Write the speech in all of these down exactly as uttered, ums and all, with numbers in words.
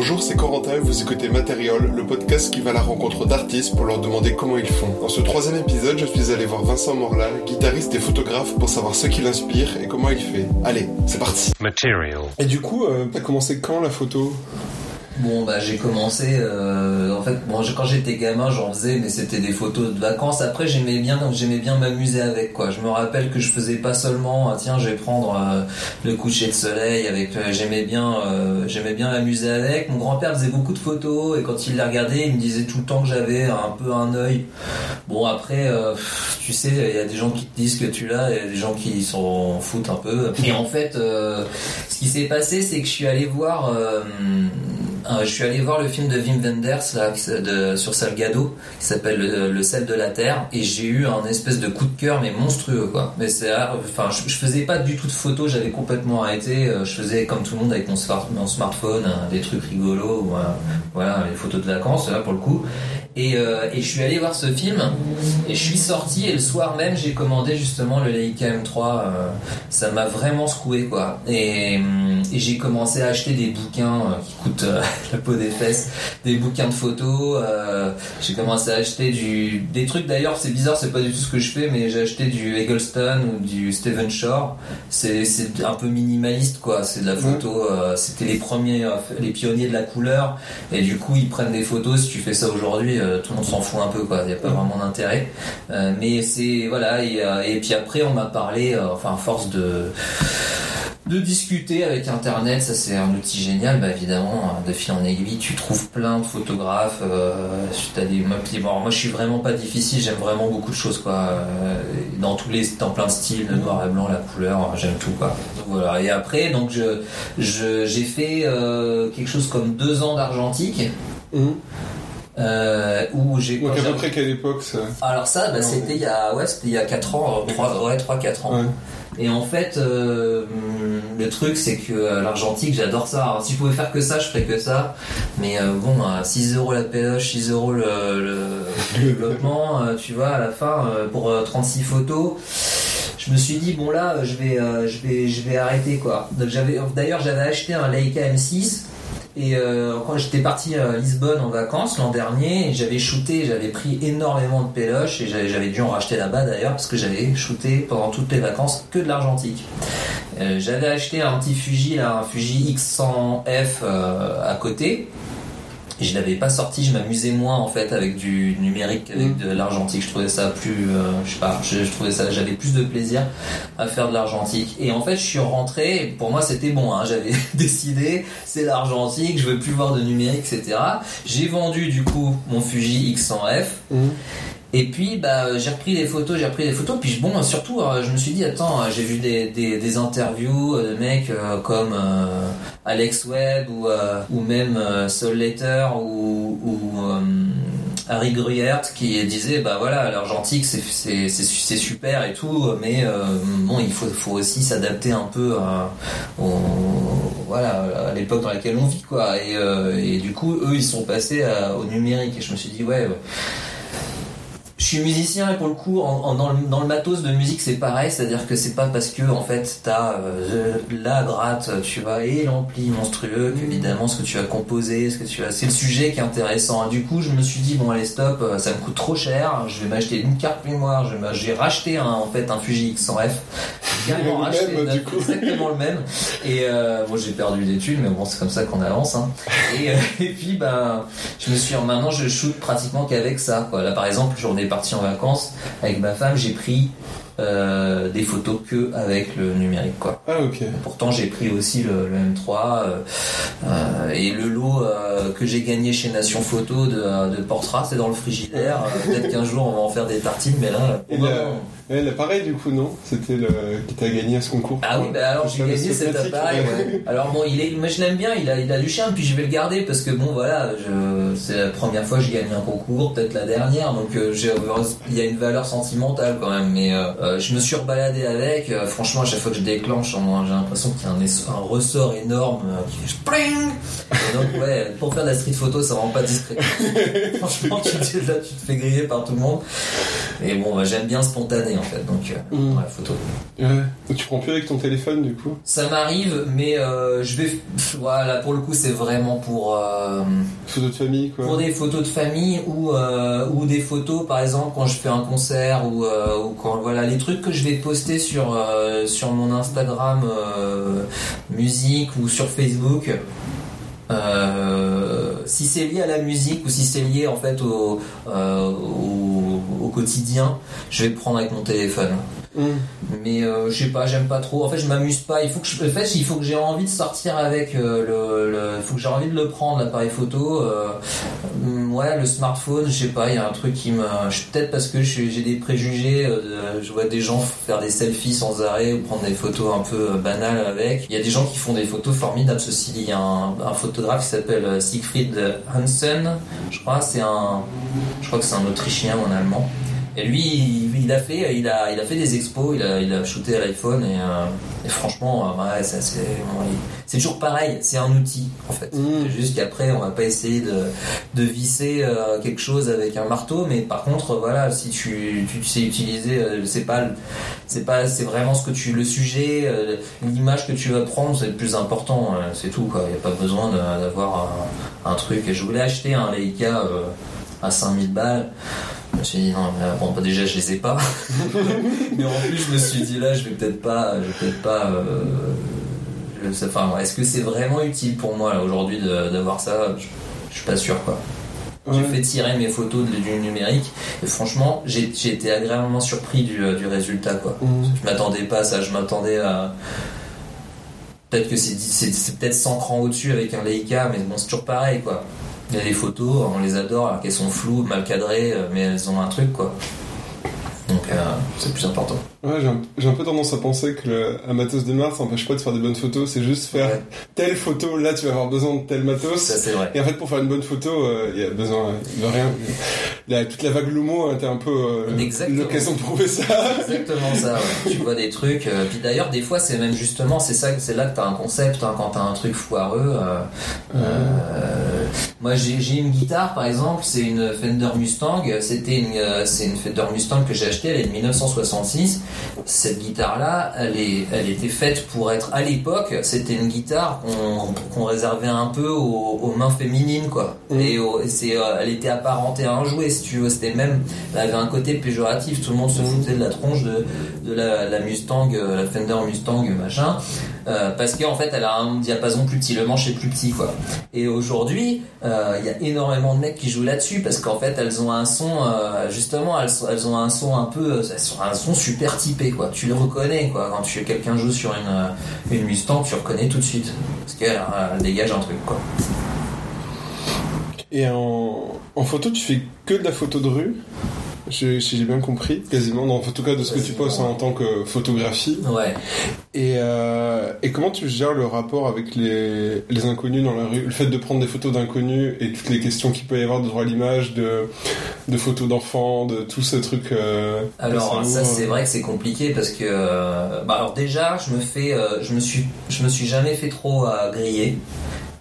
Bonjour, c'est Corentin et vous écoutez Material, le podcast qui va à la rencontre d'artistes pour leur demander comment ils font. Dans ce troisième épisode, je suis allé voir Vincent Morla, guitariste et photographe, pour savoir ce qui l'inspire et comment il fait. Allez, c'est parti. Material. Et du coup, euh, t'as commencé quand la photo ? Bon bah j'ai commencé euh, en fait bon, quand j'étais gamin j'en faisais, mais c'était des photos de vacances. Après j'aimais bien j'aimais bien m'amuser avec, quoi. Je me rappelle que je faisais pas seulement ah, tiens je vais prendre euh, le coucher de soleil avec euh, j'aimais bien euh, j'aimais bien m'amuser avec. Mon grand-père faisait beaucoup de photos et quand il les regardait il me disait tout le temps que j'avais un peu un œil. Bon après euh, tu sais, il y a des gens qui te disent que tu l'as, il y a des gens qui s'en foutent un peu. Et en fait euh, ce qui s'est passé, c'est que je suis allé voir euh, Euh, je suis allé voir le film de Wim Wenders là, de, sur Salgado, qui s'appelle Le, Le Sel de la Terre, et j'ai eu un espèce de coup de cœur mais monstrueux, quoi. Mais c'est, enfin, je, je faisais pas du tout de photos, j'avais complètement arrêté. Je faisais comme tout le monde avec mon, smart, mon smartphone, hein, des trucs rigolos, voilà, voilà, les photos de vacances là pour le coup. Et, euh, et je suis allé voir ce film et je suis sorti et le soir même j'ai commandé justement le Leica M trois. Euh, ça m'a vraiment secoué, quoi. Et, et j'ai commencé à acheter des bouquins euh, qui coûtent euh, la peau des fesses, des bouquins de photos. Euh, j'ai commencé à acheter du, des trucs, d'ailleurs c'est bizarre, c'est pas du tout ce que je fais, mais j'ai acheté du Eggleston ou du Stephen Shore. C'est, c'est un peu minimaliste, quoi. C'est de la photo, euh, c'était les premiers, euh, les pionniers de la couleur, et du coup ils prennent des photos. Si tu fais ça aujourd'hui, euh, tout le monde s'en fout un peu, quoi. Il n'y a pas vraiment d'intérêt, euh, mais c'est voilà. Et, euh, et puis après on m'a parlé, euh, enfin force de de discuter avec internet, ça c'est un outil génial, bah évidemment de fil en aiguille tu trouves plein de photographes, euh, t'as des meubles. Bon, moi je suis vraiment pas difficile, j'aime vraiment beaucoup de choses, quoi, euh, dans tous les dans plein de styles, le noir et blanc, la couleur, j'aime tout, quoi. Donc, voilà. Et après donc je, je j'ai fait euh, quelque chose comme deux ans d'argentique. Mmh. Euh, où j'ai donc à peu près quelle époque ça? Alors ça bah, c'était il y a ouais c'était il y a quatre ans, trois quatre ans. Ouais. Et en fait euh, le truc c'est que euh, l'argentique j'adore ça. Alors, si je pouvais faire que ça je ferais que ça, mais euh, bon à six euros la péloche, six euros le, le, le développement, euh, tu vois, à la fin euh, pour euh, trente-six photos je me suis dit bon là euh, je vais euh, je vais je vais arrêter, quoi. Donc, j'avais d'ailleurs j'avais acheté un Leica M six. Et euh, quand j'étais parti à Lisbonne en vacances l'an dernier, j'avais shooté, j'avais pris énormément de péloches et j'avais, j'avais dû en racheter là-bas d'ailleurs, parce que j'avais shooté pendant toutes les vacances que de l'argentique. Euh, j'avais acheté un petit Fuji, là, un Fuji X cent F euh, à côté. Et je l'avais pas sorti, je m'amusais moins en fait avec du numérique, avec de l'argentique. Je trouvais ça plus, euh, je sais pas, je, je trouvais ça, j'avais plus de plaisir à faire de l'argentique. Et en fait, je suis rentré. Pour moi, c'était bon. Hein, j'avais décidé, c'est l'argentique, je veux plus voir de numérique, et cetera. J'ai vendu du coup mon Fuji X cent F. Mmh. Et puis bah j'ai repris les photos, j'ai repris les photos. Puis bon, surtout, je me suis dit attends, j'ai vu des des, des interviews de mecs euh, comme euh, Alex Webb ou euh, ou même euh, Saul Leiter ou ou euh, Harry Gruyaert qui disait bah voilà l'argentique c'est c'est c'est, c'est super et tout, mais euh, bon il faut faut aussi s'adapter un peu à, au, voilà à l'époque dans laquelle on vit, quoi. Et euh, et du coup eux ils sont passés à, au numérique et je me suis dit ouais. ouais. Je suis musicien et pour le coup, en, en, dans, le, dans le matos de musique, c'est pareil, c'est-à-dire que c'est pas parce que en fait t'as euh, la gratte, tu vois, et l'ampli monstrueux, qu'évidemment ce que tu vas composer, ce que tu vas, c'est le sujet qui est intéressant. Et du coup, je me suis dit bon allez stop, ça me coûte trop cher, je vais m'acheter une carte mémoire, je vais j'ai racheté un, en fait un Fuji X cent F, carrément racheté même, du coup. Exactement le même. Et euh, bon j'ai perdu l'étude, mais bon c'est comme ça qu'on avance. Hein. Et, euh, et puis bah je me suis maintenant je shoot pratiquement qu'avec ça, quoi. Là par exemple j'en ai parti en vacances avec ma femme, j'ai pris euh, des photos que avec le numérique, quoi. Ah, okay. Pourtant j'ai pris aussi le, le M trois euh, euh, et le lot euh, que j'ai gagné chez Nation Photo de, de Portra, c'est dans le frigidaire. euh, peut-être qu'un jour on va en faire des tartines, mais là et là, elle a pareil du coup, non? C'était le qui t'a gagné à ce concours. Ah oui, bah alors j'ai gagné cet appareil. Ouais. Alors bon, il est, mais je l'aime bien. Il a, il a du charme. Puis je vais le garder parce que bon, voilà, je, c'est la première fois que je gagne un concours, peut-être la dernière. Donc euh, j'ai, il y a une valeur sentimentale quand même. Mais euh, je me suis rebaladé avec. Euh, franchement, à chaque fois que je déclenche, j'ai l'impression qu'il y a un, un ressort énorme. Euh, qui fait pling. Et donc ouais, pour faire de la street photo, ça rend pas discret. Franchement, tu te, là, tu te fais griller par tout le monde. Et bon, bah, j'aime bien spontané en fait, donc euh, mmh. ouais, photo. Euh, tu prends plus avec ton téléphone du coup? Ça m'arrive, mais euh, je vais. Voilà, pour le coup, c'est vraiment pour. Euh, photos de famille quoi. Pour des photos de famille ou euh, ou des photos, par exemple, quand je fais un concert ou, euh, ou quand voilà les trucs que je vais poster sur euh, sur mon Instagram euh, musique ou sur Facebook. Euh, si c'est lié à la musique ou si c'est lié en fait au, euh, au, au quotidien, je vais prendre avec mon téléphone. Mmh. Mais euh, je sais pas, j'aime pas trop. En fait, je m'amuse pas. Il faut que je, en fait, il faut que j'ai envie de sortir avec euh, le, le, faut que j'ai envie de le prendre l'appareil photo. Euh, ouais, le smartphone, je sais pas. Il y a un truc qui me, je, peut-être parce que je, j'ai des préjugés. Euh, je vois des gens faire des selfies sans arrêt ou prendre des photos un peu banales avec. Il y a des gens qui font des photos formidables. Ceci dit, il y a un, un photographe qui s'appelle Siegfried Hansen. Je crois, c'est un, je crois que c'est un Autrichien ou un Allemand. Et lui, il, il, a fait, il, a, il a fait des expos, il a, il a shooté à l'iPhone, et, euh, et franchement, euh, ouais, ça, c'est, bon, il, c'est toujours pareil, c'est un outil en fait. Mmh. Juste qu'après, on va pas essayer de, de visser euh, quelque chose avec un marteau, mais par contre, voilà, si tu, tu sais utiliser, euh, c'est, pas, c'est, pas, c'est vraiment ce que tu, le sujet, euh, l'image que tu vas prendre, c'est le plus important, euh, c'est tout quoi. Il n'y a pas besoin de, d'avoir un, un truc. Et je voulais acheter un Leica euh, à cinq mille balles. Je me suis dit non, mais bon, déjà je les ai pas. Mais en plus je me suis dit là, je vais peut-être pas, je vais peut-être pas. Euh, je sais, enfin, est-ce que c'est vraiment utile pour moi là, aujourd'hui de, d'avoir ça? je, je suis pas sûr quoi. Ouais. J'ai fait tirer mes photos de, du numérique et franchement j'ai, j'ai été agréablement surpris du, du résultat quoi. Mmh. Je m'attendais pas à ça, je m'attendais à. Peut-être que c'est, c'est, c'est peut-être cent crans au-dessus avec un Leica, mais bon c'est toujours pareil quoi. Il y a des photos, on les adore, alors qu'elles sont floues, mal cadrées, mais elles ont un truc, quoi. Donc, euh, c'est le plus important. Ouais, j'ai un, j'ai un peu tendance à penser que le, un matos de marque, ça n'empêche pas de faire des bonnes photos, c'est juste faire ouais. telle photo, là, tu vas avoir besoin de tel matos. Ça, c'est vrai. Et en fait, pour faire une bonne photo, il euh, y a besoin de rien. La, toute la vague Lumo était un peu euh, une occasion de prouver ça. C'est exactement ça, ouais. Tu vois des trucs. Euh, puis d'ailleurs, des fois, c'est même justement, c'est, ça, c'est là que t'as un concept, hein, quand t'as un truc foireux. Euh, euh... Euh, moi, j'ai, j'ai une guitare, par exemple, c'est une Fender Mustang. C'était une, euh, c'est une Fender Mustang que j'ai achetée, elle est de dix-neuf cent soixante-six. Cette guitare-là, elle, est, elle était faite pour être, à l'époque, c'était une guitare qu'on, qu'on réservait un peu aux, aux mains féminines, quoi. Mmh. Et au, c'est, euh, elle était apparentée à un jouet, si tu veux. C'était même, elle avait un côté péjoratif. Tout le monde se foutait de la tronche de, de la, la Mustang, la Fender Mustang, machin. Euh, parce qu'en fait, elle a un diapason plus petit, le manche est plus petit, quoi. Et aujourd'hui, il euh, y a énormément de mecs qui jouent là-dessus parce qu'en fait, elles ont un son, euh, justement, elles, elles ont un son un peu, elles ont un son super typé, quoi. Tu le reconnais, quoi. Quand tu, quelqu'un joue sur une, une Mustang, tu reconnais tout de suite parce qu'elle elle dégage un truc, quoi. Et en, en photo, tu fais que de la photo de rue? Si j'ai, j'ai bien compris, quasiment, en tout cas de ce quasiment. Que tu postes en tant que photographie. Ouais. Et, euh, et comment tu gères le rapport avec les, les inconnus dans la rue, le fait de prendre des photos d'inconnus et toutes les questions qu'il peut y avoir de droit à l'image, de, de photos d'enfants, de tout ce truc. Euh, alors ça c'est vrai que c'est compliqué parce que euh, bah alors déjà je me fais, euh, je me suis, je me suis jamais fait trop euh, griller.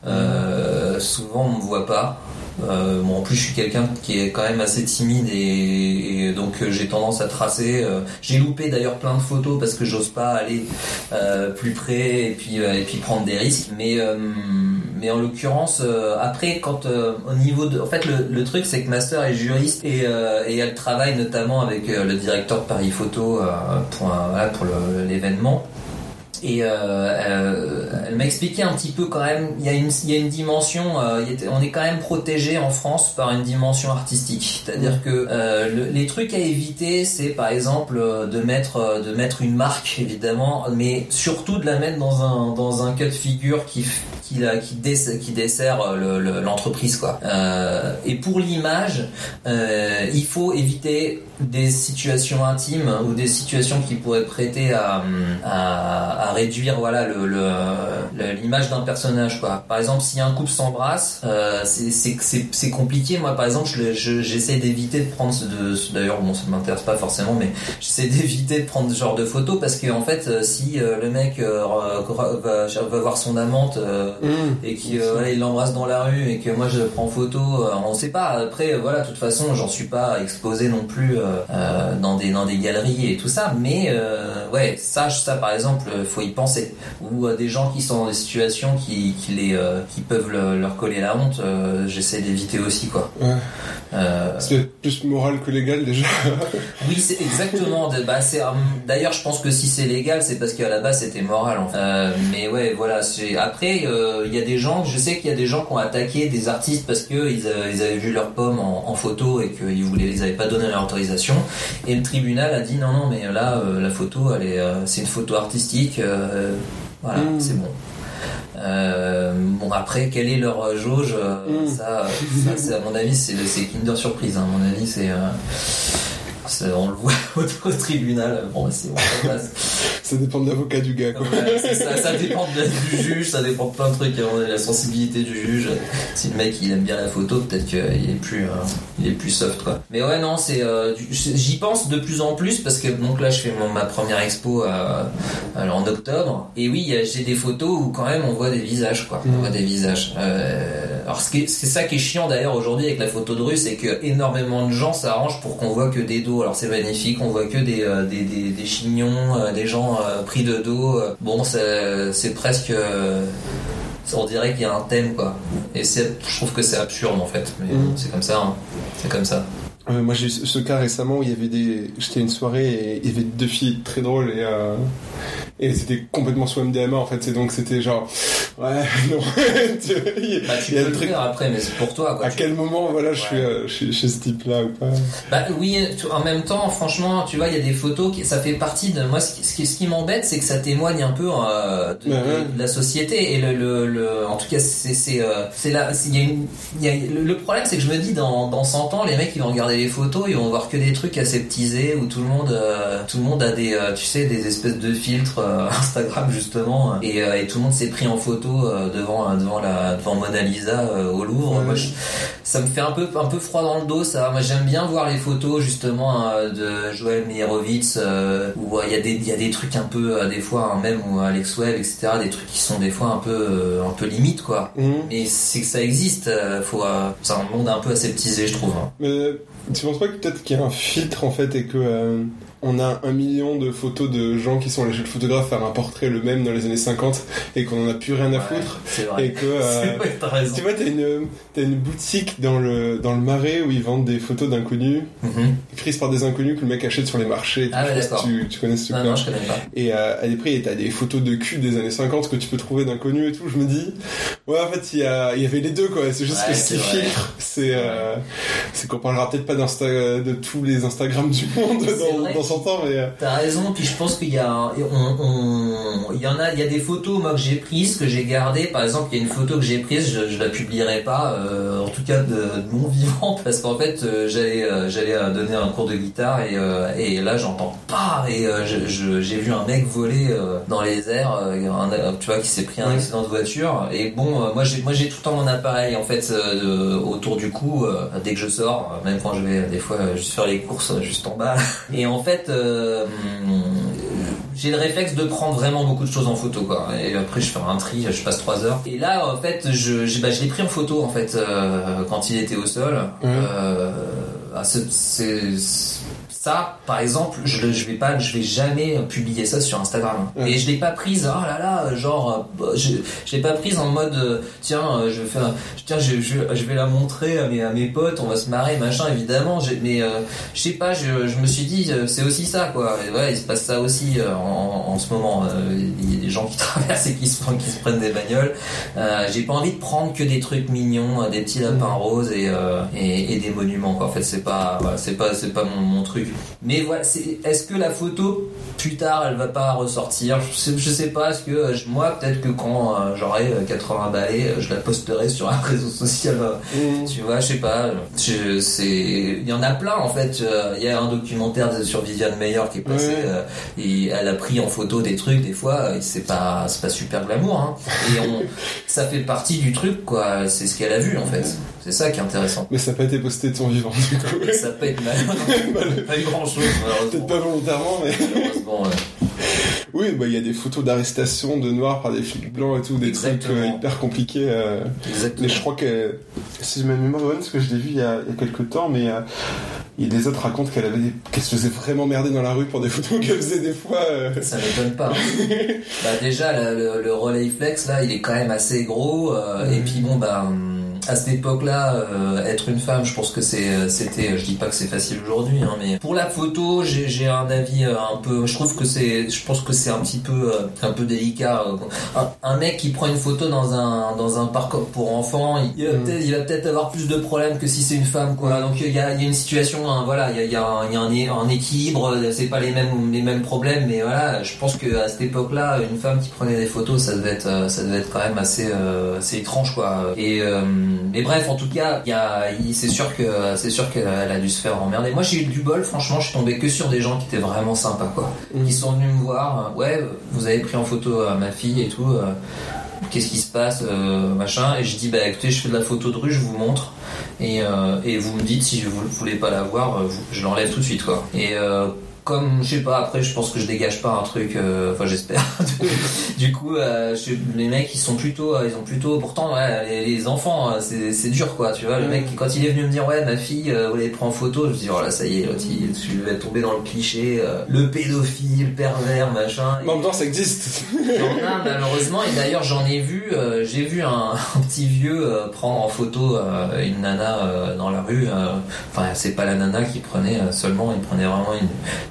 Euh, souvent on me voit pas. Euh, bon, en plus je suis quelqu'un qui est quand même assez timide et, et donc euh, j'ai tendance à tracer. Euh, j'ai loupé d'ailleurs plein de photos parce que j'ose pas aller euh, plus près et puis euh, et puis prendre des risques. Mais euh, mais en l'occurrence euh, après quand euh, au niveau de en fait le, le truc c'est que ma sœur est juriste et euh, et elle travaille notamment avec euh, le directeur de Paris Photo euh, pour un, voilà, pour le, l'événement. Et euh, euh, elle m'a expliqué un petit peu quand même. Il y a une, il y a une dimension. Euh, on est quand même protégé en France par une dimension artistique. C'est-à-dire que euh, le, les trucs à éviter, c'est par exemple de mettre, de mettre une marque évidemment, mais surtout de la mettre dans un, dans un cas de figure qui, qui, qui, dessert, qui dessert le, le, l'entreprise quoi. Euh, et pour l'image, euh, il faut éviter des situations intimes ou des situations qui pourraient prêter à, à, à à réduire voilà le, le, le l'image d'un personnage quoi. Par exemple si un couple s'embrasse euh, c'est, c'est c'est c'est compliqué. Moi par exemple je, je j'essaie d'éviter de prendre de d'ailleurs bon ça m'intéresse pas forcément mais j'essaie d'éviter de prendre ce genre de photos parce que en fait si euh, le mec euh, va, va voir son amante euh, mmh. et qui euh, voilà, il l'embrasse dans la rue et que moi je prends photo, euh, on sait pas. Après voilà, de toute façon j'en suis pas exposé non plus euh, euh, dans des dans des galeries et tout ça, mais euh, ouais, ça ça par exemple faut y penser. Ou euh, des gens qui sont dans des situations qui qui les euh, qui peuvent le, leur coller la honte, euh, j'essaie d'éviter aussi quoi. Ouais. Euh... C'est plus moral que légal déjà. Oui, c'est exactement. Bah, c'est, d'ailleurs, je pense que si c'est légal, c'est parce qu'à la base c'était moral. En fait. euh, mais ouais, voilà. C'est... Après, il euh, y a des gens. Je sais qu'il y a des gens qui ont attaqué des artistes parce que ils, euh, ils avaient vu leurs pommes en, en photo et qu'ils voulaient, ils avaient pas donné leur autorisation. Et le tribunal a dit non, non, mais là, euh, la photo, elle est, euh, c'est une photo artistique. Euh, voilà, mmh. c'est bon. Euh, bon après quelle est leur jauge, euh, mmh. ça, ça c'est, à mon avis c'est, c'est Kinder Surprise hein. À mon avis c'est, euh, c'est on le voit au tribunal, bon c'est bon, ça passe. Ça dépend de l'avocat du gars quoi. Ouais, c'est ça, ça dépend de la, du juge, ça dépend de plein de trucs, hein, de la sensibilité du juge. Si le mec il aime bien la photo, peut-être qu'il est plus euh, il est plus soft quoi. Mais ouais non c'est euh, j'y pense de plus en plus parce que donc là je fais mon, ma première expo euh, alors, en octobre et oui a, j'ai des photos où quand même on voit des visages quoi, mmh. on voit des visages. Euh, alors ce qui est, c'est ça qui est chiant d'ailleurs aujourd'hui avec la photo de rue, c'est que énormément de gens s'arrangent pour qu'on voit que des dos. Alors c'est magnifique, on voit que des euh, des, des, des chignons, euh, des gens Euh, pris de dos, euh, bon c'est, c'est presque euh, on dirait qu'il y a un thème quoi et c'est, je trouve que c'est absurde en fait mais mmh. c'est comme ça hein. c'est comme ça euh, moi j'ai eu ce cas récemment où il y avait des j'étais à une soirée et il y avait deux filles très drôles et, euh, et c'était complètement sous M D M A en fait et donc c'était genre ouais non tu, bah, tu peux le truc... dire après mais c'est pour toi quoi, à tu... quel moment voilà ouais. je, suis, euh, je suis chez ce type là ou pas bah oui tu, en même temps franchement tu vois il y a des photos qui, ça fait partie de moi ce qui, ce qui m'embête c'est que ça témoigne un peu euh, de, ouais, ouais. de la société et le, le, le en tout cas c'est c'est euh, c'est là il y a une y a, le, le problème c'est que je me dis dans dans cent ans les mecs ils vont regarder les photos ils vont voir que des trucs aseptisés où tout le monde euh, tout le monde a des euh, tu sais des espèces de filtres euh, Instagram justement et, euh, et tout le monde s'est pris en photo devant devant la devant Mona Lisa euh, au Louvre. Ouais. Moi, je, ça me fait un peu un peu froid dans le dos. Ça, moi j'aime bien voir les photos justement euh, de Joël Meyerowitz euh, où il euh, y a des il y a des trucs un peu euh, des fois hein, même ou Alex Webb et cetera des trucs qui sont des fois un peu euh, un peu limite quoi. Mmh. Mais c'est que ça existe. Euh, faut euh, c'est un monde un peu aseptisé je trouve. Hein. Mais tu penses pas que peut-être qu'il y a un filtre en fait et que euh... on a un million de photos de gens qui sont allés chez le photographe faire un portrait le même dans les années cinquante et qu'on en a plus rien à foutre. Ouais, c'est vrai. Et que euh, c'est vrai, t'as raison. Tu vois, t'as une t'as une boutique dans le dans le Marais où ils vendent des photos d'inconnus mm-hmm. prises par des inconnus que le mec achète sur les marchés. Ah ouais, d'accord. Tu, tu connais ce truc-là. Non, non, je connais pas. Et euh, à des prix, t'as des photos de cul des années cinquante que tu peux trouver d'inconnus et tout. Je me dis, ouais, en fait, il y a il y avait les deux quoi. C'est juste ouais, que ce qui filtre, c'est euh, c'est qu'on parlera peut-être pas d'Insta de tous les Instagrams du monde dans, dans Temps, mais... T'as raison, puis je pense qu'il y a, un, on, on, il y en a, il y a des photos moi que j'ai prises, que j'ai gardées. Par exemple, il y a une photo que j'ai prise, je, je la publierai pas, euh, en tout cas de, de mon vivant, parce qu'en fait euh, j'allais, euh, j'allais donner un cours de guitare et, euh, et là j'entends pas et euh, je, je, j'ai vu un mec voler euh, dans les airs, euh, un, tu vois, qui s'est pris un accident de voiture. Et bon, euh, moi j'ai, moi j'ai tout le temps mon appareil en fait euh, autour du cou euh, dès que je sors, même quand je vais des fois juste faire les courses juste en bas. Et en fait Euh, j'ai le réflexe de prendre vraiment beaucoup de choses en photo quoi. Et après je fais un tri, je passe trois heures. Et là en fait je, je, bah, je l'ai pris en photo en fait euh, quand il était au sol. Mmh. Euh, ah, c'est, c'est, c'est... ça, par exemple, je, je vais pas, je vais jamais publier ça sur Instagram. Ouais. Et je l'ai pas prise, oh là là, genre, je, je l'ai pas prise en mode, tiens, je vais faire, tiens, je, je, je vais la montrer à mes, à mes potes, on va se marrer, machin, évidemment. J'ai, mais euh, je sais pas, je, je me suis dit, c'est aussi ça, quoi. Et ouais, il se passe ça aussi en, en ce moment. Il y a des gens qui traversent et qui se, qui se prennent des bagnoles. Euh, j'ai pas envie de prendre que des trucs mignons, des petits lapins roses et, euh, et, et des monuments, quoi. En fait, c'est pas, voilà, c'est pas, c'est pas mon, mon truc. Mais voilà, c'est, est-ce que la photo plus tard elle va pas ressortir, je sais, je sais pas, parce que euh, moi peut-être que quand euh, j'aurai euh, quatre-vingts balais, euh, je la posterai sur un réseau social, euh, mmh. tu vois, je sais pas, je, c'est, il y en a plein en fait. euh, il y a un documentaire sur Viviane Meyer qui est passé, mmh. euh, et elle a pris en photo des trucs des fois, et c'est pas, c'est pas super glamour hein. Et on, ça fait partie du truc quoi, c'est ce qu'elle a vu en fait. C'est ça qui est intéressant. Mais ça n'a pas été posté de son vivant, du coup. Et ça n'a pas été mal. Pas eu grand chose. Peut-être pas volontairement, mais. Malheureusement, ouais. Oui, bah il y a des photos d'arrestation de noirs par des flics blancs et tout, des Exactement. trucs euh, hyper compliqués. Euh, mais je crois que si ma mémoire bonne, parce que je l'ai vu il y a, il y a quelques temps, mais euh, les autres racontent qu'elle avait des... qu'elle se faisait vraiment merder dans la rue pour des photos qu'elle faisait des fois. Euh... Ça m'étonne pas. Hein. Bah déjà le, le, le Relay Flex là, il est quand même assez gros. Euh, mmh. Et puis bon bah. À cette époque-là, euh, être une femme, je pense que c'est, c'était, je dis pas que c'est facile aujourd'hui, hein, mais pour la photo, j'ai, j'ai un avis euh, un peu, je trouve que c'est, je pense que c'est un petit peu, euh, un peu délicat. Un, un mec qui prend une photo dans un, dans un parc pour enfants, il, il, va, mmh. peut-être, il va peut-être avoir plus de problèmes que si c'est une femme, quoi. Donc il y a, il y a une situation, hein, voilà, il y a, il y a, un, il y a un, un équilibre, c'est pas les mêmes, les mêmes problèmes, mais voilà, je pense que à cette époque-là, une femme qui prenait des photos, ça devait être, ça devait être quand même assez, euh, assez étrange, quoi. Et euh, mais bref, en tout cas, y a, y, c'est sûr que c'est sûr qu'elle a dû se faire emmerder. Moi, j'ai eu du bol, franchement, je suis tombé que sur des gens qui étaient vraiment sympas, quoi. Ils sont venus me voir, ouais, vous avez pris en photo euh, ma fille et tout. Euh, qu'est-ce qui se passe, euh, machin. Et je dis, bah écoutez, je fais de la photo de rue, je vous montre. Et, euh, et vous me dites si vous ne voulez pas la voir, euh, je l'enlève tout de suite, quoi. Et euh, comme je sais pas, après je pense que je dégage pas un truc, euh, enfin j'espère. Du coup, euh, je, les mecs ils sont plutôt, ils ont plutôt. Pourtant, ouais, les, les enfants, c'est, c'est dur, quoi. Tu vois, le mec quand il est venu me dire ouais ma fille, vous l'avez pris en photo, je me dis oh là ça y est, là, il, tu vas tomber dans le cliché, euh, le pédophile, pervers, machin. Mais en même temps ça existe. J'en ai malheureusement, et d'ailleurs j'en ai vu, euh, j'ai vu un, un petit vieux euh, prendre en photo euh, une nana euh, dans la rue. Euh, enfin c'est pas la nana qui prenait euh, seulement, il prenait vraiment une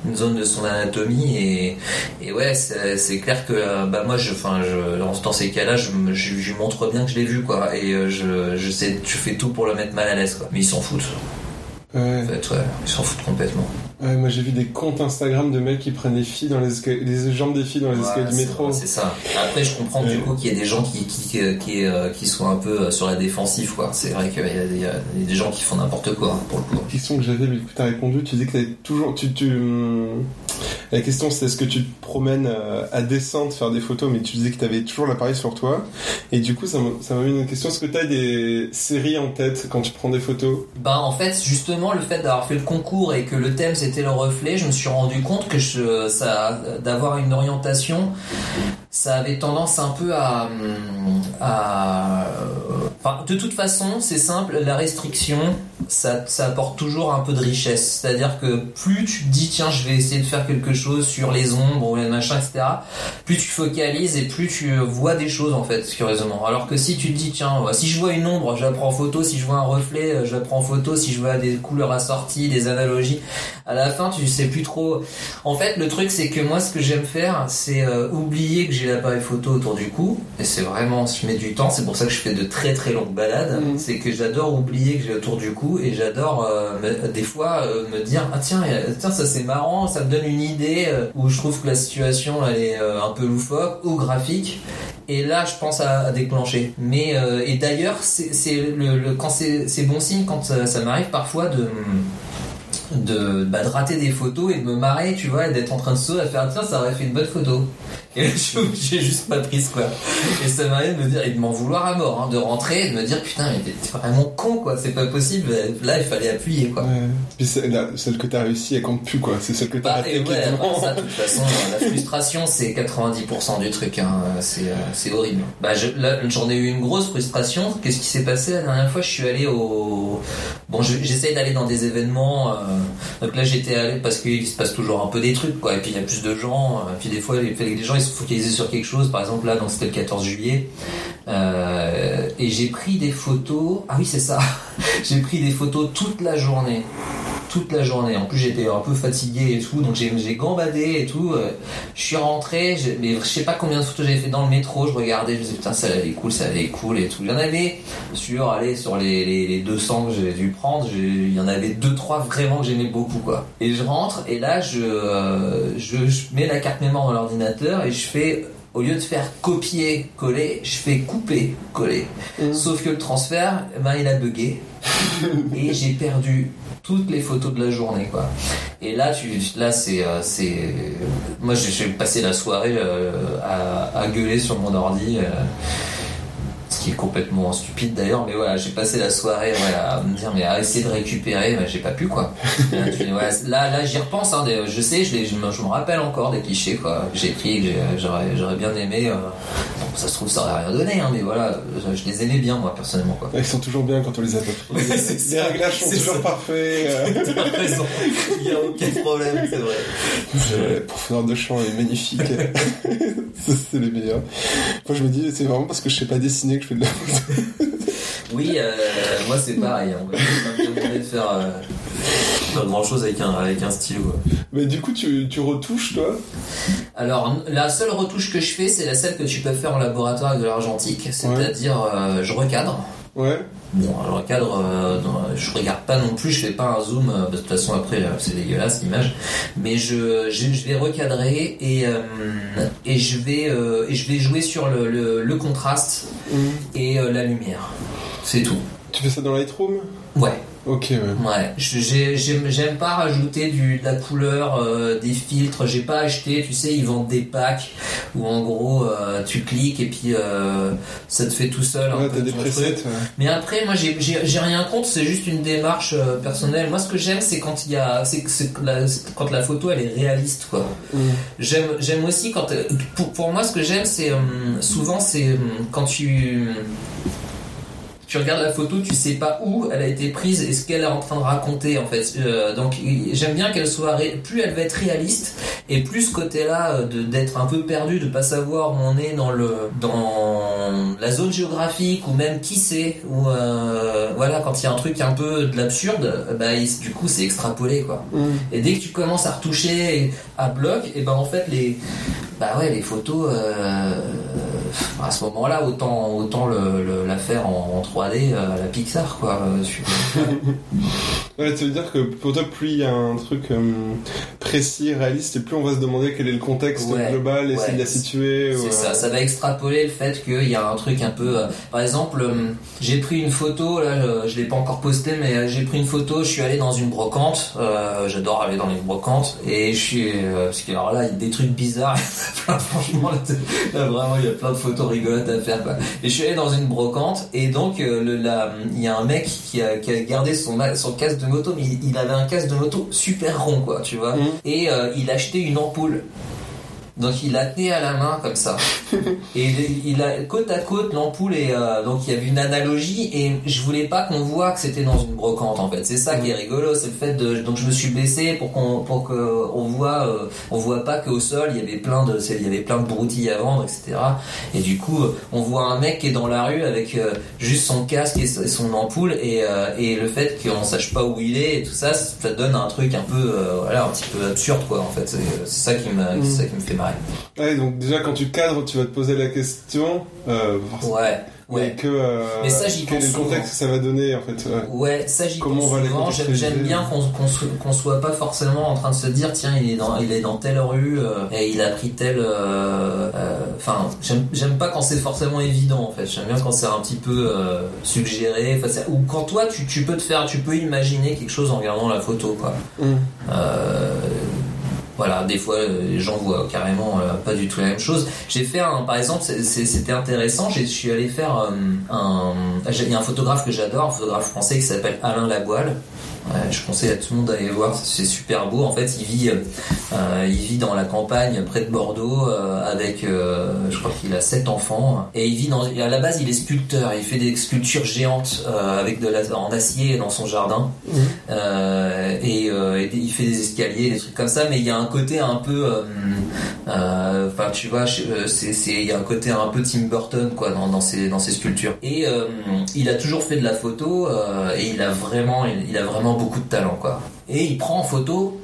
une zone de son anatomie et, et ouais c'est, c'est clair que bah moi je, enfin je, dans ces cas là je lui montre bien que je l'ai vu, quoi, et je, je sais je fais tout pour le mettre mal à l'aise, quoi, mais ils s'en foutent. Ouais. En fait, ouais, ils s'en foutent complètement. Ouais, moi j'ai vu des comptes Instagram de mecs qui prennent des filles dans les escal- des jambes des filles dans les ouais, escaliers du métro. C'est ça. Après je comprends ouais. du coup qu'il y a des gens qui qui qui qui sont un peu sur la défensive, quoi. C'est vrai qu'il y a, il y a des gens qui font n'importe quoi pour le coup. La question que j'avais, mais que t'as répondu, tu dis que t'avais toujours tu tu la question c'est est-ce que tu te promènes à descendre faire des photos, mais tu disais que t'avais toujours l'appareil sur toi. Et du coup ça m'a, ça m'a mis une question, est-ce que t'as des séries en tête quand tu prends des photos? Bah en fait justement le fait d'avoir fait le concours et que le thème c'est c'était le reflet, je me suis rendu compte que je, ça, d'avoir une orientation, ça avait tendance un peu à, à enfin, de toute façon c'est simple, la restriction ça, ça apporte toujours un peu de richesse, c'est à dire que plus tu te dis tiens je vais essayer de faire quelque chose sur les ombres ou les machins etc, plus tu focalises et plus tu vois des choses en fait curieusement, alors que si tu te dis tiens si je vois une ombre je la prends en photo, si je vois un reflet je la prends en photo, si je vois des couleurs assorties, des analogies, à la fin tu sais plus trop. En fait le truc c'est que moi ce que j'aime faire c'est euh, oublier que j'ai l'appareil photo autour du cou, et c'est vraiment, je mets du temps, c'est pour ça que je fais de très très longues balades, mmh. c'est que j'adore oublier que j'ai autour du cou, et j'adore euh, me, des fois euh, me dire ah tiens, tiens ça c'est marrant, ça me donne une idée euh, où je trouve que la situation elle est euh, un peu loufoque ou graphique, et là je pense à, à déclencher, mais euh, et d'ailleurs c'est, c'est le, le, quand c'est, c'est bon signe quand ça, ça m'arrive parfois de de, bah, de rater des photos et de me marrer, tu vois, et d'être en train de se à faire tiens ça aurait fait une bonne photo, et là je suis obligé juste pas prise, quoi, et ça m'arrive de me dire et de m'en vouloir à mort, hein, de rentrer et de me dire putain mais t'es vraiment con, quoi, c'est pas possible, là il fallait appuyer, quoi. Ouais. Puis c'est, là, celle que t'as réussi elle compte plus, quoi, c'est celle que t'as bah, raté, ouais, bah, ça, de toute façon la frustration c'est quatre-vingt-dix pour cent du truc, hein. c'est, c'est horrible. Bah, je, là, j'en ai eu une grosse frustration. Qu'est-ce qui s'est passé la dernière fois, je suis allé au bon je, j'essaye d'aller dans des événements euh... donc là j'étais allé parce qu'il se passe toujours un peu des trucs, quoi, et puis il y a plus de gens, et puis des fois les gens ils se focalisaient sur quelque chose, par exemple là donc c'était le quatorze juillet euh, et j'ai pris des photos, ah oui c'est ça j'ai pris des photos toute la journée toute la journée, en plus j'étais un peu fatigué et tout, donc j'ai, j'ai gambadé et tout, je suis rentré, j'ai, mais je sais pas combien de photos j'ai fait dans le métro, je regardais, je me disais putain ça allait cool, ça allait cool et tout, il y en avait sur, allez, sur les, les, les deux cents que j'ai dû prendre, j'ai, il y en avait deux trois vraiment que j'aimais beaucoup, quoi, et je rentre et là je, euh, je, je mets la carte mémoire dans l'ordinateur et je fais, au lieu de faire copier coller, je fais couper coller, mmh. sauf que le transfert ben, il a bugué et j'ai perdu toutes les photos de la journée, quoi. Et là, tu, là c'est, c'est, moi, j'ai passé la soirée euh, à, à gueuler sur mon ordi. Euh... qui est complètement stupide d'ailleurs, mais voilà, j'ai passé la soirée ouais, à me dire mais à essayer de récupérer, mais j'ai pas pu quoi. Là, tu, ouais, là, là j'y repense, hein, des, je sais, je, je, je me rappelle encore des clichés quoi. J'ai pris, j'ai, j'aurais, j'aurais bien aimé. Euh, bon, ça se trouve ça aurait rien donné, hein, mais voilà, je, je les aimais bien moi personnellement quoi. Ils sont toujours bien quand on les a pas pris. Les réglages sont toujours parfaits. T'as raison, il y a aucun problème, c'est vrai. La profondeur de champ est magnifique. Ça, c'est les meilleurs. Moi je me dis c'est vraiment parce que je sais pas dessiner que je fais de la photo. Oui, euh, moi c'est pareil. Hein. Je n'ai pas demandé de faire euh, pas grand chose avec un, avec un stylo. Mais du coup, tu, tu retouches toi ? Alors, la seule retouche que je fais, c'est la celle que tu peux faire en laboratoire avec de l'argentique. C'est-à-dire, ouais. euh, je recadre. Ouais. Bon, je recadre, euh, je regarde pas non plus, je fais pas un zoom, euh, de toute façon après euh, c'est dégueulasse l'image, mais je, je, je vais recadrer et, euh, et, je vais, euh, et je vais jouer sur le, le, le contraste mmh. et euh, la lumière. C'est tout. Tu fais ça dans Lightroom ? Ouais. Ok, ouais. Ouais. Je, j'ai, j'aime, j'aime pas rajouter du, de la couleur, euh, des filtres. J'ai pas acheté, tu sais, ils vendent des packs où en gros euh, tu cliques et puis euh, ça te fait tout seul. Ouais, t'as des presets. Ouais. Mais après, moi j'ai, j'ai, j'ai rien contre, c'est juste une démarche euh, personnelle. Moi ce que j'aime, c'est quand il y a. C'est, c'est, la, c'est quand la photo elle est réaliste, quoi. Mmh. J'aime, j'aime aussi quand. Pour, pour moi, ce que j'aime, c'est. Euh, souvent, c'est euh, quand tu. Tu regardes la photo, tu sais pas où elle a été prise et ce qu'elle est en train de raconter en fait. Euh, donc j'aime bien qu'elle soit ré... plus elle va être réaliste et plus ce côté-là de d'être un peu perdu, de pas savoir où on est dans le dans la zone géographique ou même qui c'est ou euh, voilà quand il y a un truc un peu de l'absurde, bah il, du coup c'est extrapolé quoi. Mmh. Et dès que tu commences à retoucher à bloc, et ben bah, en fait les bah ouais les photos euh, à ce moment-là autant autant le, le, la faire en, en trois D euh, la Pixar quoi. Ouais, ça veut dire que pour toi plus il y a un truc euh, précis réaliste et plus on va se demander quel est le contexte ouais, global et essayer ouais, de la situer c'est ouais. ça ça va extrapoler le fait qu'il y a un truc un peu euh, par exemple euh, j'ai pris une photo là je, je l'ai pas encore postée mais j'ai pris une photo je suis allé dans une brocante euh, j'adore aller dans les brocantes et je suis euh, parce que alors là il y a des trucs bizarres franchement là, là vraiment il y a plein de photos rigolotes à faire quoi. Et je suis allé dans une brocante et donc euh, le, la, il y a un mec qui a, qui a gardé son, son casque de moto mais il, il avait un casque de moto super rond quoi tu vois mmh. et euh, il achetait une ampoule donc il la tenait à la main comme ça et il, il a côte à côte l'ampoule et euh, donc il y avait une analogie et je voulais pas qu'on voit que c'était dans une brocante en fait c'est ça mmh. qui est rigolo c'est le fait de donc je me suis baissé pour qu'on pour que on voit euh, on voit pas qu'au sol il y avait plein de il y avait plein de broutilles à vendre etc et du coup on voit un mec qui est dans la rue avec euh, juste son casque et son ampoule et euh, et le fait qu'on sache pas où il est et tout ça ça donne un truc un peu euh, voilà un petit peu absurde quoi en fait c'est, c'est ça qui m'a mmh. c'est ça qui me fait marrer. Ouais, donc déjà quand tu cadres, tu vas te poser la question. Euh, ouais. Ouais. Que, euh, mais ça j'y pense. Quel est le contexte que ça va donner en fait. Ouais, ouais ça j'y Comment pense. Souvent. J'aime, j'aime bien qu'on, qu'on, qu'on soit pas forcément en train de se dire tiens il est dans il est dans telle rue euh, et il a pris telle. Enfin euh, euh, j'aime j'aime pas quand c'est forcément évident en fait. J'aime bien quand c'est un petit peu euh, suggéré. Ou quand toi tu tu peux te faire tu peux imaginer quelque chose en regardant la photo quoi. Mm. Euh, Voilà, des fois les gens voient carrément euh, pas du tout la même chose. J'ai fait un, par exemple, c'est, c'est, c'était intéressant. Je suis allé faire euh, un. Il y a un photographe que j'adore, un photographe français qui s'appelle Alain Lagoile. Ouais, je conseille à tout le monde d'aller voir, c'est super beau. En fait, il vit, euh, il vit dans la campagne près de Bordeaux euh, avec, euh, je crois qu'il a sept enfants. Et il vit dans. À la base, il est sculpteur. Il fait des sculptures géantes euh, avec de la, en acier dans son jardin. Mmh. Euh, et, euh, et il fait des escaliers, des trucs comme ça. Mais il y a un côté un peu, euh, euh, enfin, tu vois, c'est, c'est, il y a un côté un peu Tim Burton quoi dans, dans ses, dans ses sculptures. Et euh, il a toujours fait de la photo euh, et il a vraiment, il, il a vraiment beaucoup de talent quoi. Et il prend en photo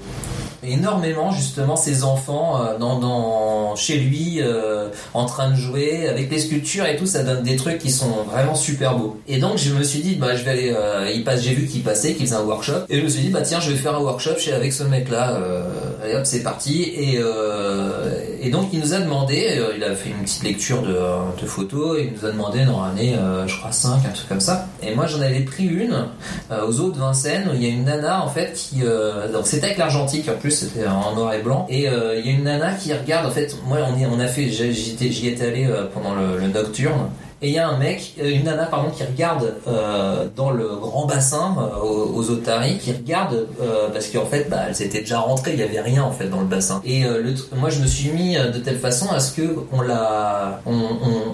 énormément justement ses enfants euh, dans, dans, chez lui euh, en train de jouer avec les sculptures et tout, ça donne des trucs qui sont vraiment super beaux. Et donc je me suis dit bah je vais aller euh, il passe, j'ai vu qu'il passait, qu'il faisait un workshop et je me suis dit bah tiens je vais faire un workshop chez, avec ce mec là euh, et hop c'est parti et, euh, et donc il nous a demandé euh, il a fait une petite lecture de, de photos et il nous a demandé d'en ramener euh, je crois cinq, un truc comme ça et moi j'en avais pris une euh, aux eaux de Vincennes où il y a une nana en fait qui euh, donc c'était avec l'argentique en plus c'était en noir et blanc et il euh, y a une nana qui regarde en fait moi on, y, on a fait j'y étais, j'y étais allé euh, pendant le, le nocturne et il y a un mec, une nana pardon, qui regarde euh, dans le grand bassin euh, aux Otaries, qui regarde euh, parce qu'en fait bah, elles étaient déjà rentrées, il n'y avait rien en fait dans le bassin. Et euh, le, moi je me suis mis de telle façon à ce que on la, on, on,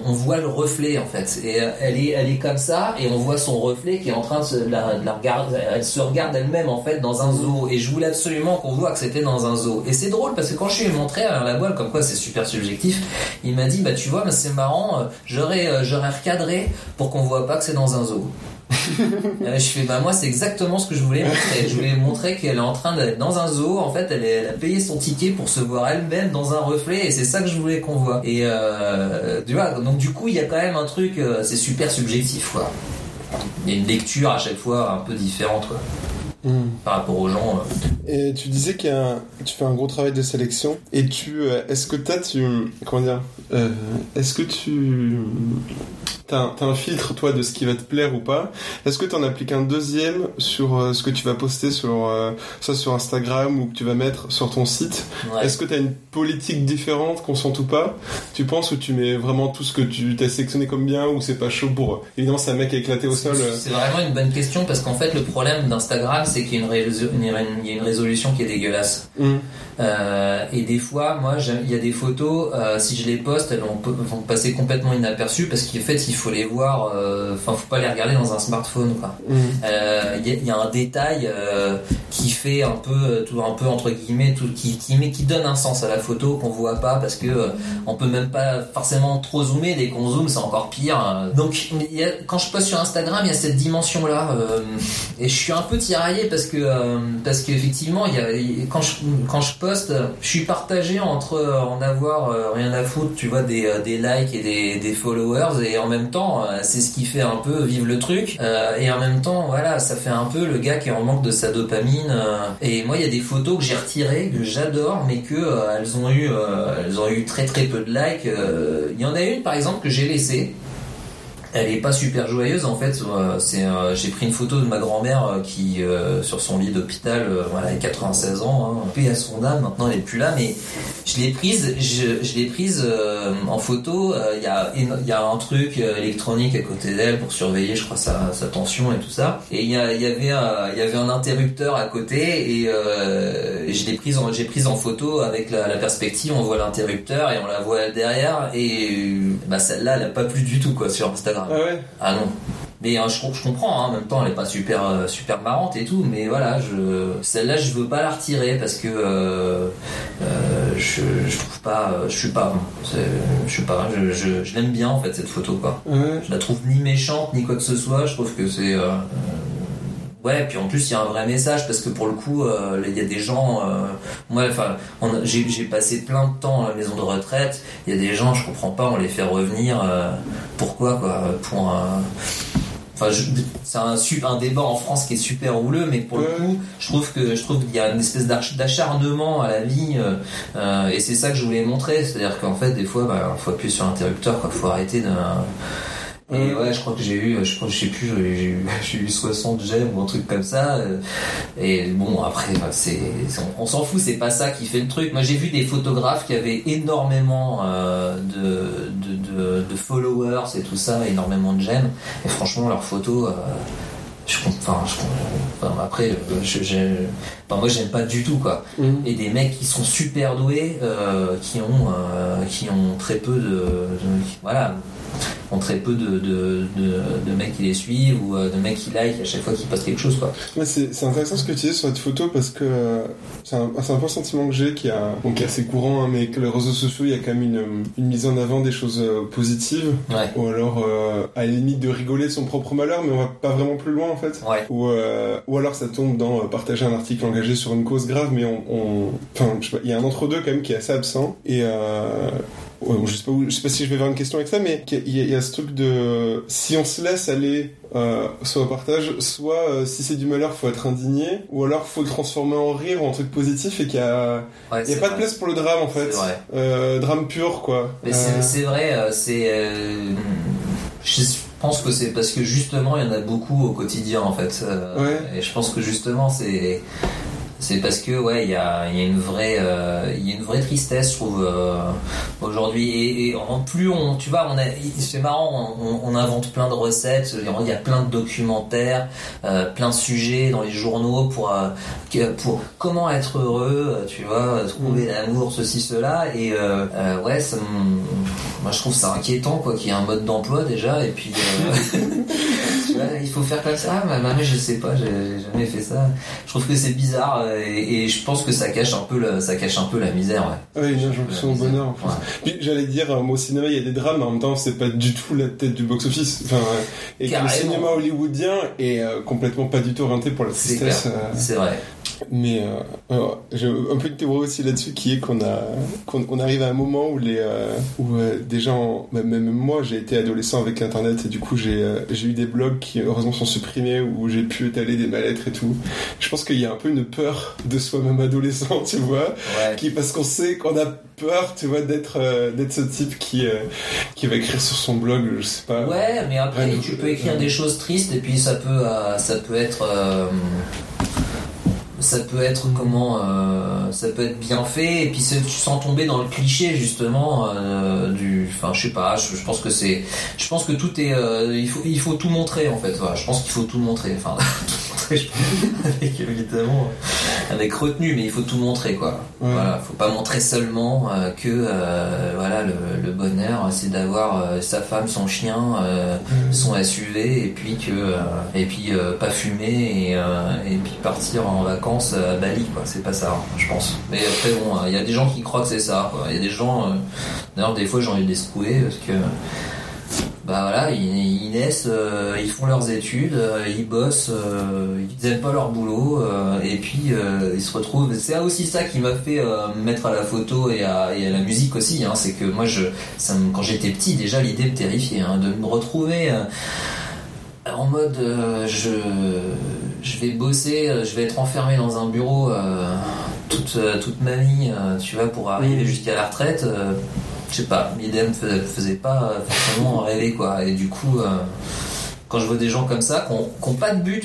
on voit le reflet en fait. Et elle est, elle est comme ça et on voit son reflet qui est en train de se, de la, de la regarder. Elle se regarde elle-même en fait dans un zoo. Et je voulais absolument qu'on voit que c'était dans un zoo. Et c'est drôle parce que quand je lui ai montré à la voile comme quoi c'est super subjectif, il m'a dit bah tu vois bah, c'est marrant, j'aurais, j'aurais recadré pour qu'on voit pas que c'est dans un zoo. Je fais bah moi c'est exactement ce que je voulais montrer. Je voulais montrer qu'elle est en train d'être dans un zoo. En fait elle, est, elle a payé son ticket pour se voir elle-même dans un reflet et c'est ça que je voulais qu'on voit. Et euh, tu vois, donc du coup il y a quand même un truc, c'est super subjectif quoi. Il y a une lecture à chaque fois un peu différente quoi. Mmh. Par rapport aux gens. Euh... Et tu disais qu'il y a un... tu fais un gros travail de sélection. Et tu, euh, est-ce que t'as, tu, comment dire, euh, est-ce que tu, t'as, t'as un filtre toi de ce qui va te plaire ou pas? Est-ce que t'en appliques un deuxième sur euh, ce que tu vas poster sur, euh, soit sur Instagram ou que tu vas mettre sur ton site? Ouais. Est-ce que t'as une politique différente, consciente ou pas? Tu penses, ou tu mets vraiment tout ce que tu t'as sélectionné comme bien, ou c'est pas chaud pour? Évidemment, c'est un mec éclaté au c'est, sol. C'est euh... vraiment une bonne question parce qu'en fait, le problème d'Instagram, c'est qu'il y a une, résol- une, une, y a une résolution qui est dégueulasse. Mmh. Euh, et des fois, moi, il y a des photos, euh, si je les poste, elles vont, vont passer complètement inaperçues parce qu'en fait, il faut les voir, enfin, euh, faut pas les regarder dans un smartphone, quoi. Mmh. Euh, y a, y a un détail euh, qui fait un peu, tout, un peu entre guillemets, tout, qui, qui, mais qui donne un sens à la photo qu'on voit pas parce que euh, on peut même pas forcément trop zoomer. Dès qu'on zoome, c'est encore pire. Hein. Donc, y a, quand je poste sur Instagram, il y a cette dimension-là, euh, et je suis un peu tiraillé. Parce que euh, parce qu'effectivement, il y a, y, quand je quand je poste, je suis partagé entre euh, en avoir euh, rien à foutre, tu vois, des euh, des likes et des des followers, et en même temps, euh, c'est ce qui fait un peu vivre le truc. Euh, et en même temps, voilà, ça fait un peu le gars qui est en manque de sa dopamine. Euh, et moi, il y a des photos que j'ai retirées, que j'adore, mais que euh, elles ont eu euh, elles ont eu très très peu de likes. Il euh, y en a une, par exemple, que j'ai laissée. Elle est pas super joyeuse en fait. Euh, c'est, euh, j'ai pris une photo de ma grand-mère euh, qui euh, sur son lit d'hôpital, euh, voilà, elle a quatre-vingt-seize ans, hein, paix à son âme. Maintenant elle est plus là, mais je l'ai prise, je, je l'ai prise euh, en photo. Il euh, y a il y a un truc électronique à côté d'elle pour surveiller, je crois, sa, sa tension et tout ça. Et il y, y avait il euh, y avait un interrupteur à côté, et, euh, et je l'ai prise, en, j'ai prise en photo avec la, la perspective. On voit l'interrupteur et on la voit derrière. Et euh, bah celle-là, elle a pas plu du tout quoi sur Instagram. Ah ouais. Ah non. Mais hein, je, je comprends, hein, en même temps elle est pas super euh, super marrante et tout, mais voilà, je celle-là je veux pas la retirer parce que euh, euh, je, je trouve pas, euh, je suis pas, c'est, je suis pas, je, je, je l'aime bien en fait cette photo quoi. Ouais. Je la trouve ni méchante ni quoi que ce soit, je trouve que c'est euh, euh, ouais, puis en plus il y a un vrai message parce que pour le coup il euh, y a des gens, euh, moi enfin j'ai, j'ai passé plein de temps à la maison de retraite, il y a des gens je comprends pas, on les fait revenir euh, pourquoi quoi pour un... Enfin, je, c'est un, un débat en France qui est super houleux, mais pour le coup, je trouve que je trouve qu'il y a une espèce d'acharnement à la vie, euh, et c'est ça que je voulais montrer, c'est-à-dire qu'en fait des fois, bah, faut appuyer sur l'interrupteur, quoi, faut arrêter de. Et ouais, je crois que j'ai eu, je crois, je sais plus, j'ai eu, j'ai eu soixante j'aime ou un truc comme ça. Et bon, après, c'est, c'est on, on s'en fout, c'est pas ça qui fait le truc. Moi, j'ai vu des photographes qui avaient énormément euh, de, de, de, de followers et tout ça, énormément de j'aime. Et franchement, leurs photos, euh, je compte, enfin, je, enfin, après, je, je, enfin, moi, j'aime pas du tout, quoi. Mmh. Et des mecs qui sont super doués, euh, qui ont, euh, qui ont très peu de, de voilà. Ont très peu de, de, de, de mecs qui les suivent ou de mecs qui like à chaque fois qu'il passe quelque chose quoi. Ouais, c'est, c'est intéressant ce que tu dis sur cette photo parce que euh, c'est, un, c'est un peu le sentiment que j'ai qui a, bon, qui est assez courant hein, mais que les réseaux sociaux il y a quand même une, une mise en avant des choses euh, positives ouais. Ou alors euh, à la limite de rigoler de son propre malheur mais on va pas vraiment plus loin en fait ouais. Ou, euh, ou alors ça tombe dans euh, partager un article engagé sur une cause grave mais on, on enfin je sais pas, il y a un entre deux quand même qui est assez absent et euh, ouais, bon, je sais pas où, je sais pas si je vais vers une question avec ça, mais il y, y a ce truc de si on se laisse aller euh, soit au partage, soit euh, si c'est du malheur, faut être indigné, ou alors faut le transformer en rire, en truc positif, et qu'il y a, ouais, y a pas vrai. De place pour le drame en fait, euh, drame pur quoi. Mais euh... c'est, c'est vrai, c'est. Euh... Je pense que c'est parce que justement il y en a beaucoup au quotidien en fait, euh, ouais. Et je pense que justement c'est. c'est parce que ouais, il y a, y a une vraie, il euh, y a une vraie tristesse, je trouve, euh, aujourd'hui. Et, et en plus, on, tu vois, on a, c'est marrant, on, on invente plein de recettes. Il y a plein de documentaires, euh, plein de sujets dans les journaux pour, euh, pour comment être heureux, tu vois, trouver l'amour, ceci, cela. Et euh, euh, ouais, ça, moi je trouve ça inquiétant, quoi, qu'il y ait un mode d'emploi déjà. Et puis, euh, tu vois, il faut faire comme ça. Ah, mais je sais pas, j'ai, j'ai jamais fait ça. Je trouve que c'est bizarre. Et, et je pense que ça cache un peu la, ça cache un peu la misère. Ouais. Oui, j'ai l'impression au bonheur. En ouais. Puis j'allais dire, moi, au cinéma, il y a des drames, mais en même temps, c'est pas du tout la tête du box-office. Enfin, et le cinéma hollywoodien est euh, complètement pas du tout orienté pour la tristesse. C'est, euh... c'est vrai. Mais euh, alors, j'ai un peu une théorie aussi là-dessus qui est qu'on a, qu'on, qu'on arrive à un moment où les, euh, où euh, des gens, bah, même moi, j'ai été adolescent avec Internet et du coup j'ai, euh, j'ai eu des blogs qui heureusement sont supprimés où j'ai pu étaler des mal-être et tout. Je pense qu'il y a un peu une peur de soi-même adolescent, tu vois, ouais. qui parce qu'on sait qu'on a peur, tu vois, d'être, euh, d'être ce type qui, euh, qui va écrire sur son blog, je sais pas. Ouais, mais après rien, tu euh, peux écrire euh, des choses tristes et puis ça peut, euh, ça peut être. Euh... ça peut être comment euh, ça peut être bien fait et puis sans tomber dans le cliché justement euh, du enfin je sais pas je, je pense que c'est je pense que tout est euh, il faut il faut tout montrer en fait voilà, je pense qu'il faut tout montrer enfin avec évidemment avec retenue mais il faut tout montrer quoi ouais. Voilà, faut pas montrer seulement euh, que euh, voilà le, le bonheur c'est d'avoir euh, sa femme, son chien, euh, mmh. son S U V et puis que euh, et puis euh, pas fumer et euh, et puis partir en vacances à Bali quoi, c'est pas ça hein, je pense. Mais après bon, il euh, y a des gens qui croient que c'est ça quoi. Il y a des gens euh, d'ailleurs des fois j'ai envie de les secouer parce que bah voilà, ils, ils naissent, euh, ils font leurs études, euh, ils bossent, euh, ils aiment pas leur boulot, euh, et puis euh, ils se retrouvent. C'est aussi ça qui m'a fait euh, me mettre à la photo et à, et à la musique aussi. Hein, c'est que moi, je, ça me, quand j'étais petit, déjà l'idée me terrifiait hein, de me retrouver euh, en mode euh, je, je vais bosser, je vais être enfermé dans un bureau euh, toute, toute ma vie, euh, tu vois, pour arriver jusqu'à la retraite. Euh, Je sais pas, l'idée me faisait pas forcément rêver quoi. Et du coup, euh, quand je vois des gens comme ça, qui n'ont pas de but,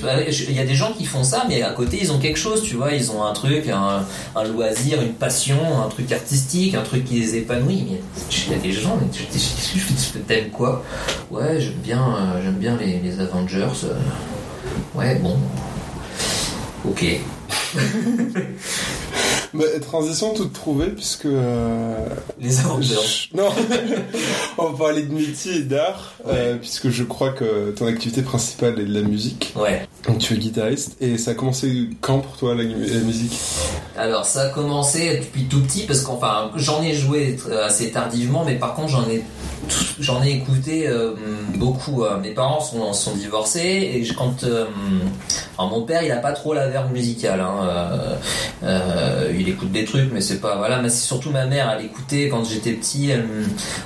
il y a des gens qui font ça, mais à côté ils ont quelque chose, tu vois, ils ont un truc, un, un loisir, une passion, un truc artistique, un truc qui les épanouit. Mais il y a des gens, mais je, je, je, je t'aime quoi. Ouais, j'aime bien, euh, j'aime bien les, les Avengers. Euh, ouais, bon, ok. Bah, transition toute trouvée puisque euh, les aventures. Je... Non, on va parler de métier et d'art ouais. euh, puisque je crois que ton activité principale est de la musique. Ouais. Donc tu es guitariste et ça a commencé quand pour toi la, la musique ? Alors ça a commencé depuis tout petit parce qu'enfin j'en ai joué assez tardivement mais par contre j'en ai j'en ai écouté euh, beaucoup. Mes parents sont sont divorcés et quand euh, alors, mon père il a pas trop la verve musicale. Hein, euh, euh, il écoute des trucs mais c'est pas voilà mais c'est surtout ma mère elle écoutait quand j'étais petit elle,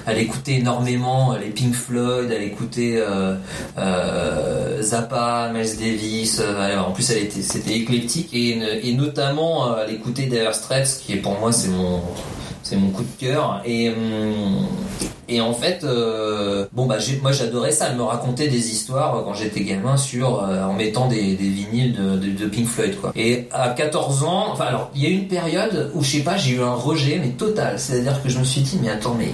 elle écoutait énormément les Pink Floyd elle écoutait euh, euh, Zappa, Miles Davis euh, en plus elle était c'était éclectique et, et notamment euh, elle écoutait Dire Straits qui est pour moi c'est mon c'est mon coup de cœur et hum, et en fait euh, bon bah j'ai, moi j'adorais ça elle me racontait des histoires euh, quand j'étais gamin sur euh, en mettant des, des vinyles de, de, de Pink Floyd quoi et à quatorze ans enfin alors il y a une période où je sais pas j'ai eu un rejet mais total c'est à dire que je me suis dit mais attends mais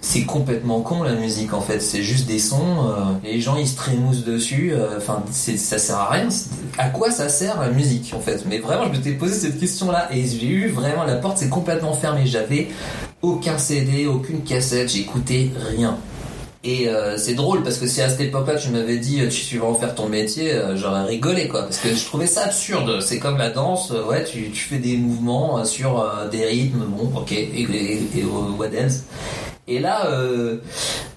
c'est complètement con la musique en fait c'est juste des sons euh, les gens ils se trémoussent dessus enfin euh, ça sert à rien c'est, à quoi ça sert la musique en fait mais vraiment je m'étais posé cette question là et j'ai eu vraiment la porte s'est complètement fermée j'avais aucun C D, aucune cassette, j'écoutais rien. Et euh, c'est drôle parce que si à cette époque-là tu m'avais dit tu vas en faire ton métier, euh, j'aurais rigolé quoi. Parce que je trouvais ça absurde. C'est comme la danse, euh, ouais, tu, tu fais des mouvements euh, sur euh, des rythmes, bon, ok, et, et, et au what else. Et là, euh,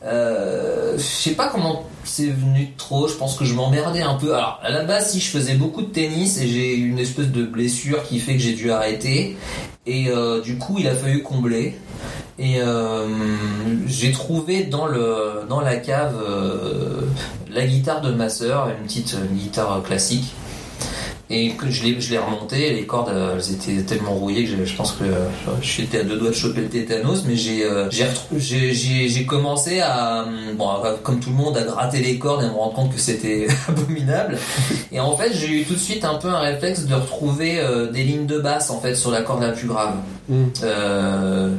euh, je sais pas comment c'est venu trop, je pense que je m'emmerdais un peu. Alors, à la base, si je faisais beaucoup de tennis et j'ai eu une espèce de blessure qui fait que j'ai dû arrêter. Et euh, du coup, il a fallu combler. Et euh, j'ai trouvé dans le dans la cave euh, la guitare de ma sœur, une petite une guitare classique. Et que je l'ai, je l'ai remonté, les cordes elles étaient tellement rouillées que je, je pense que j'étais à deux doigts de choper le tétanos, mais j'ai, euh, j'ai, j'ai, j'ai commencé à, bon, comme tout le monde, à gratter les cordes et à me rendre compte que c'était abominable. Et en fait, j'ai eu tout de suite un peu un réflexe de retrouver euh, des lignes de basse en fait sur la corde la plus grave. Mmh. Euh,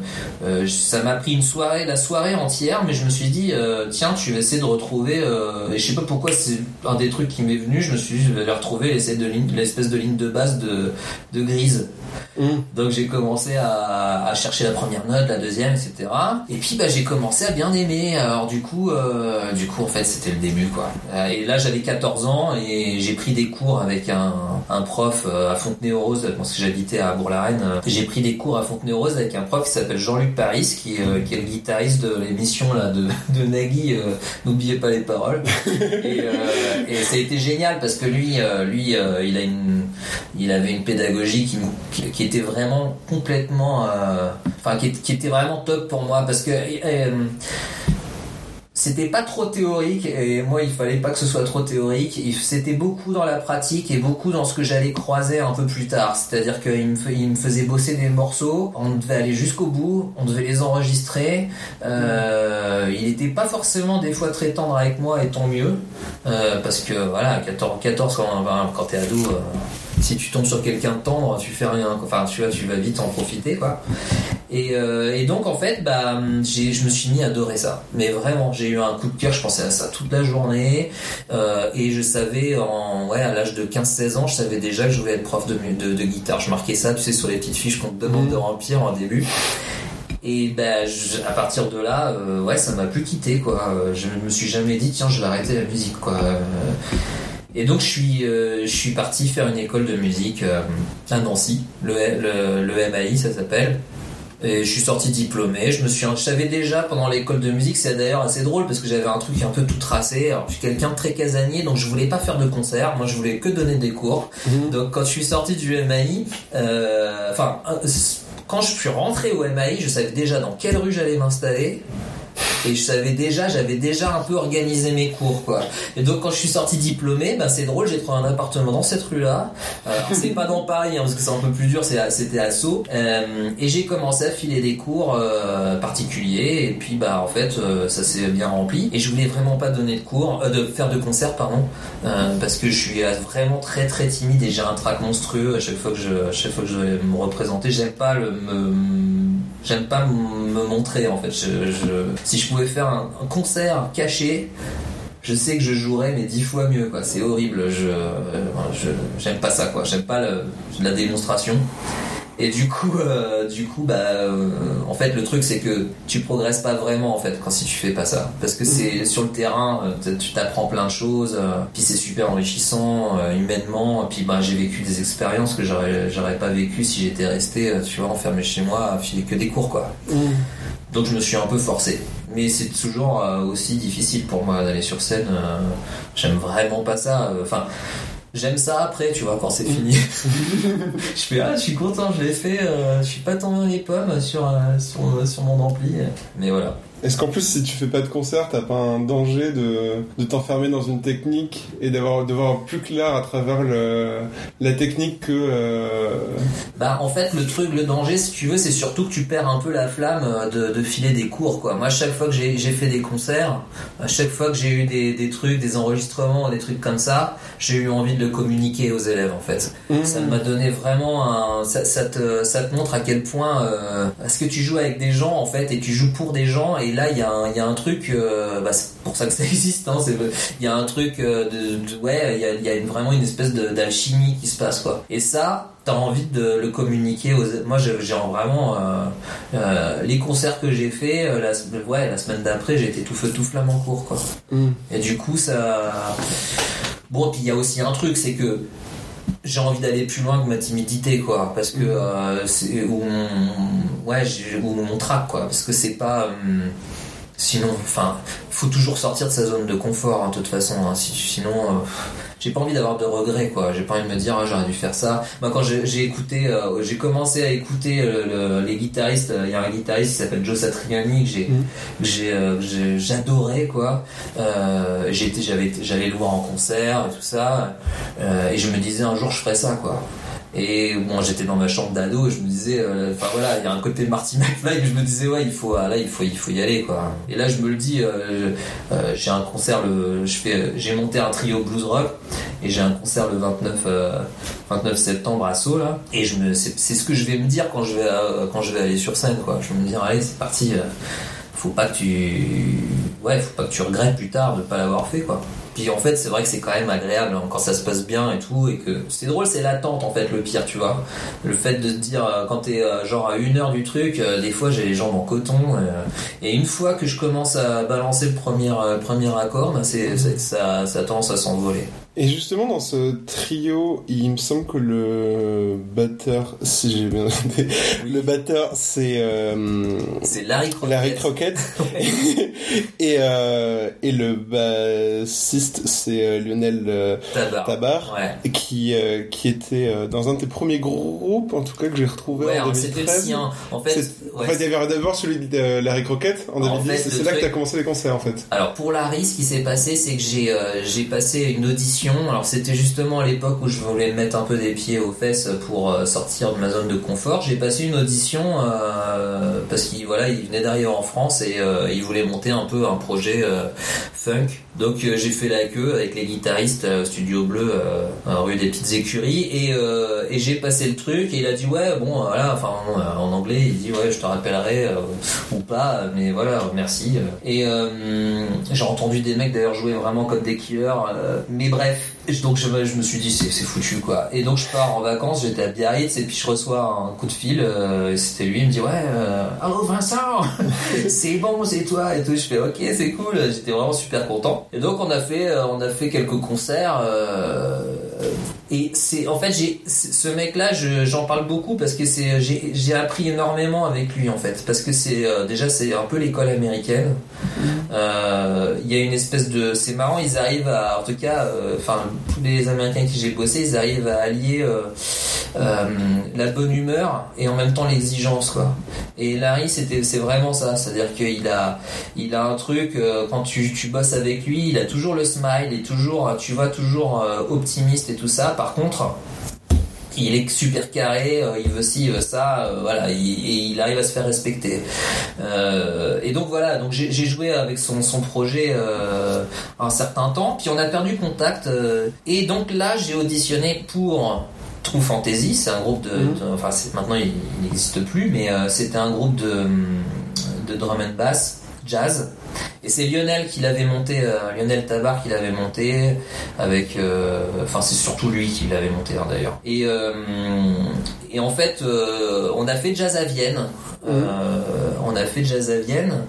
euh, ça m'a pris une soirée, la soirée entière, mais je me suis dit, euh, tiens, tu vas essayer de retrouver, euh, et je sais pas pourquoi, c'est un des trucs qui m'est venu, je me suis dit, je vais les retrouver, essayer de lignes. L'espèce de ligne de base de, de grise. Mmh. Donc j'ai commencé à, à chercher la première note, la deuxième, et cetera. Et puis bah, j'ai commencé à bien aimer. Alors du coup, euh, du coup en fait c'était le début quoi. Et là j'avais quatorze ans et j'ai pris des cours avec un, un prof à Fontenay-aux-Roses, parce que j'habitais à Bourg-la-Reine. J'ai pris des cours à Fontenay-aux-Roses avec un prof qui s'appelle Jean-Luc Paris, qui, euh, qui est le guitariste de l'émission là, de, de Nagui, euh, N'oubliez pas les paroles. Et, euh, et ça a été génial parce que lui, euh, lui euh, il a Une, il avait une pédagogie qui, qui, qui était vraiment complètement euh, enfin qui, qui était vraiment top pour moi parce que euh, c'était pas trop théorique et moi il fallait pas que ce soit trop théorique, c'était beaucoup dans la pratique et beaucoup dans ce que j'allais croiser un peu plus tard, c'est-à-dire qu'il me, il me faisait bosser des morceaux, on devait aller jusqu'au bout, on devait les enregistrer, euh, il était pas forcément des fois très tendre avec moi et tant mieux, euh, parce que voilà, quatorze, quatorze quand, ben, quand t'es ado, euh, si tu tombes sur quelqu'un de tendre tu fais rien, enfin tu vas, tu vas vite en profiter quoi. Et, euh, et donc en fait bah, j'ai, je me suis mis à adorer ça, mais vraiment j'ai eu un coup de cœur, je pensais à ça toute la journée, euh, et je savais en, ouais, à l'âge de quinze seize ans je savais déjà que je voulais être prof de, de, de guitare, je marquais ça tu sais sur les petites fiches qu'on te demande de remplir en début. Et ben je, à partir de là, euh, ouais ça m'a plus quitté quoi, je me suis jamais dit tiens je vais arrêter la musique quoi. euh, Et donc je suis, euh, je suis parti faire une école de musique euh, à Nancy, le, le, le M A I ça s'appelle. Et je suis sorti diplômé, je me suis, je savais déjà pendant l'école de musique, c'est d'ailleurs assez drôle parce que j'avais un truc un peu tout tracé. Alors je suis quelqu'un de très casanier, donc je voulais pas faire de concert, moi je voulais que donner des cours. Mmh. Donc quand je suis sorti du M A I, euh, enfin quand je suis rentré au M A I, je savais déjà dans quelle rue j'allais m'installer. Et je savais déjà, j'avais déjà un peu organisé mes cours quoi. Et donc quand je suis sorti diplômé, bah c'est drôle, j'ai trouvé un appartement dans cette rue-là. Alors c'est pas dans Paris hein, parce que c'est un peu plus dur, c'est à, c'était à Sceaux. Euh, et j'ai commencé à filer des cours euh, particuliers. Et puis bah en fait euh, ça s'est bien rempli. Et je voulais vraiment pas donner de cours, euh, de faire de concerts pardon, euh, parce que je suis vraiment très très timide et j'ai un trac monstrueux à chaque fois que je, à chaque fois que je vais me représenter, j'aime pas le me, j'aime pas me montrer en fait. Je, je, si je pouvais faire un, un concert caché, je sais que je jouerais mais dix fois mieux quoi. C'est horrible. Je, je j'aime pas ça quoi. J'aime pas le, la démonstration. Et du coup, euh, du coup, bah, euh, en fait, le truc c'est que tu progresses pas vraiment en fait quand si tu fais pas ça, parce que c'est sur le terrain, tu t'apprends plein de choses, euh, puis c'est super enrichissant euh, humainement, puis bah j'ai vécu des expériences que j'aurais, j'aurais pas vécu si j'étais resté, tu vois, enfermé chez moi, à filer que des cours quoi. Mmh. Donc je me suis un peu forcé, mais c'est toujours euh, aussi difficile pour moi d'aller sur scène. Euh, j'aime vraiment pas ça. Enfin. Euh, J'aime ça après, tu vois, quand c'est fini. Je fais, ah, je suis content, je l'ai fait, euh, je suis pas tombé dans les pommes sur, euh, sur, sur mon ampli. Mais voilà. Est-ce qu'en plus, si tu fais pas de concert, t'as pas un danger de, de t'enfermer dans une technique et d'avoir, de voir plus clair à travers le, la technique que... Euh... Bah, en fait, le truc, le danger, si tu veux, c'est surtout que tu perds un peu la flamme de, de filer des cours, quoi. Moi, chaque fois que j'ai, j'ai fait des concerts, à chaque fois que j'ai eu des, des trucs, des enregistrements, des trucs comme ça, j'ai eu envie de le communiquer aux élèves, en fait. Mmh. Ça m'a donné vraiment un... Ça, ça, te, ça te montre à quel point... Euh, est-ce que tu joues avec des gens, en fait, et tu joues pour des gens, et Et là, il y, y a un truc, euh, bah, c'est pour ça que ça existe, hein, il y a un truc, euh, de, de, ouais, il y a, y a une, vraiment une espèce de, d'alchimie qui se passe, quoi. Et ça, t'as envie de le communiquer aux... Moi, j'ai, j'ai vraiment... Euh, euh, les concerts que j'ai faits, euh, la, ouais, la semaine d'après, j'étais tout feu, tout flamme en cours, quoi. Mm. Et du coup, ça... Bon, puis il y a aussi un truc, c'est que... j'ai envie d'aller plus loin que ma timidité quoi, parce que euh, c'est où mon, ouais où mon trac quoi, parce que c'est pas euh, sinon enfin faut toujours sortir de sa zone de confort hein, de toute façon hein, si, sinon euh, j'ai pas envie d'avoir de regrets, quoi. J'ai pas envie de me dire ah, j'aurais dû faire ça. Moi, quand j'ai, j'ai écouté, euh, j'ai commencé à écouter le, le, les guitaristes. Il y a un guitariste qui s'appelle Joe Satriani que j'ai, mmh. j'ai, euh, j'ai j'adorais, quoi. Euh, j'étais, j'avais, j'allais le voir en concert et tout ça. Euh, et je me disais un jour je ferais ça, quoi. Et bon, j'étais dans ma chambre d'ado et je me disais, enfin euh, voilà, il y a un côté de Marty McFly que je me disais, ouais, il faut, là, il faut, il faut y aller, quoi. Et là, je me le dis, euh, je, euh, j'ai un concert, le, je fais, j'ai monté un trio blues rock et j'ai un concert le vingt-neuf septembre à Sceaux, là. Et je me, c'est, c'est ce que je vais me dire quand je vais, euh, quand je vais aller sur scène, quoi. Je vais me dire, allez, c'est parti. Euh, faut pas que tu, ouais, faut pas que tu regrettes plus tard de pas l'avoir fait, quoi. Puis en fait, c'est vrai que c'est quand même agréable hein, quand ça se passe bien et tout, et que c'est drôle, c'est l'attente en fait le pire, tu vois. Le fait de te dire euh, quand t'es euh, genre à une heure du truc, euh, des fois j'ai les jambes en coton, euh, et une fois que je commence à balancer le premier euh, premier accord, bah, c'est, c'est ça, ça a tendance à s'envoler. Et justement dans ce trio, il me semble que le batteur, si j'ai bien noté, le batteur c'est euh, c'est Larry Crockett. Larry Crockett. et euh, et le bassiste c'est Lionel euh, Tabar, Tabar ouais. qui, euh, qui était euh, dans un de tes premiers groupes en tout cas que j'ai retrouvé ouais, en deux mille treize. C'était le sien. En fait, ouais, en fait il y avait d'abord celui de euh, Larry Crockett en deux mille dix, en fait, c'est, c'est là que tu as commencé les concerts en fait. Alors pour Larry, ce qui s'est passé c'est que j'ai, euh, j'ai passé une audition. Alors c'était justement à l'époque où je voulais me mettre un peu des pieds aux fesses pour euh, sortir de ma zone de confort. J'ai passé une audition euh, parce qu'il voilà, il venait d'arriver en France et euh, il voulait monter un peu un projet euh, funk. Donc euh, j'ai fait la queue avec les guitaristes euh, Studio Bleu euh, rue des Petites Écuries et, euh, et j'ai passé le truc et il a dit ouais bon voilà enfin en, en anglais il dit ouais je te rappellerai euh, ou pas mais voilà merci et euh, j'ai entendu des mecs d'ailleurs jouer vraiment comme des killers euh, mais bref donc je, je me suis dit c'est, c'est foutu quoi et donc je pars en vacances, j'étais à Biarritz et puis je reçois un coup de fil euh, et c'était lui, il me dit ouais euh, allô Vincent c'est bon c'est toi et tout, je fais ok c'est cool, j'étais vraiment super content. Et donc on a fait, on a fait quelques concerts euh, et c'est en fait j'ai ce mec-là, je, j'en parle beaucoup parce que c'est j'ai, j'ai appris énormément avec lui en fait parce que c'est euh, déjà c'est un peu l'école américaine. Euh, il y a une espèce de c'est marrant ils arrivent à en tout cas enfin euh, tous les Américains qui j'ai bossé ils arrivent à allier euh, euh, la bonne humeur et en même temps l'exigence quoi. Et Larry c'était c'est vraiment ça, c'est-à-dire qu'il a il a un truc euh, quand tu tu bosses avec lui il a toujours le smile, il est toujours, tu vois, toujours optimiste et tout ça. Par contre, il est super carré, euh, il veut ci, il veut ça, euh, voilà, il, et il arrive à se faire respecter. Euh, et donc voilà, donc j'ai, j'ai joué avec son, son projet euh, un certain temps, puis on a perdu contact. Euh, et donc là, j'ai auditionné pour Trou Fantasy, c'est un groupe de, de enfin c'est, maintenant il, il n'existe plus, mais euh, c'était un groupe de, de drum and bass jazz. Et c'est Lionel qui l'avait monté, euh, Lionel Tabar qui l'avait monté, avec, euh, enfin c'est surtout lui qui l'avait monté hein, d'ailleurs. Et, euh, et en fait, euh, on a fait Jazz à Vienne. Euh, on a fait Jazz à Vienne.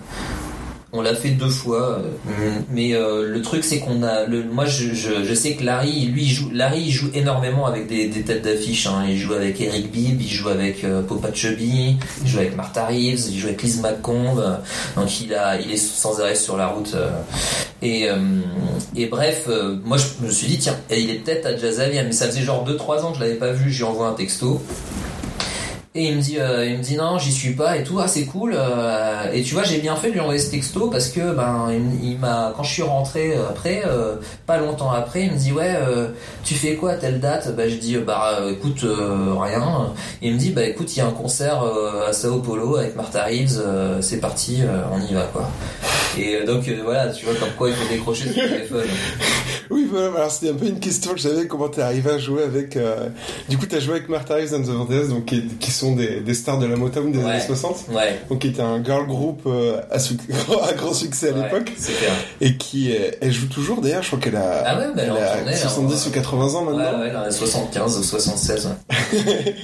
On l'a fait deux fois, mais euh, le truc c'est qu'on a, le, moi je, je je sais que Larry, lui il joue, Larry il joue énormément avec des, des têtes d'affiche, hein. Il joue avec Eric Bibb, il joue avec euh, Popa Chubby, il joue avec Martha Reeves, il joue avec Liz McComb, euh, donc il a, il est sans arrêt sur la route. Euh, et euh, et bref, euh, moi je me suis dit tiens, il est peut-être à Jazz à Vienne, mais ça faisait genre deux trois ans que je l'avais pas vu, je lui envoie un texto. Et il me dit, euh, il me dit non, j'y suis pas et tout, ah c'est cool. Euh, et tu vois, j'ai bien fait de lui envoyer ce texto parce que ben il, il m'a, quand je suis rentré après, euh, pas longtemps après, il me dit ouais, euh, tu fais quoi à telle date ? Bah je dis bah euh, écoute euh, rien. Et il me dit bah écoute, il y a un concert euh, à São Paulo avec Martha Reeves, euh, c'est parti, euh, on y va quoi. Et euh, donc euh, voilà, tu vois comme quoi il faut décrocher son téléphone. Oui voilà, alors c'était un peu une question que j'avais, comment t'es arrivé à jouer avec. Euh... Du coup t'as joué avec Martha Reeves and the Vandellas, donc qui, qui sont Des, des stars de la Motown des ouais, années soixante, ouais. Donc qui était un girl group euh, à, su- à grand succès à ouais, l'époque, et qui euh, elle joue toujours d'ailleurs, je crois qu'elle a, ah ouais, bah elle elle a soixante-dix alors, ou quatre-vingts ans maintenant, ouais, ouais, elle a soixante-quinze ou soixante-seize ouais.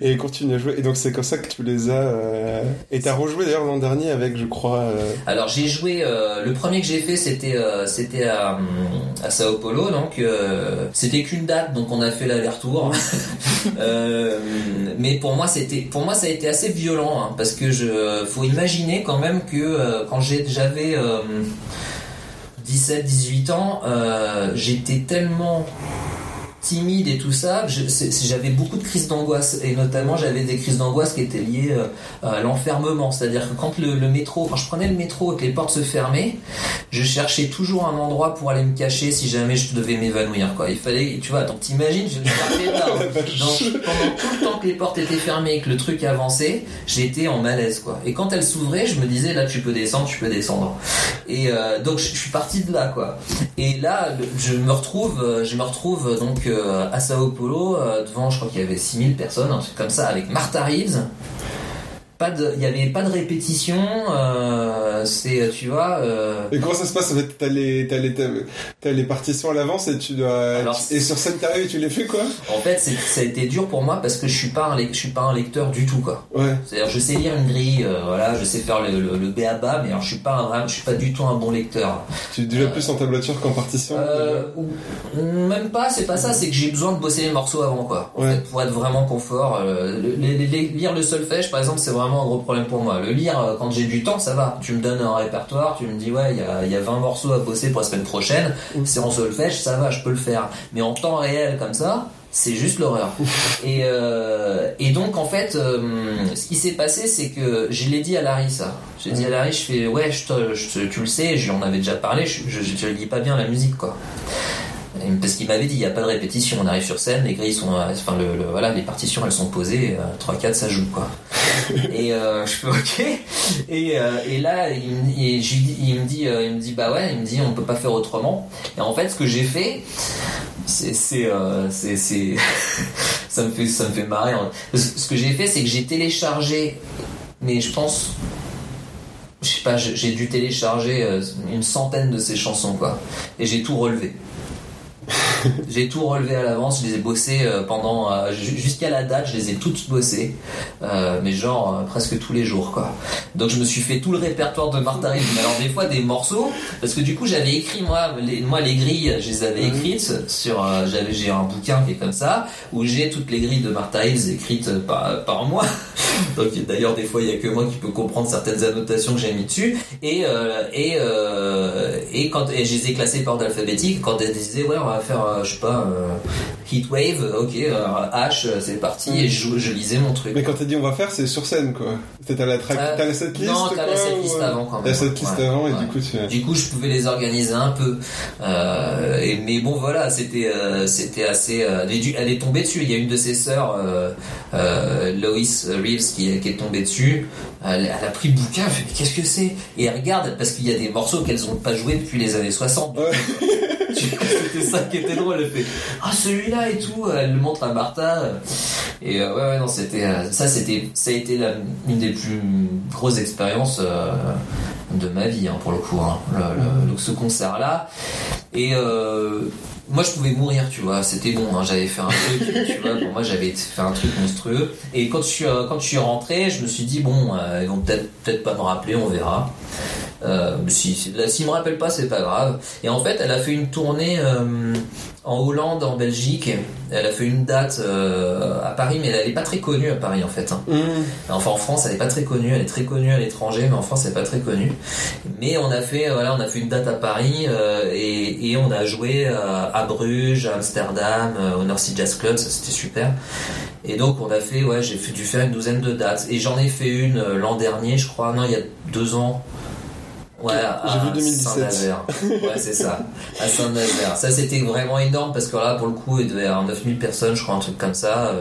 Et elle continue à jouer, et donc c'est comme ça que tu les as euh... et t'as rejoué d'ailleurs l'an dernier avec je crois euh... alors j'ai joué euh, le premier que j'ai fait c'était, euh, c'était à, à São Paulo, donc euh, c'était qu'une date donc on a fait l'aller-retour euh, mais pour moi c'était pour moi ça a été assez violent hein, parce que je faut imaginer quand même que euh, quand j'ai, j'avais euh, dix-sept dix-huit ans, euh, j'étais tellement timide et tout ça, je, j'avais beaucoup de crises d'angoisse, et notamment j'avais des crises d'angoisse qui étaient liées euh, à l'enfermement, c'est-à-dire que quand le, le métro, quand je prenais le métro et que les portes se fermaient, je cherchais toujours un endroit pour aller me cacher si jamais je devais m'évanouir, quoi. Il fallait, tu vois, donc t'imagines, je me partais là, hein. Donc pendant tout le temps que les portes étaient fermées et que le truc avançait, j'étais en malaise, quoi. Et quand elles s'ouvraient, je me disais là tu peux descendre, tu peux descendre. Et euh, donc je, je suis parti de là, quoi. Et là je me retrouve, je me retrouve donc à São Paulo, devant, je crois qu'il y avait six mille personnes, un truc comme ça, avec Martha Reeves. Pas de, il n'y avait pas de répétition, euh, c'est, tu vois. Euh... Et comment ça se passe en fait, t'as les, t'as les, t'as, t'as les partitions à l'avance et tu dois. Alors, tu, et sur scène t'arrives et tu les fais, quoi. En fait, c'est, ça a été dur pour moi parce que je suis pas un, je suis pas un lecteur du tout, quoi. Ouais. C'est-à-dire, je sais lire une grille, euh, voilà, je sais faire le, le, le B A B A, mais alors je suis pas un, je suis pas du tout un bon lecteur. Tu es déjà euh, plus en tablature qu'en partition. Euh, même pas, c'est pas ça, c'est que j'ai besoin de bosser les morceaux avant, quoi. En ouais. fait, pour être vraiment confort, euh, les, les, les, lire le solfège, par exemple, c'est vraiment un gros problème pour moi. Le lire, quand j'ai du temps, ça va, tu me donnes un répertoire, tu me dis ouais, il y, y a vingt morceaux à bosser pour la semaine prochaine, c'est en solfège, ça va, je peux le faire, mais en temps réel comme ça, c'est juste l'horreur. Et, euh, et donc en fait euh, ce qui s'est passé, c'est que je l'ai dit à Larry, ça, j'ai dit à Larry, je fais ouais, je te, je, tu le sais, j'en avais déjà parlé, je, je, je, je lis pas bien la musique, quoi. Parce qu'il m'avait dit, il n'y a pas de répétition, on arrive sur scène, les grilles sont, enfin le, le, voilà, les partitions elles sont posées, trois quatre ça joue, quoi. Et euh, je fais ok. Et, euh, et là il me, et je, il me dit, il me dit bah ouais, il me dit on peut pas faire autrement. Et en fait ce que j'ai fait, c'est, c'est, euh, c'est, c'est ça me fait, ça me fait marrer. Ce que j'ai fait, c'est que j'ai téléchargé, mais je pense, je sais pas, j'ai dû télécharger une centaine de ces chansons, quoi. Et j'ai tout relevé. J'ai tout relevé à l'avance, je les ai bossés pendant euh, jusqu'à la date, je les ai toutes bossées, euh, mais genre euh, presque tous les jours, quoi. Donc je me suis fait tout le répertoire de Martha Reeves. Mais alors des fois des morceaux, parce que du coup j'avais écrit moi les, moi les grilles, je les avais écrites sur, euh, j'avais, j'ai un bouquin qui est comme ça où j'ai toutes les grilles de Martha Reeves écrites par, par moi. Donc d'ailleurs des fois il y a que moi qui peux comprendre certaines annotations que j'ai mis dessus, et euh, et euh, et quand et je les ai classées par ordre alphabétique. Quand elles disaient ouais on va faire euh, je sais pas euh, Heatwave, ok, euh, H, c'est parti, et je, je lisais mon truc. Mais quand t'as dit on va faire, c'est sur scène, quoi. T'as la track, euh, t'as la setlist. Non, t'as la setlist avant quand même. La setlist ouais, avant ouais. Et ouais. du coup tu. Du coup je pouvais les organiser un peu. Euh, et, mais bon voilà, c'était euh, c'était assez. Euh, elle est tombée dessus. Il y a une de ses sœurs, euh, euh, Lois Reeves, qui, qui est tombée dessus. Elle, elle a pris le bouquin. Elle fait, mais qu'est-ce que c'est ? Et elle regarde parce qu'il y a des morceaux qu'elles ont pas joués depuis les années soixante. Ouais. C'était ça qui était drôle, elle fait ah oh, celui-là et tout, elle le montre à Martha. Et euh, ouais ouais non c'était euh, ça c'était ça a été la, une des plus grosses expériences euh, de ma vie, hein, pour le coup, hein, le, le, donc ce concert là. Et euh, moi je pouvais mourir, tu vois, c'était bon, hein, j'avais fait un truc, tu vois, pour moi j'avais fait un truc monstrueux. Et quand je suis euh, quand je suis rentré, je me suis dit bon, euh, ils vont peut-être peut-être pas me rappeler, on verra. Euh, si, si, là, s'il me rappelle pas, c'est pas grave. Et en fait, elle a fait une tournée euh, en Hollande, en Belgique. Elle a fait une date euh, à Paris, mais elle n'est pas très connue à Paris, en fait. Hein. Mmh. Enfin, en France, elle n'est pas très connue. Elle est très connue à l'étranger, mais en France, elle n'est pas très connue. Mais on a fait, voilà, on a fait une date à Paris euh, et, et on a joué euh, à Bruges, à Amsterdam, euh, au North Sea Jazz Club. Ça, c'était super. Et donc, on a fait, ouais, j'ai fait, dû faire une douzaine de dates. Et j'en ai fait une euh, l'an dernier, je crois. Non, il y a deux ans. Ouais, j'ai vu deux mille dix-sept. Saint-Nazaire. Ouais, c'est ça. À Saint-Nazaire. Ça, c'était vraiment énorme parce que là, pour le coup, il devait y avoir neuf mille personnes, je crois, un truc comme ça.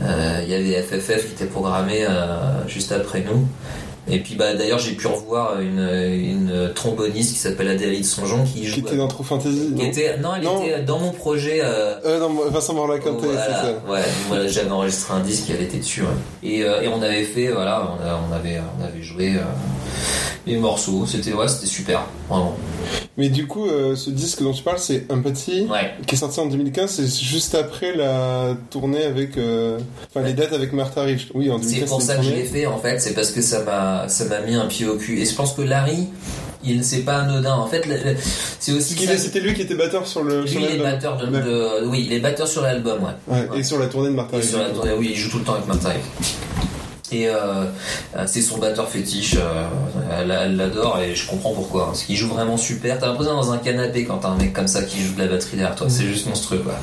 Il euh, y avait F F F qui était programmé euh, juste après nous. Et puis, bah, d'ailleurs, j'ai pu revoir une, une tromboniste qui s'appelle Adélaïde Songeon qui joue. Qui était dans Trou Fantasy. Qui était, non, elle non. était dans mon projet. Euh, euh, non, Vincent Morla, oh, voilà, c'est ça. Ouais, moi, j'avais enregistré un disque, elle était dessus. Ouais. Et, euh, et on avait fait, voilà, on, a, on, avait, on avait joué. Euh, les morceaux, c'était ouais, c'était super, vraiment. Mais du coup, euh, ce disque dont tu parles, c'est Un Petit, ouais, qui est sorti en deux mille quinze, c'est juste après la tournée avec, enfin euh, ouais, les dates avec Martha Reeves. Oui, en deux mille quinze. C'est pour ça que je l'ai fait, en fait, c'est parce que ça m'a, ça m'a mis un pied au cul. Et je pense que Larry, il c'est pas anodin. En fait, c'est aussi. Ça... C'était lui qui était batteur sur le. Lui, sur l'album. Il est batteur de, de, oui, il est batteur sur l'album, ouais. Ouais, ouais. Et sur la tournée de Martha Reeves. Sur la tournée, oui, il joue tout le temps avec Martha Reeves. et euh, c'est son batteur fétiche, euh, elle, elle l'adore et je comprends pourquoi, parce qu'il joue vraiment super. T'as l'impression dans un canapé quand t'as un mec comme ça qui joue de la batterie derrière toi, mmh. c'est juste monstrueux quoi.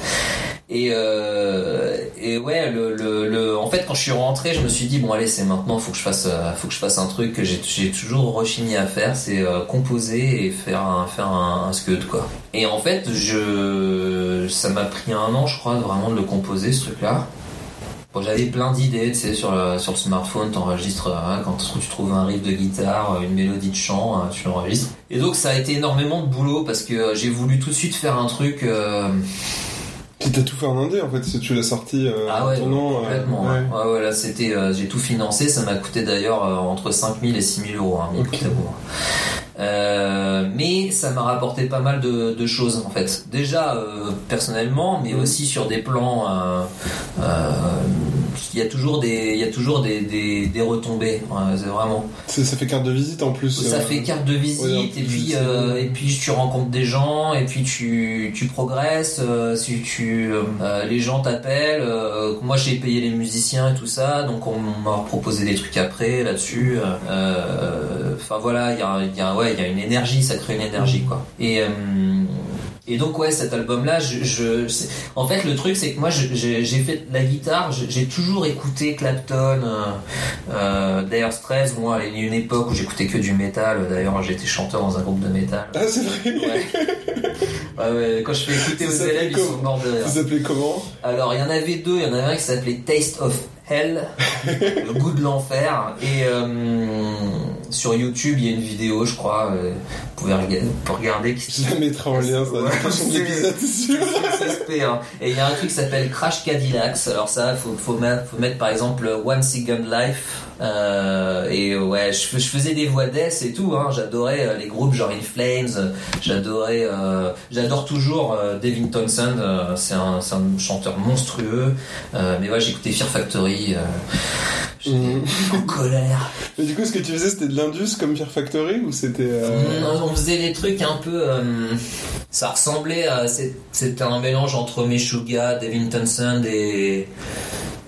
Et, euh, et ouais, le, le, le, en fait, quand je suis rentré, je me suis dit, bon, allez, c'est maintenant, faut que je fasse, faut que je fasse un truc que j'ai, j'ai toujours rechigné à faire, c'est euh, composer et faire un, faire un, un scud, quoi. Et en fait, je, ça m'a pris un an, je crois, vraiment de le composer, ce truc-là. Bon, j'avais plein d'idées, tu sais, sur le, sur le smartphone, t'enregistres, hein, quand tu trouves un riff de guitare, une mélodie de chant, hein, tu l'enregistres. Et donc, ça a été énormément de boulot parce que j'ai voulu tout de suite faire un truc, euh, qui t'a tout farmandé en fait, si tu l'as sorti euh, ah ouais, tournant, complètement. Euh, ouais. Ouais, ouais, là, c'était, euh, j'ai tout financé, ça m'a coûté d'ailleurs euh, entre cinq mille et six mille euros, hein, okay. euh, mais ça m'a rapporté pas mal de, de choses en fait. Déjà euh, personnellement, mais aussi sur des plans. Euh, euh, Il y a toujours des, il y a toujours des, des, des retombées, ouais, c'est vraiment. Ça, ça fait carte de visite en plus. Ça euh... fait carte de visite, ouais, et puis euh, et puis tu rencontres des gens et puis tu tu progresses, euh, si tu euh, les gens t'appellent. Euh, moi j'ai payé les musiciens et tout ça, donc on m'a proposé des trucs après là-dessus. Enfin euh, euh, voilà, il y a, y a ouais, il y a une énergie, ça crée une énergie quoi. Et euh, Et donc ouais, cet album-là, je, je, c'est... en fait le truc c'est que moi je, j'ai, j'ai fait de la guitare, j'ai toujours écouté Clapton, euh, Dire Straits. Moi, il y a une époque où j'écoutais que du métal. D'ailleurs, j'étais chanteur dans un groupe de métal. Ah c'est vrai. Ouais. Ouais, ouais, quand je fais écouter aux élèves, ils sont morts de rire. Ça s'appelait comment ? Alors il y en avait deux. Il y en avait un qui s'appelait Taste of Hell, le goût de l'enfer. Et euh, sur YouTube, il y a une vidéo, je crois. Euh, vous pouvez regarder. Pour regarder qui... Je la mettrai en lien. Ça, ouais, c'est l'épisode sûr. Hein. Et il y a un truc qui s'appelle Crash Cadillacs. Alors ça, faut faut mettre, faut mettre par exemple One Second Life. Euh, et ouais, je, je faisais des voix d'ess et tout. Hein. J'adorais euh, les groupes genre In Flames. J'adorais. Euh, j'adore toujours euh, Devin Townsend. Euh, c'est un, c'est un chanteur monstrueux. Euh, mais ouais, j'écoutais Fear Factory. Euh, mmh. En colère. Mais du coup, ce que tu faisais, c'était de l'indus comme Fear Factory ou c'était euh... non, on faisait des trucs un peu. Euh, ça ressemblait à. C'était un mélange entre Meshuggah, Devin Townsend et.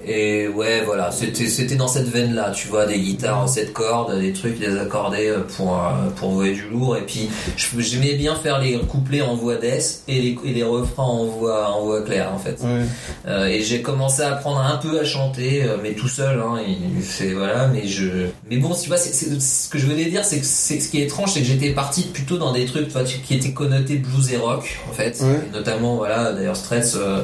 Et ouais, voilà, c'était, c'était dans cette veine-là, tu vois, des guitares en sept cordes, des trucs désaccordés pour, pour voyer du lourd. Et puis, j'aimais bien faire les couplets en voix d'ess et les, et les refrains en voix, en voix claire, en fait. Oui. Euh, et j'ai commencé à apprendre un peu à chanter, mais tout seul, hein, et c'est, voilà, mais je... Mais bon, tu vois, c'est, c'est, ce que je voulais dire, c'est que c'est, ce qui est étrange, c'est que j'étais parti plutôt dans des trucs, tu vois, qui étaient connotés blues et rock, en fait. Oui. Notamment, voilà, d'ailleurs, Stress... Euh,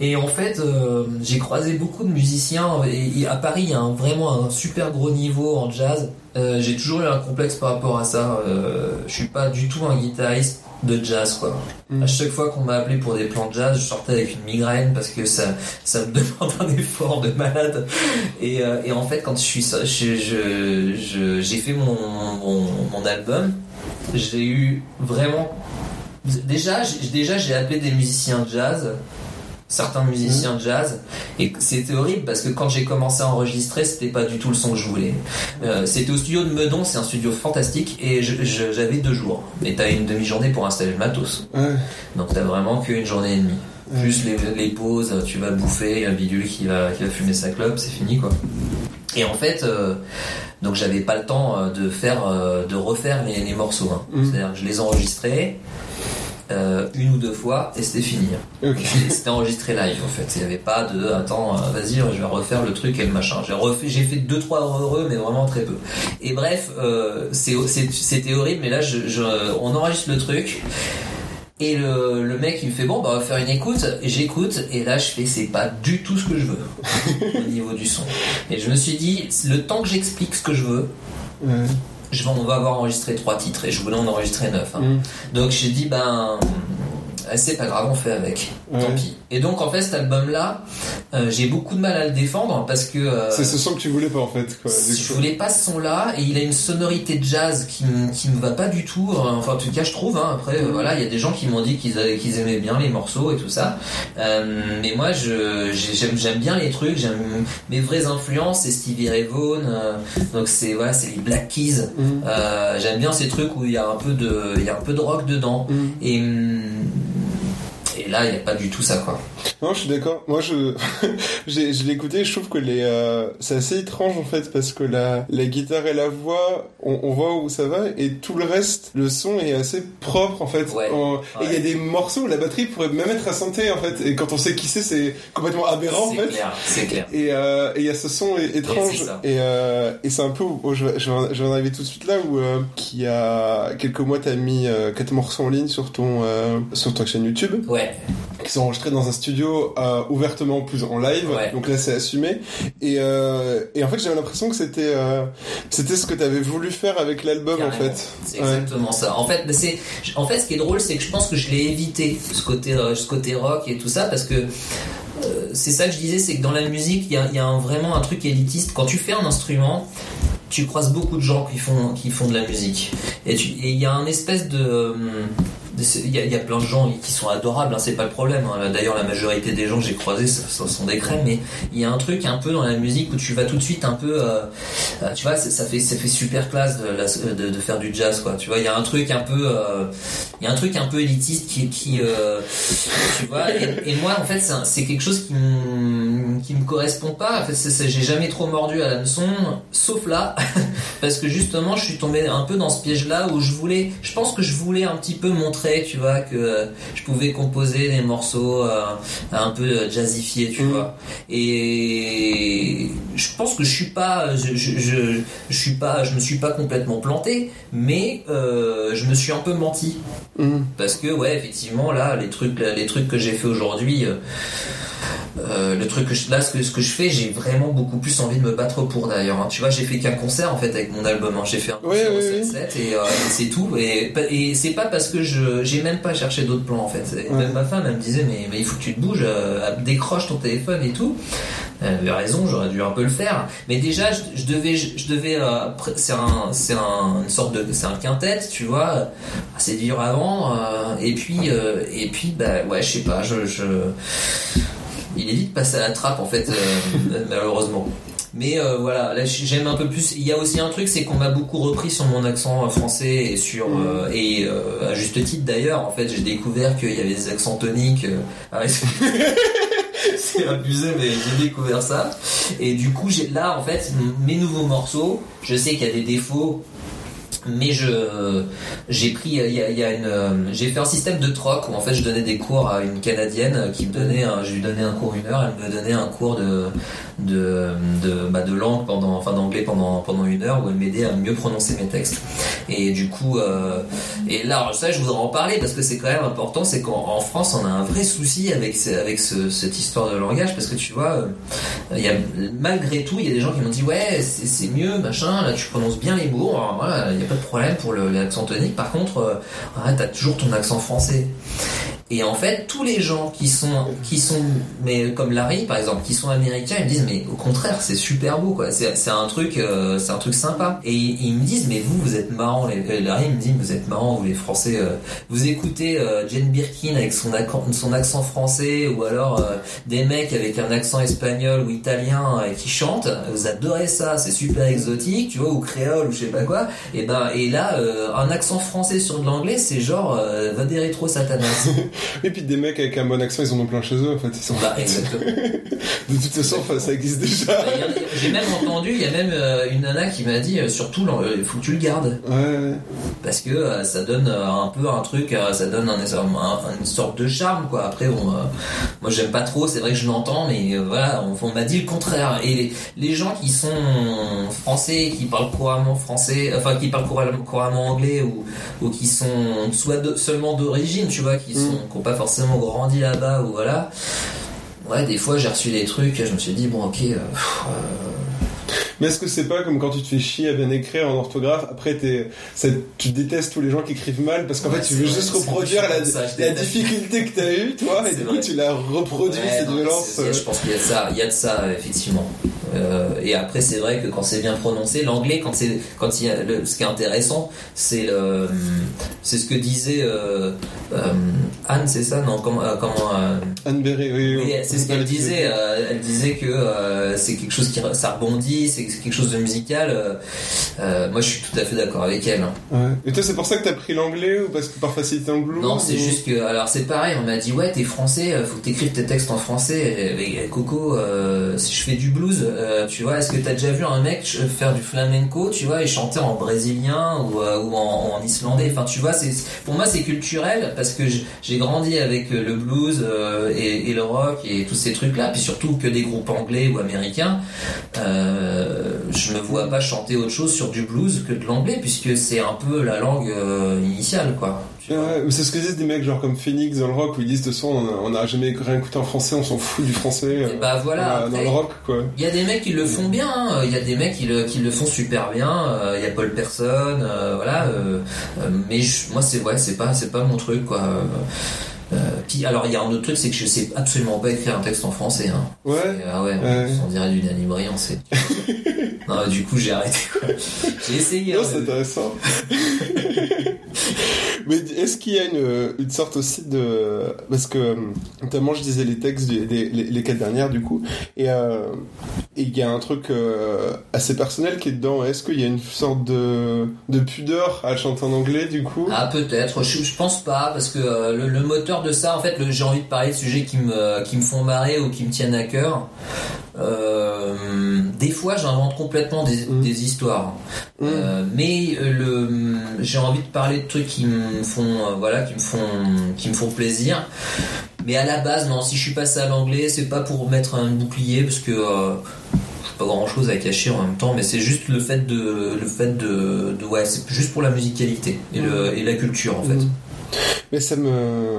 Et en fait, euh, j'ai croisé beaucoup de musiciens. Et, et à Paris, il y a un, vraiment un super gros niveau en jazz. Euh, j'ai toujours eu un complexe par rapport à ça. Euh, je suis pas du tout un guitariste de jazz, quoi. Mmh. À chaque fois qu'on m'a appelé pour des plans de jazz, je sortais avec une migraine parce que ça, ça me demande un effort de malade. Et, euh, et en fait, quand je suis, je, je, je, j'ai fait mon, mon, mon album, j'ai eu vraiment. Déjà, j'ai, déjà, j'ai appelé des musiciens de jazz. Certains musiciens de jazz, et c'était horrible parce que quand j'ai commencé à enregistrer, c'était pas du tout le son que je voulais. Euh, c'était au studio de Meudon, c'est un studio fantastique, et je, je, j'avais deux jours. Et t'as une demi-journée pour installer le matos. Ouais. Donc t'as vraiment qu'une journée et demie. Ouais. Juste les, les pauses, tu vas bouffer, un bidule qui va, qui va fumer sa clope, c'est fini quoi. Et en fait, euh, donc j'avais pas le temps de faire, de refaire les, les morceaux. Hein. Mmh. C'est-à-dire que je les enregistrais. Euh, une ou deux fois et c'était fini. Okay. C'était enregistré live en fait. Il n'y avait pas de attends, vas-y, je vais refaire le truc et le machin. J'ai refait, j'ai fait deux trois heureux mais vraiment très peu. Et bref, euh, c'est, c'est, c'était horrible. Mais là, je, je, on enregistre le truc. Et le, le mec il me fait bon bah on va faire une écoute, et j'écoute et là je fais c'est pas du tout ce que je veux au niveau du son. Et je me suis dit le temps que j'explique ce que je veux. Mmh. Je vais, on va avoir enregistré trois titres et je voulais en enregistrer neuf. Hein. Mmh. Donc j'ai dit ben c'est pas grave on fait avec. Mmh. Tant pis. Et donc en fait cet album là euh, j'ai beaucoup de mal à le défendre parce que euh, c'est ce son que tu voulais pas en fait quoi. Je voulais pas ce son là et il a une sonorité de jazz qui me, qui me va pas du tout. Enfin en tout cas je trouve. Hein, après euh, voilà il y a des gens qui m'ont dit qu'ils, avaient, qu'ils aimaient bien les morceaux et tout ça. Euh, mais moi je j'aime, j'aime bien les trucs. J'aime mes vraies influences c'est Stevie Ray Vaughan. Euh, donc c'est voilà c'est les Black Keys. Mm. Euh, j'aime bien ces trucs où il y a un peu de il y a un peu de rock dedans. Mm. Et et là il n'y a pas du tout ça quoi. Non, je suis d'accord, moi je je, je l'ai écouté, je trouve que les euh... c'est assez étrange en fait, parce que la, la guitare et la voix on, on voit où ça va, et tout le reste le son est assez propre en fait, ouais, en... Ouais. Et il y a des morceaux où la batterie pourrait même être à synthé en fait, et quand on sait qui c'est, c'est complètement aberrant, c'est en fait clair, c'est clair. Et il euh, y a ce son étrange, et, et, euh, et c'est un peu oh, je, je, je vais en arriver tout de suite là où euh, qui a quelques mois t'as mis euh, quatre morceaux en ligne sur ton euh, sur ta chaîne YouTube, ouais, qui sont enregistrés dans un studio euh, ouvertement plus en live, ouais. Donc là c'est assumé, et euh, et en fait j'avais l'impression que c'était euh, c'était ce que t'avais voulu faire avec l'album. Carrément. En fait c'est exactement ouais. ça en fait c'est en fait ce qui est drôle, c'est que je pense que je l'ai évité ce côté euh, ce côté rock et tout ça, parce que euh, c'est ça que je disais, c'est que dans la musique il y a, y a un, vraiment un truc élitiste. Quand tu fais un instrument, tu croises beaucoup de gens qui font qui font de la musique, et il y a un espèce de il y, y a plein de gens qui sont adorables, hein, c'est pas le problème, hein. D'ailleurs la majorité des gens que j'ai croisés sont des crèmes, mais il y a un truc un peu dans la musique où tu vas tout de suite un peu euh, tu vois, ça fait, ça fait super classe de, de, de faire du jazz quoi, tu vois, il y a un truc un peu il euh, y a un truc un peu élitiste qui, qui euh, tu vois, et, et moi en fait c'est, c'est quelque chose qui me, qui me correspond pas en fait, c'est, c'est, j'ai jamais trop mordu à l'hameçon sauf là parce que justement je suis tombé un peu dans ce piège là où je voulais je pense que je voulais un petit peu montrer, tu vois, que euh, je pouvais composer des morceaux euh, un peu euh, jazzifiés, tu mmh. vois. Et je pense que je suis pas, je, je, je, je suis pas, je me suis pas complètement planté, mais euh, je me suis un peu menti mmh. parce que ouais, effectivement, là, les trucs, les trucs que j'ai fait aujourd'hui. Euh, Euh, le truc que je, là ce que, ce que je fais, j'ai vraiment beaucoup plus envie de me battre pour d'ailleurs hein. Tu vois, j'ai fait qu'un concert en fait avec mon album hein. J'ai fait un concert oui, oui, au sept sept oui. et, euh, et c'est tout, et, et c'est pas parce que je, j'ai même pas cherché d'autres plans en fait, et ouais. Même ma femme elle me disait mais, mais il faut que tu te bouges, euh, décroche ton téléphone et tout. Elle avait raison, j'aurais dû un peu le faire, mais déjà je, je devais, je, je devais euh, c'est, un, c'est un, une sorte de c'est un quintet tu vois, c'est dur à vendre euh, et puis euh, et puis bah ouais je sais pas je, je... il est vite passé à la trappe en fait euh, malheureusement, mais euh, voilà là j'aime un peu plus. Il y a aussi un truc, c'est qu'on m'a beaucoup repris sur mon accent français et sur euh, et euh, à juste titre d'ailleurs en fait, j'ai découvert qu'il y avait des accents toniques euh... ah, ouais, c'est... c'est abusé, mais j'ai découvert ça, et du coup j'ai là en fait mes nouveaux morceaux, je sais qu'il y a des défauts, mais je j'ai pris il y a, il y a une j'ai fait un système de troc où en fait je donnais des cours à une Canadienne qui me donnait un, je lui donnais un cours une heure, elle me donnait un cours de de de bah de langue pendant enfin d'anglais pendant pendant une heure, où elle m'aidait à mieux prononcer mes textes, et du coup euh, et là ça je voudrais en parler parce que c'est quand même important, c'est qu'en en France on a un vrai souci avec avec ce, cette histoire de langage, parce que tu vois il y a malgré tout il y a des gens qui m'ont dit ouais c'est, c'est mieux machin, là tu prononces bien les mots, alors voilà il y a pas de problème pour le, l'accent tonique, par contre euh, ah, t'as toujours ton accent français. Et en fait tous les gens qui sont qui sont mais comme Larry par exemple qui sont américains, ils me disent mais au contraire c'est super beau quoi, c'est c'est un truc euh, c'est un truc sympa, et, et ils me disent mais vous vous êtes marrants les, Larry me dit vous êtes marrants vous les Français, euh, vous écoutez euh, Jane Birkin avec son accent son accent français, ou alors euh, des mecs avec un accent espagnol ou italien euh, qui chantent, vous adorez ça, c'est super exotique tu vois, ou créole ou je sais pas quoi, et ben et là euh, un accent français sur de l'anglais c'est genre euh, va des rétro satanas. Et puis des mecs avec un bon accent, ils en ont plein chez eux en fait. Ils sont... bah, exactement. De toute façon, enfin, ça existe déjà. Bah, y a, j'ai même entendu, il y a même euh, une nana qui m'a dit euh, surtout, il euh, faut que tu le gardes. Ouais. ouais. Parce que euh, ça donne euh, un peu un truc, euh, ça donne un, un, une sorte de charme quoi. Après, bon, euh, moi j'aime pas trop, c'est vrai que je l'entends, mais euh, voilà, on, on m'a dit le contraire. Et les, les gens qui sont français, qui parlent couramment français, enfin qui parlent couramment, couramment anglais, ou, ou qui sont soit de, seulement d'origine, tu vois, qui sont. Mm. Qu'on pas forcément grandi là-bas ou voilà. Ouais, des fois j'ai reçu des trucs, je me suis dit bon ok. Euh, euh... Mais est-ce que c'est pas comme quand tu te fais chier à bien écrire en orthographe, après t'es, ça, tu détestes tous les gens qui écrivent mal parce qu'en ouais, fait tu veux vrai, juste reproduire la, ça, la difficulté que t'as eu toi, et c'est du vrai. Coup tu la reproduis ouais, cette non, violence. C'est, c'est, je pense qu'il y a de ça, il y a de ça effectivement. Euh, et après c'est vrai que quand c'est bien prononcé, l'anglais, quand c'est quand il y a le, ce qui est intéressant, c'est le c'est ce que disait euh, euh, Anne, c'est ça non comment euh, comment euh, Anne Berry, oui, oui, oui c'est ce qu'elle disait. Euh, elle disait que euh, c'est quelque chose qui ça rebondit, c'est quelque chose de musical. Euh, euh, moi je suis tout à fait d'accord avec elle. Hein. Ouais. Et toi c'est pour ça que t'as pris l'anglais ou parce que par facilité anglo? Non, c'est ou... juste que alors c'est pareil, on m'a dit ouais t'es français, faut que t'écrives tes textes en français. Et, et, Coco, euh, si je fais du blues. Euh, tu vois, est-ce que t'as déjà vu un mec faire du flamenco, tu vois, et chanter en brésilien ou, euh, ou en, en islandais? Enfin, tu vois, c'est, pour moi, c'est culturel parce que j'ai grandi avec le blues euh, et, et le rock et tous ces trucs-là, puis surtout que des groupes anglais ou américains. Euh, je me vois pas chanter autre chose sur du blues que de l'anglais, puisque c'est un peu la langue euh, initiale, quoi. Ouais, c'est ce que disent des mecs genre comme Phoenix dans le rock où ils disent de toute façon on n'a jamais rien écouté en français, on s'en fout du français. Et bah voilà, dans, dans le rock quoi. Il y a des mecs qui le font bien, il hein. y a des mecs qui le, qui le font super bien, il y a Paul Person, euh, voilà, euh, mais je, moi c'est ouais, c'est pas c'est pas mon truc quoi. Euh, puis alors il y a un autre truc, c'est que je sais absolument pas écrire un texte en français. Hein. Ouais. Ah euh, ouais, ouais. On dirait du Danny Briand, c'est. Non, du coup j'ai arrêté quoi. J'ai essayé. Non, hein, c'est intéressant. Mais est-ce qu'il y a une, une sorte aussi de... Parce que, notamment, je disais les textes, des, des, les, les quatre dernières, du coup, et il euh, y a un truc euh, assez personnel qui est dedans. Est-ce qu'il y a une sorte de, de pudeur à chanter en anglais, du coup? Ah, peut-être. Je, je pense pas, parce que euh, le, le moteur de ça, en fait, le, j'ai envie de parler de sujets qui me, qui me font marrer ou qui me tiennent à cœur. Euh, des fois, j'invente complètement des, mmh. des histoires. Mmh. Euh, mais le, j'ai envie de parler de trucs qui me font euh, voilà qui me font qui me font plaisir, mais à la base non, si je suis passé à l'anglais c'est pas pour mettre un bouclier parce que euh, j'ai pas grand chose à cacher en même temps, mais c'est juste le fait de le fait de, de ouais c'est juste pour la musicalité et, le, et la culture en fait. Mmh. Mais ça me...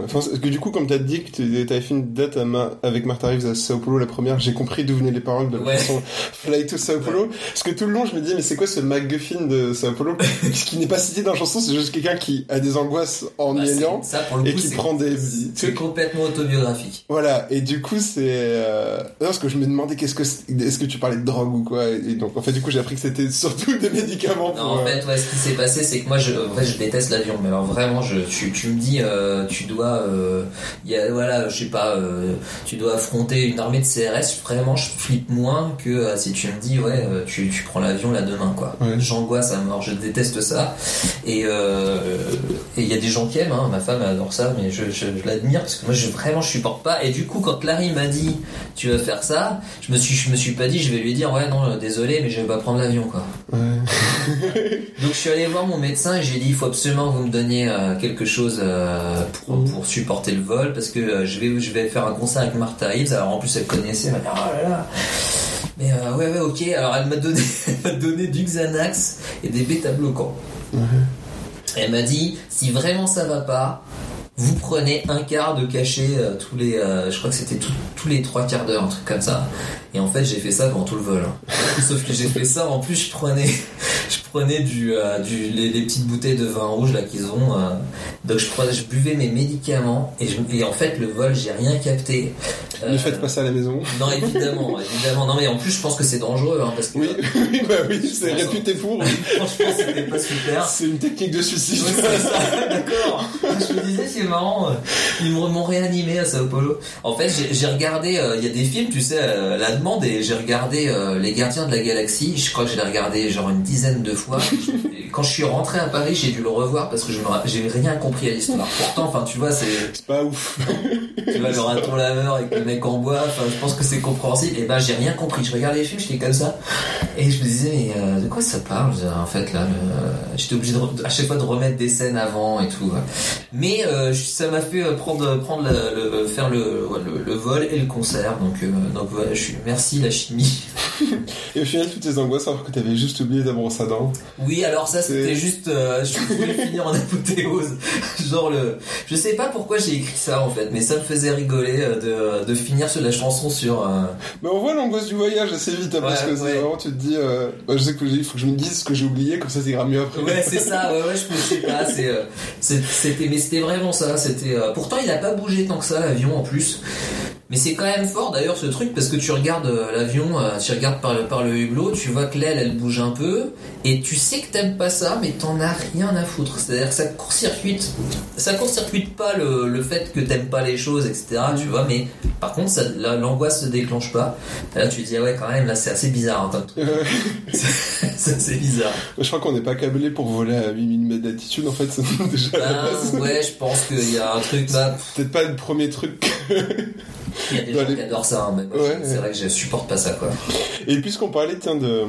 Enfin, parce que du coup, comme t'as dit que t'avais fait une date à ma... avec Martha Reeves à São Paulo, la première, j'ai compris d'où venaient les paroles de la ouais. chanson Fly to São Paulo. Ouais. Parce que tout le long, je me disais, mais c'est quoi ce MacGuffin de São Paulo? Ce qui n'est pas cité dans la chanson, c'est juste quelqu'un qui a des angoisses en bah, alliant et coup, qui prend des... C'est complètement autobiographique. Voilà, et du coup, c'est... Euh... Non, parce que je me demandais, qu'est-ce que c'est... est-ce que tu parlais de drogue ou quoi? Et donc, en fait, du coup, j'ai appris que c'était surtout des médicaments. Pour... Non, en fait, ouais, ce qui s'est passé, c'est que moi, je, en fait, je déteste l'avion, mais alors vraiment, je suis... Tu me dis, euh, tu dois, euh, y a, voilà, je sais pas, euh, tu dois affronter une armée de C R S. Vraiment, je flippe moins que euh, si tu me dis, ouais, euh, tu, tu prends l'avion là demain, quoi. Ouais. J'angoisse à mort, je déteste ça. Et il euh, et y a des gens qui aiment, hein, ma femme adore ça, mais je, je, je l'admire parce que moi, je, vraiment, je supporte pas. Et du coup, quand Larry m'a dit, tu vas faire ça, je me suis, je me suis pas dit, je vais lui dire, ouais, non, désolé, mais je vais pas prendre l'avion, quoi. Ouais. Donc, je suis allé voir mon médecin et j'ai dit, il faut absolument que vous me donniez euh, quelque chose. Euh, pour, pour supporter le vol, parce que euh, je, vais, je vais faire un concert avec Martha Reeves. Alors en plus elle connaissait, elle m'a dit oh là là, mais euh, ouais ouais ok. Alors elle m'a donné, elle m'a donné du Xanax et des bêta bloquants. Mm-hmm. Elle m'a dit si vraiment ça va pas, vous prenez un quart de cachet euh, tous les, euh, je crois que c'était tout, tous les trois quarts d'heure, un truc comme ça. Et en fait j'ai fait ça pendant tout le vol. Hein. Sauf que j'ai fait ça, en plus je prenais, je prenais du, euh, du les, les petites bouteilles de vin rouge là qu'ils ont. Euh, donc je prenais, je buvais mes médicaments et, je, et en fait le vol j'ai rien capté. Euh, ne faites pas ça à la maison. Non évidemment, évidemment. Non mais en plus je pense que c'est dangereux hein, parce que. Oui, oui bah oui, c'est réputé pour. Je pense que c'était pas super. C'est une technique de suicide. Oui, c'est ça. D'accord. Je me disais c'est marrant, ils m'ont réanimé à São Paulo. En fait j'ai, j'ai regardé, il euh, y a des films tu sais euh, la demande, et j'ai regardé euh, Les Gardiens de la Galaxie, je crois que je l'ai regardé genre une dizaine de fois. Et quand je suis rentré à Paris j'ai dû le revoir parce que je me, j'ai rien compris à l'histoire, pourtant enfin tu vois c'est, c'est pas ouf. Tu vois le raton laveur avec le mec en bois, je pense que c'est compréhensible. Et ben j'ai rien compris, je regardais les films, j'étais comme ça et je me disais mais euh, de quoi ça parle en fait là, le... j'étais obligé de, à chaque fois de remettre des scènes avant et tout ouais. Mais euh, ça m'a fait prendre, prendre le, le, faire le, le, le vol et le concert, donc, euh, donc voilà, je suis merci la chimie. Et au final toutes tes angoisses alors que t'avais juste oublié ta brosse à dents. Oui alors ça c'est... c'était juste euh, je voulais finir en apothéose, genre le, je sais pas pourquoi j'ai écrit ça en fait, mais ça me faisait rigoler de, de finir sur la chanson sur euh... mais on voit l'angoisse du voyage assez vite hein, ouais, parce que ouais. C'est vraiment tu te dis euh, bah, je sais que il faut que je me dise ce que j'ai oublié comme ça c'est grave mieux après. Ouais c'est ça ouais ouais je, je sais pas c'est, euh, c'est, c'était, mais c'était vraiment ça c'était, euh... pourtant il a pas bougé tant que ça l'avion en plus. Mais c'est quand même fort d'ailleurs ce truc, parce que tu regardes euh, l'avion, euh, tu regardes par le, par le hublot, tu vois que l'aile elle bouge un peu, et tu sais que t'aimes pas ça, mais t'en as rien à foutre. C'est-à-dire que ça court-circuite, ça court-circuite pas le, le fait que t'aimes pas les choses, et cetera. Tu vois, mais par contre, ça, la, l'angoisse se déclenche pas. Là, tu te dis, ah ouais, quand même, là c'est assez bizarre, hein, comme truc. c'est, c'est assez bizarre. Je crois qu'on n'est pas câblé pour voler à huit millimètres d'altitude, en fait, ça nous déjà. Ben, ouais, je pense qu'il y a un truc. Bah... C'est peut-être pas le premier truc. Il y a des dans gens les... qui adorent ça, hein, mais ouais, c'est ouais. vrai que je supporte pas ça, quoi. Et puisqu'on parlait, tiens, de...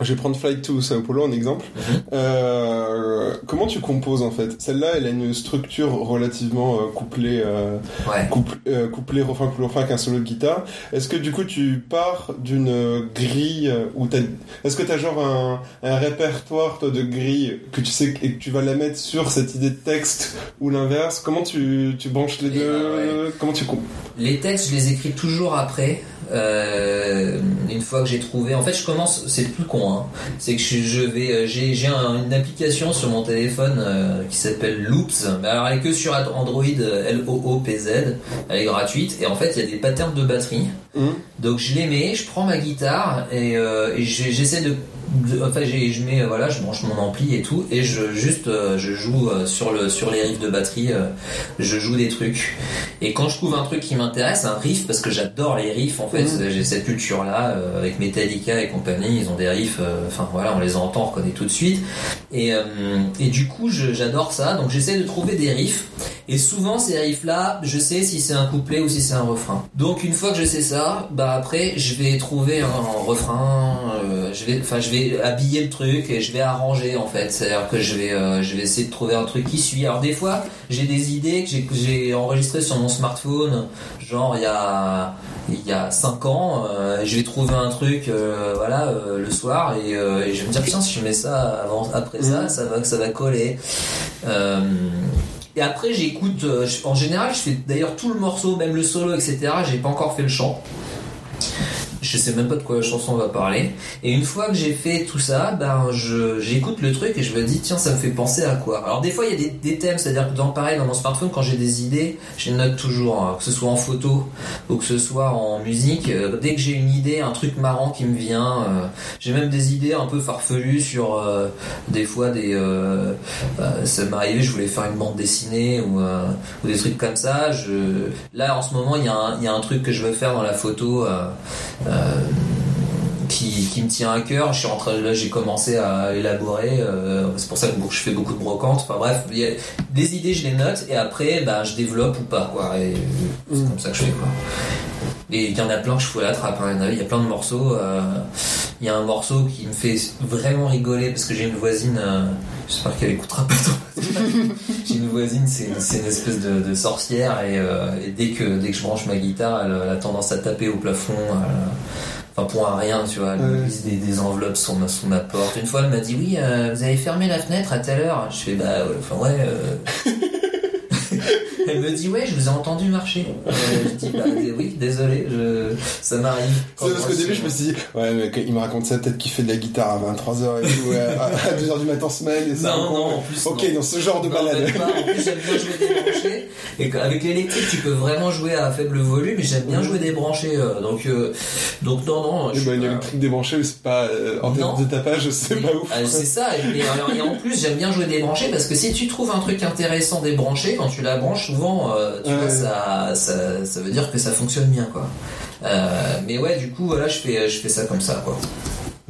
Je vais prendre Flight to São Paulo en exemple. Mm-hmm. Euh, comment tu composes, en fait ? Celle-là, elle a une structure relativement euh, couplée, euh, ouais. couple, euh, couplée, refrain, couplée, refrain, avec un solo de guitare. Est-ce que, du coup, tu pars d'une grille où t'as... Est-ce que t'as genre un, un répertoire, toi, de grille que tu sais et que tu vas la mettre sur cette idée de texte ou l'inverse ? Comment tu, tu branches les et deux ? Ben ouais. Comment tu composes ? Les textes, je les écris toujours après. Euh, une fois que j'ai trouvé, en fait, je commence. C'est le plus con, hein. C'est que je, je vais, j'ai, j'ai un, une application sur mon téléphone euh, qui s'appelle Loops. Mais alors, elle est que sur Android, L O O P Z. Elle est gratuite. Et en fait, il y a des patterns de batterie. Mmh. Donc, je les mets. Je prends ma guitare et, euh, et j'essaie de. Enfin, j'ai, je mets, voilà, je branche mon ampli et tout, et je juste, euh, je joue euh, sur le sur les riffs de batterie, euh, je joue des trucs. Et quand je trouve un truc qui m'intéresse, un riff, parce que j'adore les riffs, en fait, mmh. j'ai cette culture-là euh, avec Metallica et compagnie, ils ont des riffs, enfin euh, voilà, on les entend, on reconnaît tout de suite. Et euh, et du coup, je, j'adore ça, donc j'essaie de trouver des riffs. Et souvent, ces riffs-là, je sais si c'est un couplet ou si c'est un refrain. Donc, une fois que je sais ça, bah après, je vais trouver un, un refrain, euh, je vais, enfin, je vais habiller le truc et je vais arranger, en fait. C'est-à-dire que je vais, euh, je vais essayer de trouver un truc qui suit. Alors des fois j'ai des idées que j'ai, que j'ai enregistrées sur mon smartphone, genre il y a il y a cinq ans, euh, je vais trouver un truc euh, voilà euh, le soir et, euh, et je vais me dire tiens, si je mets ça avant, après ça ça va, ça va coller. euh, Et après, j'écoute, euh, en général je fais d'ailleurs tout le morceau, même le solo, etc. J'ai pas encore fait le chant, je sais même pas de quoi la chanson va parler, et une fois que j'ai fait tout ça, ben je, j'écoute le truc et je me dis tiens, ça me fait penser à quoi. Alors des fois il y a des, des thèmes, c'est à dire que dans, pareil, dans mon smartphone, quand j'ai des idées, je les note toujours, hein, que ce soit en photo ou que ce soit en musique. Euh, dès que j'ai une idée, un truc marrant qui me vient, euh, j'ai même des idées un peu farfelues sur euh, des fois des euh, euh, ça m'est arrivé, je voulais faire une bande dessinée ou, euh, ou des trucs comme ça. Je... là en ce moment il y a un, il y a un truc que je veux faire dans la photo euh, euh, Qui, qui me tient à cœur. Je suis en train, là j'ai commencé à élaborer, euh, c'est pour ça que je fais beaucoup de brocantes. Enfin bref, y a des idées, je les note et après bah, je développe ou pas, quoi. Et c'est comme ça que je fais, quoi. Et il y en a plein que je fous à la trappe, hein. Il y a plein de morceaux. Euh, il y a un morceau qui me fait vraiment rigoler parce que j'ai une voisine, euh, j'espère qu'elle écoutera pas trop. J'ai une voisine, c'est, c'est une espèce de, de sorcière, et, euh, et dès que dès que je branche ma guitare, elle, elle a tendance à taper au plafond. Elle, Enfin, pour un rien, tu vois, elle glisse des, des enveloppes sur ma, sur ma porte. Une fois, elle m'a dit, oui, euh, vous avez fermé la fenêtre à telle heure. Je fais, bah, ouais, enfin, ouais. Euh... Elle me dit, ouais, je vous ai entendu marcher. Euh, je dis, bah, oui, désolé, je... ça m'arrive. C'est parce qu'au début, je me suis dit, ouais, mais il me raconte ça, peut-être qu'il fait de la guitare à vingt-trois heures et tout, ouais, à, à deux heures du matin semaine. Et ça, non, non, en plus. Ok, non. Dans ce genre de balade. En plus, j'aime bien jouer des branchés. Et avec l'électrique, tu peux vraiment jouer à faible volume, et j'aime bien jouer des branchés. Euh, donc, euh, donc, non, non. Je bah, l'électrique débranchée, c'est pas, euh, en termes de tapage, c'est pas ouf. Euh, c'est ça. Et, alors, et en plus, j'aime bien jouer des branchés parce que si tu trouves un truc intéressant débranché, quand tu la branches, souvent, euh, tu ouais. vois, ça, ça, ça veut dire que ça fonctionne bien, quoi. Euh, mais ouais, du coup, voilà, je fais, je fais ça comme ça, quoi.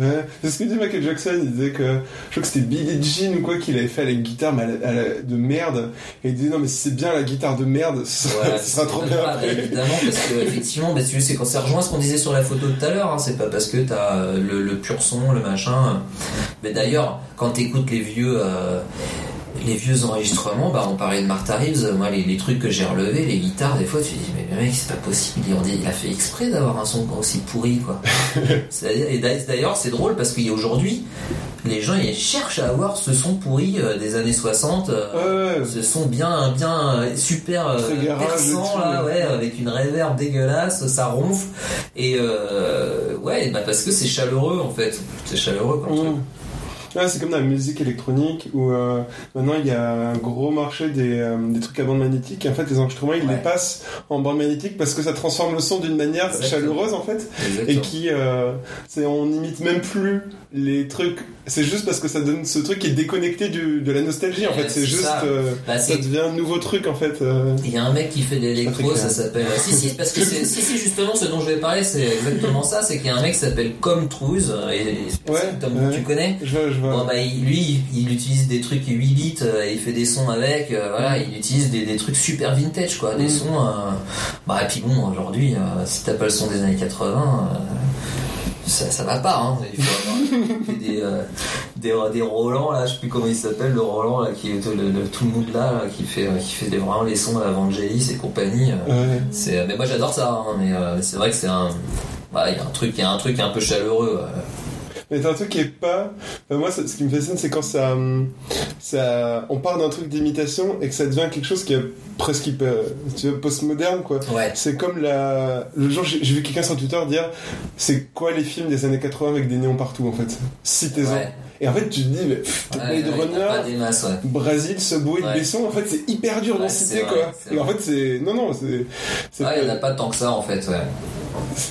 Ouais, c'est ce que disait Michael Jackson. Il disait que je crois que c'était Billie Jean ou quoi qu'il avait fait avec une guitare mais à la, à la, de merde, et il disait non mais si c'est bien la guitare de merde, ce sera, ouais, ce sera trop bien pas, évidemment, parce que effectivement, parce que c'est quand ça rejoint ce qu'on disait sur la photo tout à l'heure, hein, c'est pas parce que t'as le, le pur son, le machin. Mais d'ailleurs quand t'écoutes les vieux euh, les vieux enregistrements, bah on parlait de Martha Reeves, moi les, les trucs que j'ai relevés, les guitares, des fois tu te dis mais mec c'est pas possible, on dit, il a fait exprès d'avoir un son aussi pourri, quoi. Et d'ailleurs c'est drôle parce qu'aujourd'hui les gens ils cherchent à avoir ce son pourri euh, des années soixante, euh, ouais, ouais. ce son bien bien euh, super euh, perçant là, ouais, avec une reverb dégueulasse, ça ronfle et euh, ouais bah parce que c'est chaleureux en fait, c'est chaleureux comme mmh. truc. Ouais, c'est comme dans la musique électronique où euh, maintenant il y a un gros marché des, euh, des trucs à bande magnétique et en fait les enregistrements ils ouais. les passent en bande magnétique parce que ça transforme le son d'une manière Exactement. Chaleureuse en fait. Exactement. Et qui euh, c'est, on n'imite même plus les trucs, c'est juste parce que ça donne ce truc qui est déconnecté du, de la nostalgie en ouais, fait c'est, c'est juste ça, euh, bah, c'est... ça devient un nouveau truc en fait. Euh... il y a un mec qui fait de l'électro, ça s'appelle si si parce que c'est... si si justement ce dont je vais parler c'est exactement ça, c'est qu'il y a un mec qui s'appelle Comme Truze et, et ouais, Tom, ouais. tu connais je vois, je vois. Bon, bah, il, lui il, il utilise des trucs huit bits, euh, il fait des sons avec euh, voilà, il utilise des, des trucs super vintage quoi, des mm. sons euh... bah et puis bon aujourd'hui euh, si t'as pas le son des années quatre-vingts euh... ça, ça va pas, hein. Il faut avoir des, euh, des, des Roland, là, je sais plus comment il s'appelle, le Roland, là, qui est le, le tout le monde là, là, qui fait, qui fait des, vraiment les sons à la Vangelis et compagnie. Euh, ouais. c'est, mais moi j'adore ça, hein, mais euh, c'est vrai que c'est un. Bah, il y a un truc, il y a un truc un peu chaleureux. Euh. Mais t'as un truc qui est pas. Enfin, moi, ce qui me fascine, c'est quand ça, ça, on part d'un truc d'imitation et que ça devient quelque chose qui est presque hyper, tu vois, post-moderne, quoi. Ouais. C'est comme la. Le jour, j'ai, j'ai vu quelqu'un sur Twitter dire, c'est quoi les films des années quatre-vingts avec des néons partout, en fait. Citez-en. Ouais. Et en fait, tu te dis, mais pff, ouais, Blade Runner, masses, ouais. Brésil, Subway, ouais. Besson, en fait, c'est hyper dur ouais, d'en citer, vrai, quoi. Et en fait, c'est. Non, non, c'est. c'est ouais, il n'y en a pas tant que ça, en fait, ouais.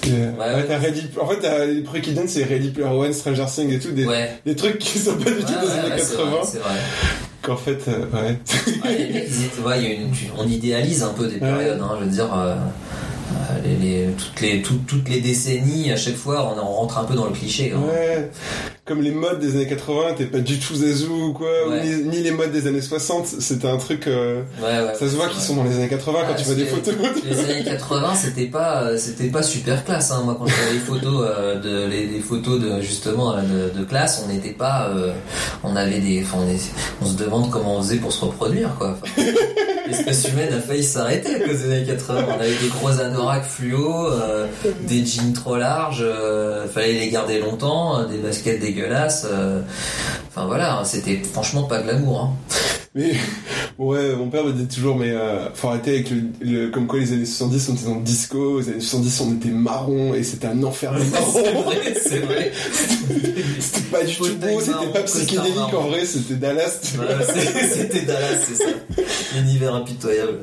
Que, ouais, ouais, t'as Ready... En fait, t'as les prix qui donnent, c'est Ready Player One, Stranger Things et tout, des, ouais. des trucs qui sont pas du tout ouais, des ouais, années ouais, quatre-vingts. C'est vrai, c'est vrai. Qu'en fait, euh, ouais. ouais, les, ouais y a une, on idéalise un peu des périodes, ouais. hein, je veux dire. Euh... Les, les, toutes, les, tout, toutes les décennies, à chaque fois, on, on rentre un peu dans le cliché. Quand ouais. même. Comme les modes des années quatre-vingts, t'es pas du tout zazou ou quoi, ouais. ou ni, ni les modes des années soixante, c'était un truc. Euh, ouais, ouais, ça se voit qu'ils sont dans les années quatre-vingts ah, quand tu vois des photos. Les années quatre-vingts, c'était pas, euh, c'était pas super classe. Hein. Moi, quand j'avais les photos, euh, de, les, les photos de justement de, de classe, on n'était pas, euh, on avait des, on, est, on se demande comment on faisait pour se reproduire, quoi. Enfin, l'espèce humaine a failli s'arrêter à cause des années quatre-vingts. On avait des gros anoraks fluo, euh, des jeans trop larges, euh, fallait les garder longtemps, euh, des baskets dégueulasses. Euh, enfin voilà, hein, c'était franchement pas de l'amour. Hein. Mais ouais, mon père me dit toujours, mais euh, faut arrêter avec le, le. Comme quoi les années soixante-dix on était dans le disco, les années soixante-dix on était marron et c'était un enfer de marron. C'est vrai, c'est vrai. C'était, c'était pas du tout beau, c'était pas psychédélique en vrai, c'était Dallas. Voilà, c'est, c'était Dallas, c'est ça. L'univers impitoyable.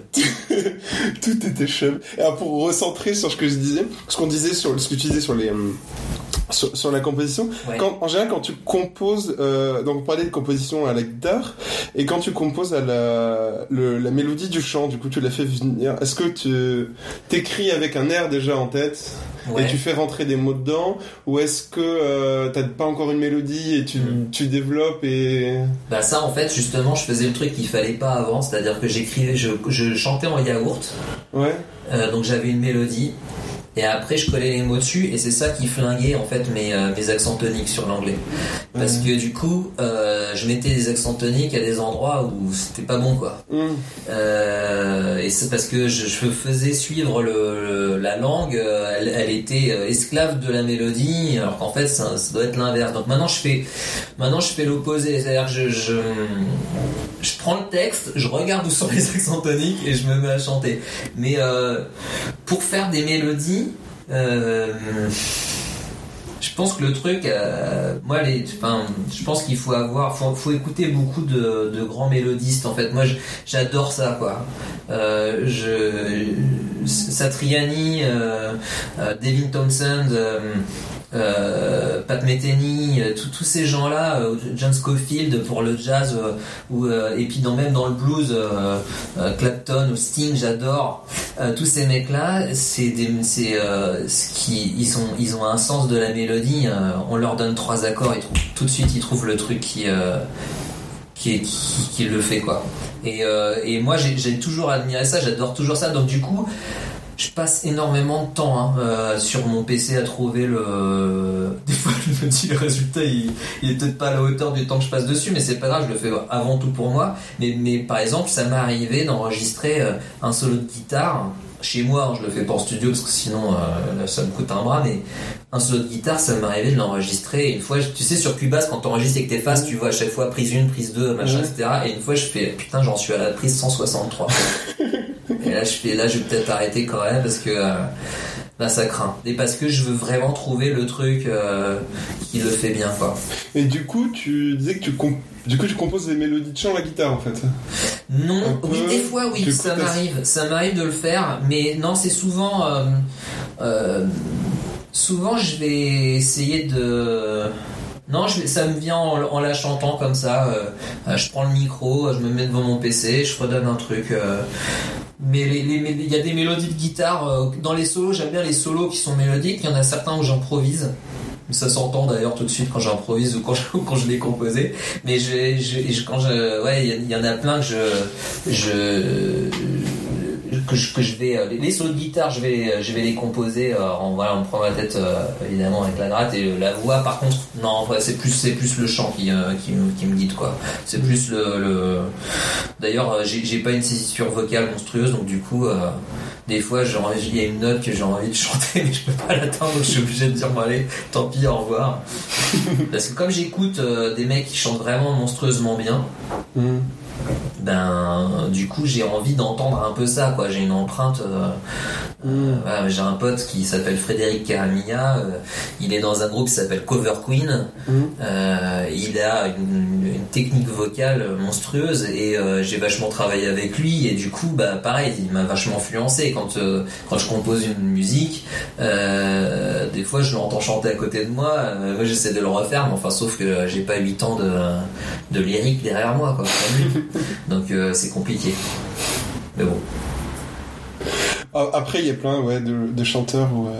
Tout était chum. Et alors pour recentrer sur ce que je disais, ce qu'on disait sur ce que tu disais sur les. Hum, Sur, sur la composition, ouais. quand, en général quand tu composes, euh, donc on parlait de composition à la guitare, et quand tu composes à la, le, la mélodie du chant, du coup tu la fais venir, est-ce que tu t'écris avec un air déjà en tête, ouais. et tu fais rentrer des mots dedans, ou est-ce que euh, t'as pas encore une mélodie et tu, mmh. tu développes et... Bah ça en fait justement je faisais le truc qu'il fallait pas avant, c'est-à-dire que j'écrivais, je, je chantais en yaourt, ouais. euh, donc j'avais une mélodie, et après je collais les mots dessus et c'est ça qui flinguait en fait mes, euh, mes accents toniques sur l'anglais parce mmh. que du coup euh, je mettais des accents toniques à des endroits où c'était pas bon quoi mmh. euh, et c'est parce que je, je faisais suivre le, le, la langue, euh, elle, elle était esclave de la mélodie alors qu'en fait ça, ça doit être l'inverse, donc maintenant je fais, maintenant, je fais l'opposé, c'est à dire que je, je, je prends le texte, je regarde où sont les accents toniques et je me mets à chanter, mais euh, pour faire des mélodies Euh, je pense que le truc, euh, moi, les, enfin, je pense qu'il faut avoir, faut, faut écouter beaucoup de, de grands mélodistes. En fait, moi, je, j'adore ça, quoi. Euh, je, Satriani, euh, euh, Devin Townsend. Euh, Euh, Pat Metheny, euh, tous ces gens-là, euh, John Scofield pour le jazz, euh, ou, euh, et puis dans, même dans le blues, euh, euh, Clapton ou Sting, j'adore. Euh, tous ces mecs-là, c'est des, c'est, euh, ce qui, ils sont, ils ont un sens de la mélodie. Euh, on leur donne trois accords et tout de suite ils trouvent le truc qui, euh, qui, qui, qui le fait quoi. Et, euh, et moi j'ai, j'ai toujours admiré ça, j'adore toujours ça. Donc du coup. Je passe énormément de temps hein, euh, sur mon P C à trouver le. Des fois, je me dis le résultat, il, il est peut-être pas à la hauteur du temps que je passe dessus, mais c'est pas grave, je le fais avant tout pour moi. Mais, mais par exemple, ça m'est arrivé d'enregistrer un solo de guitare chez moi. Hein, je le fais pas en studio parce que sinon, euh, ça me coûte un bras. Mais un solo de guitare, ça m'est arrivé de l'enregistrer. Et une fois, je, tu sais, sur Cubase, quand t'enregistres et que t'es face, tu vois à chaque fois prise un, prise deux, machin, et cetera. Et une fois, je fais putain, j'en suis à la prise cent soixante-trois. Et là je fais, là je vais peut-être arrêter quand même parce que euh, bah ça craint. Et parce que je veux vraiment trouver le truc euh, qui le fait bien, quoi. Et du coup, tu disais que tu comp- du coup tu composes des mélodies de chant à la guitare, en fait. Non, un oui, peu... des fois oui, du ça coup, m'arrive, t'as... ça m'arrive de le faire, mais non, c'est souvent. Euh, euh, souvent, je vais essayer de. Non, je, ça me vient en, en la chantant comme ça. Euh, je prends le micro, je me mets devant mon P C, je redonne un truc. Euh, mais il y a des mélodies de guitare. Euh, dans les solos, j'aime bien les solos qui sont mélodiques. Il y en a certains où j'improvise. Ça s'entend d'ailleurs tout de suite quand j'improvise ou quand je, ou quand je l'ai composé. Mais je, je, quand je, ouais, il y, y en a plein que je... je Que je, que je vais euh, les solos de guitare, je vais je vais les composer euh, en voilà, on me prend la tête euh, évidemment avec la gratte et euh, la voix. Par contre, non, ouais, c'est plus c'est plus le chant qui euh, qui, qui me guide, quoi. C'est plus le, le... D'ailleurs, euh, j'ai j'ai pas une saisiture vocale monstrueuse, donc du coup, euh, des fois, j'ai envie, il y a une note que j'ai envie de chanter, mais je peux pas l'atteindre, donc je suis obligé de dire bon allez, tant pis, au revoir. Parce que comme j'écoute euh, des mecs qui chantent vraiment monstrueusement bien. Mm. Ben, du coup, j'ai envie d'entendre un peu ça, quoi. J'ai une empreinte. Euh, mm. euh, voilà, j'ai un pote qui s'appelle Frédéric Caramilla. Euh, il est dans un groupe qui s'appelle Cover Queen. Mm. Euh, il a une, une technique vocale monstrueuse et euh, j'ai vachement travaillé avec lui. Et du coup, bah, pareil, il m'a vachement influencé. Quand, euh, quand je compose une musique, euh, des fois, je l'entends chanter à côté de moi. Euh, moi, j'essaie de le refaire, mais enfin, sauf que j'ai pas huit ans de, de lyrique derrière moi, quoi. Donc euh, c'est compliqué, mais bon. Après il y a plein ouais de, de chanteurs où, euh,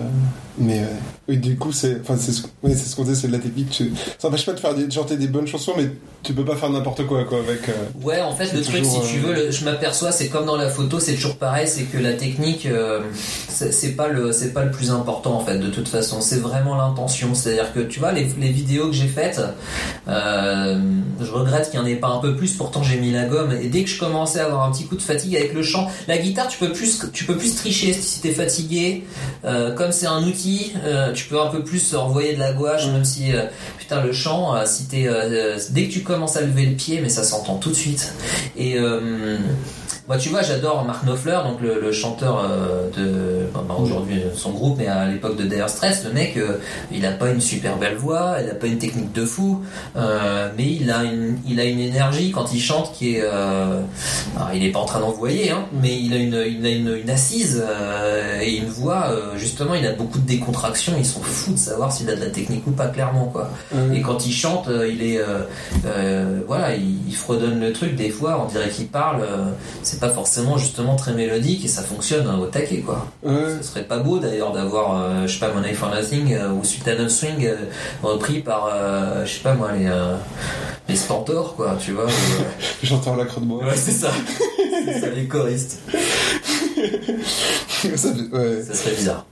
mais euh, du coup c'est enfin c'est ouais, c'est ce qu'on dit, c'est de la technique. Tu, ça n'empêche pas de faire des, de chanter des bonnes chansons, mais tu peux pas faire n'importe quoi, quoi, avec. Euh, ouais, en fait le truc toujours, si tu veux, le, je m'aperçois, c'est comme dans la photo, c'est toujours pareil, c'est que la technique euh, c'est, c'est pas le c'est pas le plus important, en fait, de toute façon, c'est vraiment l'intention. C'est-à-dire que tu vois les les vidéos que j'ai faites, euh, je regrette qu'il y en ait pas un peu plus. Pourtant j'ai mis la gomme et dès que je commençais à avoir un petit coup de fatigue avec le chant, la guitare tu peux plus tu peux plus tricher si t'es fatigué, euh, comme c'est un outil, euh, tu peux un peu plus envoyer de la gouache, même si euh, putain le chant, euh, si t'es euh, dès que tu commences à lever le pied, mais ça s'entend tout de suite. Et euh, moi tu vois j'adore Mark Knopfler, donc le, le chanteur euh, de ben, ben, aujourd'hui son groupe, mais à l'époque de Dire Straits, le mec euh, il a pas une super belle voix, il a pas une technique de fou, euh, mais il a une il a une énergie quand il chante qui est euh, alors, il est pas en train d'envoyer, hein, mais il a une il a une, une assise. Euh, et une voix, euh, justement, il a beaucoup de décontraction. Ils sont fous de savoir s'il a de la technique ou pas, clairement, quoi. Mmh. Et quand il chante, euh, il est, euh, euh, voilà, il, il fredonne le truc. Des fois, on dirait qu'il parle. Euh, c'est pas forcément justement très mélodique et ça fonctionne euh, au taquet, quoi. Mmh. Ça serait pas beau d'ailleurs d'avoir, euh, je sais pas, Mon Eye for Nothing euh, ou Sultan of Swing euh, repris par, euh, je sais pas moi, les euh, les Spantors, quoi. Tu vois. Euh... J'entends la croix de bois. Ouais, c'est ça. C'est ça, les choristes. Ça, ouais. Ça serait bizarre.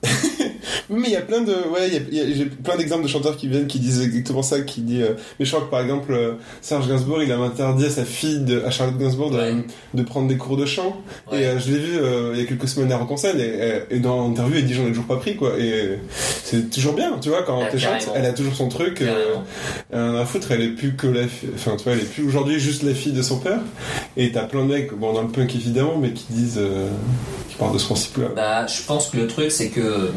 Mais il y a plein de ouais, y a, y a, j'ai plein d'exemples de chanteurs qui viennent qui disent exactement ça, qui dit euh, mais je crois que par exemple euh, Serge Gainsbourg, il a interdit à sa fille de, à Charlotte Gainsbourg de, ouais. de prendre des cours de chant. Ouais. Et euh, je l'ai vu euh, il y a quelques semaines à Rock en scène et, et dans l'interview elle dit j'en ai toujours pas pris, quoi. Et c'est toujours bien, tu vois, quand ah, elle chante, elle a toujours son truc. Euh, elle en a à foutre, elle est plus que la, enfin tu vois, elle est plus aujourd'hui juste la fille de son père. Et t'as plein de mecs, bon dans le punk évidemment, mais qui disent euh, qui parlent de ce principe-là. Bah je pense que le truc c'est que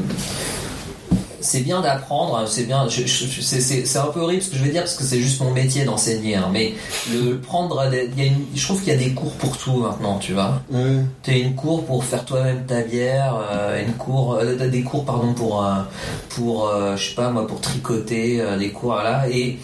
c'est bien d'apprendre, c'est bien. Je, je, c'est, c'est, c'est un peu horrible ce que je vais dire parce que c'est juste mon métier d'enseigner. Hein, mais le prendre, des, y a une, je trouve qu'il y a des cours pour tout maintenant, tu vois. Oui. T'as une cour pour faire toi-même ta bière, euh, une cour, euh, des cours pardon pour, euh, pour, euh, je sais pas moi, pour tricoter, euh, des cours là. Et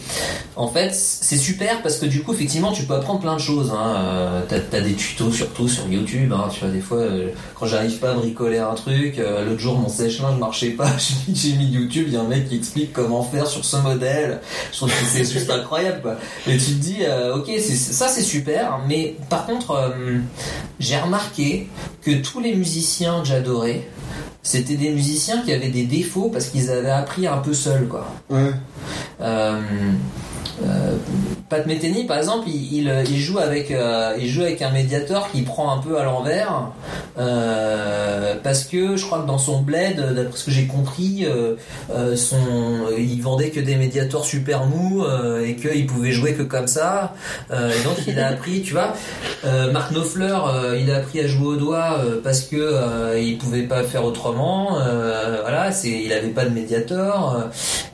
en fait, c'est super parce que du coup, effectivement, tu peux apprendre plein de choses. Hein. Euh, t'as, t'as des tutos surtout sur YouTube. Hein, tu vois, des fois, euh, quand j'arrive pas à bricoler un truc, euh, l'autre jour mon sèche-linge marchait pas, j'ai mis YouTube, il y a un mec qui explique comment faire sur ce modèle. Je trouve que c'est juste incroyable, quoi. Et tu te dis euh, ok, c'est, ça c'est super, mais par contre euh, j'ai remarqué que tous les musiciens que j'adorais, c'était des musiciens qui avaient des défauts parce qu'ils avaient appris un peu seuls, quoi. Ouais. Euh, euh, Pat Metheny par exemple, il, il, il joue avec euh, il joue avec un médiator qui prend un peu à l'envers, euh, parce que je crois que dans son bled, d'après ce que j'ai compris, euh, euh, son il vendait que des médiators super mous, euh, et qu'il pouvait jouer que comme ça, euh, et donc il a appris, tu vois, euh, Marc Knopfler, euh, il a appris à jouer au doigt, euh, parce que euh, il pouvait pas faire autrement, euh, voilà, c'est il avait pas de médiator, euh,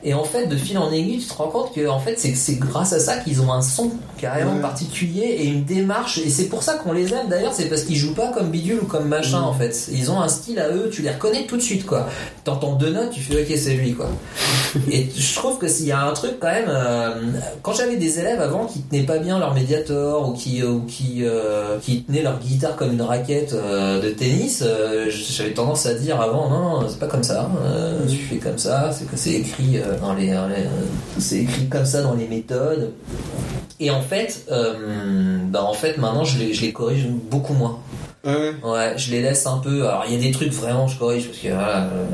et en fait de fil en aiguille tu te rends compte que en fait c'est c'est grâce à ça qu'ils ont un son carrément ouais. particulier et une démarche, et c'est pour ça qu'on les aime d'ailleurs, c'est parce qu'ils jouent pas comme bidule ou comme machin, mmh. en fait ils ont un style à eux, tu les reconnais tout de suite quoi, t'entends deux notes tu fais ok c'est lui quoi. Et je trouve que s'il y a un truc quand même, euh, quand j'avais des élèves avant qui tenaient pas bien leur médiator ou qui, ou qui, euh, qui tenaient leur guitare comme une raquette euh, de tennis, euh, j'avais tendance à dire avant non, non c'est pas comme ça, euh, tu fais comme ça, c'est, c'est écrit euh, dans les, dans les euh, c'est écrit comme ça dans les méthodes. Et en fait, euh, bah en fait maintenant je les, je les corrige beaucoup moins. Ouais. Ouais, je les laisse un peu. Alors il y a des trucs vraiment je corrige parce que voilà, euh,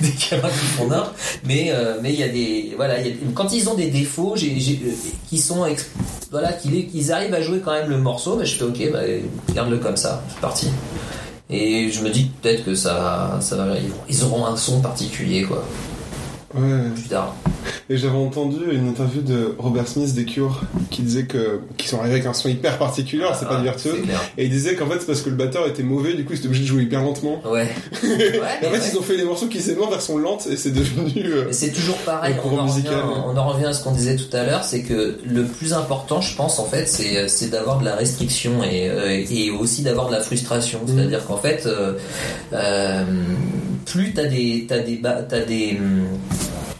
des gamins qui font n'importe. Mais euh, mais il y a des voilà, il y a, quand ils ont des défauts, j'ai, j'ai, qui sont exp... voilà, qu'ils, qu'ils arrivent à jouer quand même le morceau, mais je fais ok, bah, garde-le comme ça, c'est parti. Et je me dis peut-être que ça ça va, ils auront un son particulier quoi. Ouais. Plus tard. Et j'avais entendu une interview de Robert Smith des Cure qui disait que qu'ils sont arrivés avec un son hyper particulier, ah, c'est pas vertueux. Et il disait qu'en fait c'est parce que le batteur était mauvais, du coup ils étaient obligés de jouer hyper lentement. Ouais. ouais et en fait ouais. ils ont fait les morceaux qui s'éloignent version lente et c'est devenu. Euh, c'est toujours pareil. On en, musical, revient, hein. on en revient à ce qu'on disait tout à l'heure, c'est que le plus important, je pense en fait, c'est c'est d'avoir de la restriction et euh, et aussi d'avoir de la frustration. Mmh. C'est-à-dire qu'en fait, euh, euh, plus t'as des t'as des t'as des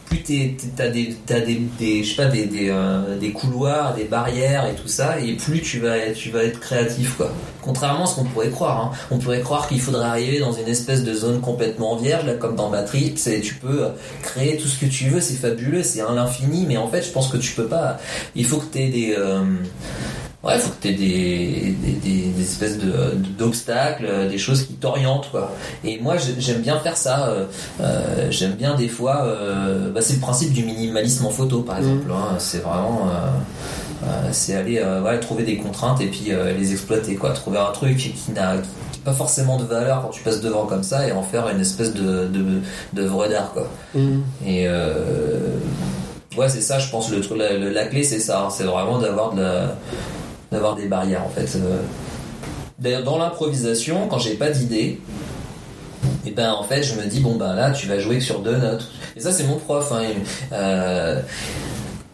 plus t'es, t'as des t'as des, des je sais pas des des, euh, des couloirs, des barrières et tout ça, et plus tu vas tu vas être créatif quoi, contrairement à ce qu'on pourrait croire, hein. On pourrait croire qu'il faudrait arriver dans une espèce de zone complètement vierge là, comme dans Matrix, et tu peux créer tout ce que tu veux, c'est fabuleux, c'est à l'infini, mais en fait je pense que tu peux pas, il faut que t'aies des euh, ouais, faut que t'aies des, des, des, des espèces de, de, d'obstacles, des choses qui t'orientent, quoi. Et moi, j'aime bien faire ça. Euh, j'aime bien des fois. Euh, bah, c'est le principe du minimalisme en photo, par exemple. Hein. C'est vraiment, euh, euh, c'est aller euh, ouais, trouver des contraintes et puis euh, les exploiter, quoi. Trouver un truc qui n'a pas forcément de valeur quand tu passes devant comme ça et en faire une espèce de de d'œuvre d'art, quoi. Mm. Et euh, ouais, c'est ça. Je pense le truc, la, la clé, c'est ça. Hein. C'est vraiment d'avoir de la d'avoir des barrières en fait. D'ailleurs dans l'improvisation, quand j'ai pas d'idée, et ben en fait je me dis bon ben là tu vas jouer que sur deux notes, et ça c'est mon prof hein. euh,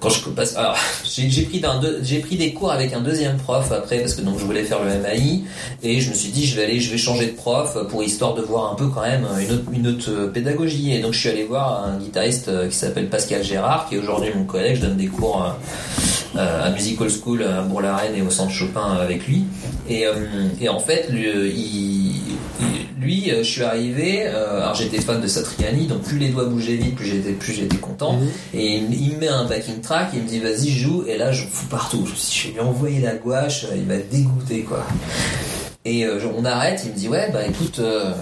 quand je passe alors j'ai, j'ai, pris d'un deux, j'ai pris des cours avec un deuxième prof après parce que donc je voulais faire le M A I et je me suis dit je vais aller je vais changer de prof pour histoire de voir un peu quand même une autre, une autre pédagogie, et donc je suis allé voir un guitariste qui s'appelle Pascal Gérard qui est aujourd'hui mon collègue, je donne des cours Euh, à Musical School à Bourg-la-Reine et au Centre Chopin avec lui, et, euh, et en fait lui, il, lui je suis arrivé, euh, alors j'étais fan de Satriani, donc plus les doigts bougeaient vite plus j'étais, plus j'étais content, mm-hmm. et il, il me met un backing track, il me dit vas-y joue, et là je fous partout, si je lui ai envoyé la gouache il va être dégoûté quoi, et euh, on arrête, il me dit ouais bah écoute euh,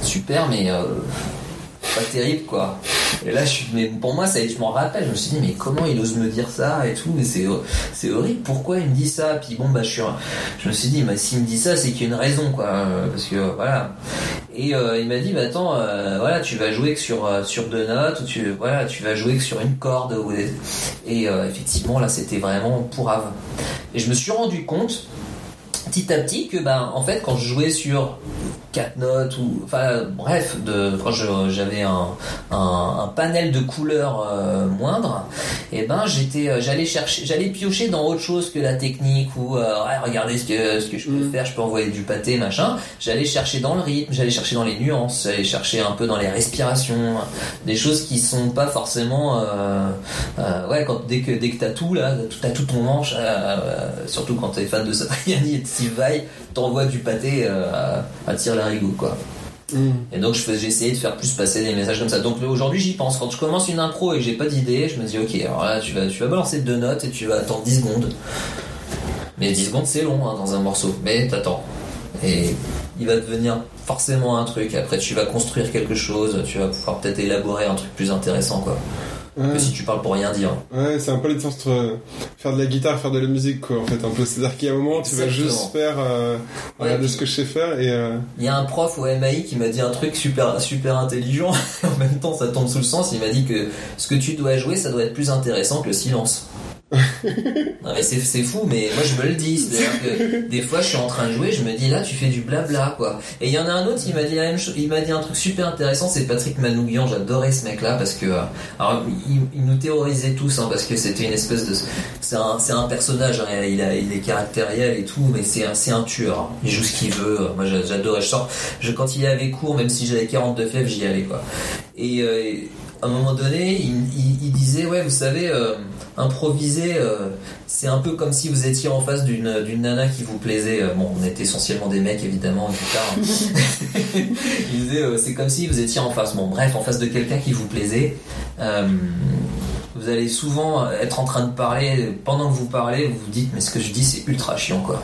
super mais euh, pas terrible quoi, et là je suis, mais pour moi ça, je m'en rappelle, je me suis dit mais comment il ose me dire ça et tout, mais c'est c'est horrible, pourquoi il me dit ça, puis bon bah je suis je me suis dit bah s'il me dit ça c'est qu'il y a une raison quoi, parce que voilà, et euh, il m'a dit bah attends euh, voilà tu vas jouer que sur euh, sur deux notes, ou tu voilà tu vas jouer que sur une corde, ou des... et euh, effectivement là c'était vraiment pourrave, et je me suis rendu compte petit à petit que bah en fait quand je jouais sur quatre notes ou enfin bref de quand je, j'avais un, un, un panel de couleurs euh, moindre, et ben j'étais j'allais chercher j'allais piocher dans autre chose que la technique ou euh, ouais, regardez ce que ce que je peux faire, je peux envoyer du pâté machin, j'allais chercher dans le rythme, j'allais chercher dans les nuances, j'allais chercher un peu dans les respirations, des choses qui sont pas forcément euh, euh, ouais quand dès que dès que t'as tout là t'as tout ton manche, euh, euh, surtout quand t'es fan de Satriani et de Steve Vai, t'envoies du pâté euh, à, à tirer Rigo, quoi. Mmh. Et donc je fais, j'essayais de faire plus passer des messages comme ça, donc aujourd'hui j'y pense, quand je commence une impro et que j'ai pas d'idée je me dis ok alors là tu vas, tu vas balancer deux notes et tu vas attendre dix secondes, mais dix secondes c'est long hein, dans un morceau, mais t'attends et il va devenir forcément un truc, après tu vas construire quelque chose, tu vas pouvoir peut-être élaborer un truc plus intéressant quoi. ouais. que si tu parles pour rien dire. Ouais, c'est un peu la différence entre faire de la guitare et faire de la musique, quoi, en fait, un peu. C'est-à-dire qu'il y a un moment, tu vas juste faire euh, ouais, de ce que je sais faire. Et euh... il y a un prof au M A I qui m'a dit un truc super, super intelligent, en même temps, ça tombe sous le sens. Il m'a dit que ce que tu dois jouer, ça doit être plus intéressant que le silence. Non mais c'est, c'est fou, mais moi je me le dis, c'est-à-dire que des fois je suis en train de jouer, je me dis là tu fais du blabla, quoi. Et il y en a un autre, il m'a dit la même chose, il m'a dit un truc super intéressant, c'est Patrick Manoukian, j'adorais ce mec-là parce que alors, il, il nous terrorisait tous, hein, parce que c'était une espèce de c'est un, c'est un personnage, hein, il a, il est caractériel et tout, mais c'est un, c'est un tueur, hein. Il joue ce qu'il veut, moi j'adorais, je sors je, quand il y avait cours, même si j'avais quarante-deux F, j'y allais, quoi. Et euh, à un moment donné il, il, il disait ouais vous savez euh, improviser euh, c'est un peu comme si vous étiez en face d'une, d'une nana qui vous plaisait, bon on était essentiellement des mecs évidemment plus tard, hein. Il disait euh, c'est comme si vous étiez en face, bon bref, en face de quelqu'un qui vous plaisait, euh, vous allez souvent être en train de parler, pendant que vous parlez vous vous dites mais ce que je dis c'est ultra chiant, quoi.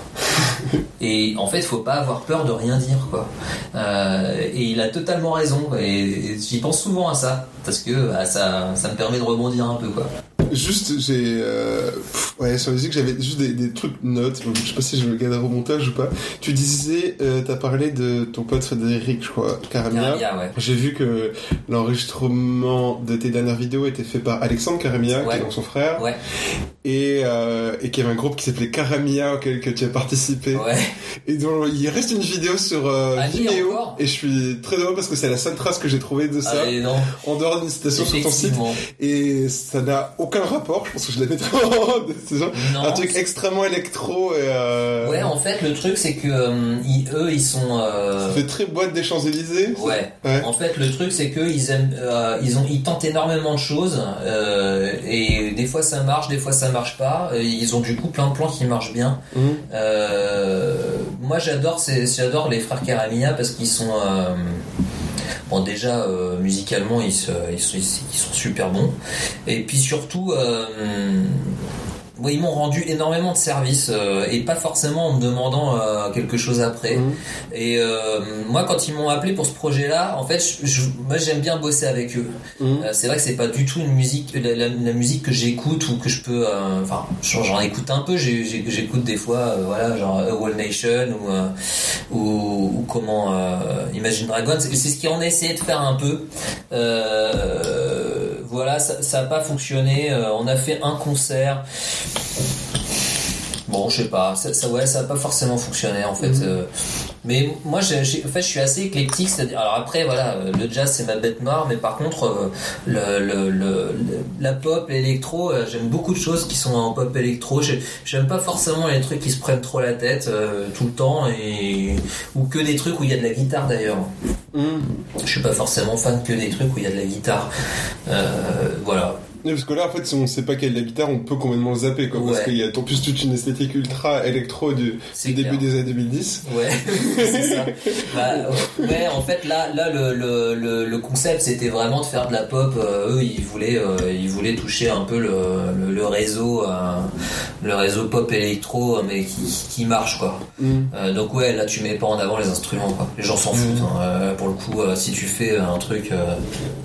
Et en fait faut pas avoir peur de rien dire, quoi. Euh, et il a totalement raison, et, et j'y pense souvent à ça parce que bah, ça, ça me permet de rebondir un peu, quoi. Juste j'ai euh, pff, ouais sur la musique j'avais juste des, des trucs notes, je sais pas si je le garde au montage ou pas. Tu disais euh, t'as parlé de ton pote Frédéric, je crois, Caramia, Caramia ouais. J'ai vu que l'enregistrement de tes dernières vidéos était fait par Alexandre Caramia, ouais. Qui est donc son frère, ouais. et, euh, et qui avait un groupe qui s'appelait Caramia auquel que tu as participé, ouais. Et donc il reste une vidéo sur euh, ah, vidéo et je suis très heureux parce que c'est la seule trace que j'ai trouvée de ça, ah, en dehors d'une citation sur ton site, et ça n'a aucun rapport, je pense que je la mettrai en... C'est genre non, un truc c'est... extrêmement électro et euh... ouais en fait le truc c'est que euh, ils, eux ils sont euh... ça fait très boîte des Champs-Élysées, ouais. ouais en fait le truc c'est que ils aiment euh, ils ont ils tentent énormément de choses euh, et des fois ça marche, des fois ça marche pas, ils ont du coup plein de plans qui marchent bien, mmh. euh, moi j'adore c'est, j'adore les frères Caramia parce qu'ils sont euh... bon déjà euh, musicalement ils, se, ils, sont, ils sont super bons et puis surtout euh, ouais, ils m'ont rendu énormément de services euh, et pas forcément en me demandant euh, quelque chose après, mmh. Et euh, moi quand ils m'ont appelé pour ce projet là en fait je, je, moi j'aime bien bosser avec eux, mmh. euh, c'est vrai que c'est pas du tout une musique la, la, la musique que j'écoute ou que je peux euh, enfin j'en, j'en écoute un peu, j'ai, j'ai, j'écoute des fois euh, voilà genre A Whole Nation ou euh, ou, ou comment euh, Imagine Dragons, c'est, c'est ce qu'on a essayé de faire un peu, euh, voilà ça, ça a pas fonctionné, euh, on a fait un concert. Bon, je sais pas, ça, ça ouais, ça a pas forcément fonctionné en fait. Mmh. Euh, mais moi, j'ai, j'ai, en fait, je suis assez éclectique. C'est-à-dire, alors après, voilà, le jazz c'est ma bête noire, mais par contre, euh, le, le, le, la pop, l'électro, euh, j'aime beaucoup de choses qui sont en pop électro. J'ai, j'aime pas forcément les trucs qui se prennent trop la tête euh, tout le temps, et ou que des trucs où il y a de la guitare d'ailleurs. Mmh. Je suis pas forcément fan que des trucs où il y a de la guitare. Euh, voilà. Parce que là, en fait, si on sait pas quelle est la guitare, on peut complètement le zapper, quoi. Ouais. Parce qu'il y a en plus toute une esthétique ultra électro du, du début des années deux mille dix. Ouais, c'est ça. Bah, ouais, en fait, là, là, le, le, le concept, c'était vraiment de faire de la pop. Euh, eux, ils voulaient, euh, ils voulaient toucher un peu le, le, le réseau, euh, le réseau pop électro, mais qui, qui marche, quoi. Mm. Euh, donc ouais, là, tu mets pas en avant les instruments, quoi. Les gens s'en foutent. Mm. Hein. Euh, pour le coup, euh, si tu fais un truc, euh...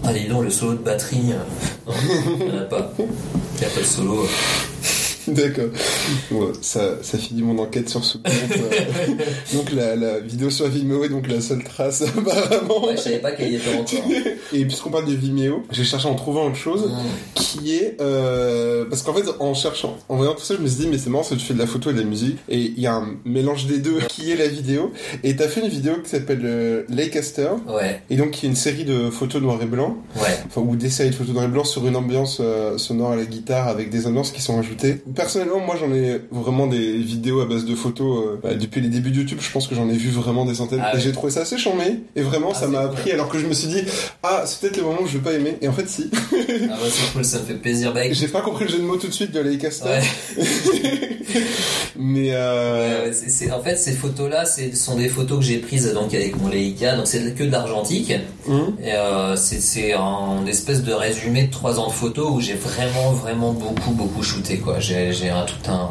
ah, dis donc, le solo de batterie. Euh... Il n'y en a pas. Il n'y a pas de solo. D'accord. Bon, ça, ça finit mon enquête sur ce groupe. Donc la, la vidéo sur Vimeo est donc la seule trace apparemment. Ouais, je savais pas qu'elle y était encore. Et puisqu'on parle de Vimeo, j'ai cherché à en trouver autre chose, mmh. qui est euh, parce qu'en fait en cherchant, en voyant tout ça, je me suis dit mais c'est marrant parce que tu fais de la photo et de la musique et il y a un mélange des deux qui est la vidéo. Et t'as fait une vidéo qui s'appelle euh, Leicaster. Ouais. Et donc qui est une série de photos noir et blanc. Ouais. Enfin ou des séries de photos noir et blanc sur une ambiance euh, sonore à la guitare avec des ambiances qui sont ajoutées. Personnellement, moi j'en ai vraiment des vidéos à base de photos euh, bah, depuis les débuts de YouTube. Je pense que j'en ai vu vraiment des centaines. Ah, et oui. J'ai trouvé ça assez charmé. Et vraiment, ah, ça m'a appris. Cool. Alors que je me suis dit, ah, c'est peut-être le moment où je vais pas aimer. Et en fait, si. Ah, bah, c'est cool, ça me fait plaisir. Bah, écoute... J'ai pas compris le jeu de mots tout de suite de Leicaster. Ouais. Mais euh... ouais, c'est, c'est, en fait, ces photos-là, ce sont des photos que j'ai prises donc avec mon Leica. Donc, c'est que de l'argentique. Mmh. Et euh, c'est, c'est un espèce de résumé de trois ans de photos où j'ai vraiment, vraiment beaucoup, beaucoup shooté, quoi. J'ai j'ai, j'ai un, tout un,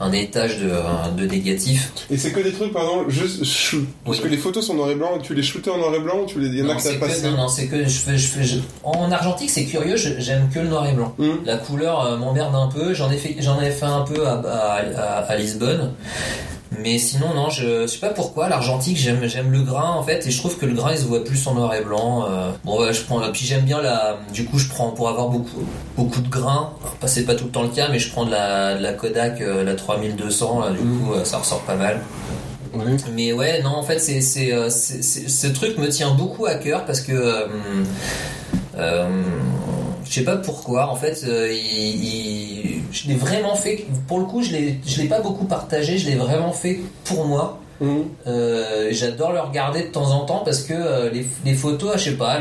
un étage de, de négatifs. Et c'est que des trucs, pardon, juste shoot. Parce oui. que les photos sont en noir et blanc, tu les shootais en noir et blanc, ou tu les... il y en a que t'as passé. Non, non, c'est que je fais, je fais, je... en argentique, c'est curieux, je, j'aime que le noir et blanc. Mmh. La couleur euh, m'emmerde un peu, j'en ai fait, j'en ai fait un peu à, à, à, à Lisbonne. Mais sinon non, je, je sais pas pourquoi l'argentique j'aime j'aime le grain en fait, et je trouve que le grain il se voit plus en noir et blanc. Euh, bon bah, je prends puis j'aime bien la du coup je prends pour avoir beaucoup beaucoup de grain, enfin, c'est pas tout le temps le cas, mais je prends de la de la Kodak euh, la trente-deux cents là, du mmh. coup euh, ça ressort pas mal. Oui. Mais ouais non en fait c'est c'est, euh, c'est, c'est ce truc me tient beaucoup à cœur parce que euh, euh, je sais pas pourquoi en fait euh, il, il je l'ai vraiment fait pour le coup, je l'ai je l'ai pas beaucoup partagé, je l'ai vraiment fait pour moi. Mmh. Euh, j'adore le regarder de temps en temps parce que euh, les, les photos, je sais pas,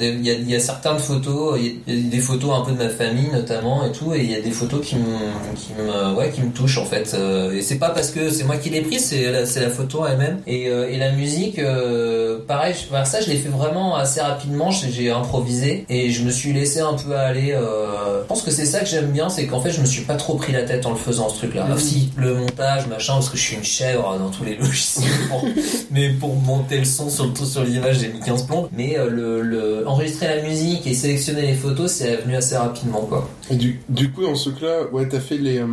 il y a, y a certaines photos, il y a des photos un peu de ma famille notamment et tout, et il y a des photos qui me qui me ouais qui me touchent en fait. Euh, et c'est pas parce que c'est moi qui l'ai prise, c'est la, c'est la photo elle-même. Et, euh, et la musique, euh, pareil, ça je l'ai fait vraiment assez rapidement, j'ai, j'ai improvisé et je me suis laissé un peu aller. Euh... Je pense que c'est ça que j'aime bien, c'est qu'en fait je me suis pas trop pris la tête en le faisant ce truc-là. Mmh. Alors, si le montage machin, parce que je suis une chèvre dans tous les logiciels. Mais pour monter le son sur le tout sur l'image j'ai mis quinze plombes, mais euh, le, le enregistrer la musique et sélectionner les photos c'est venu assez rapidement quoi. Et du, du coup dans ce cas là ouais t'as fait les euh...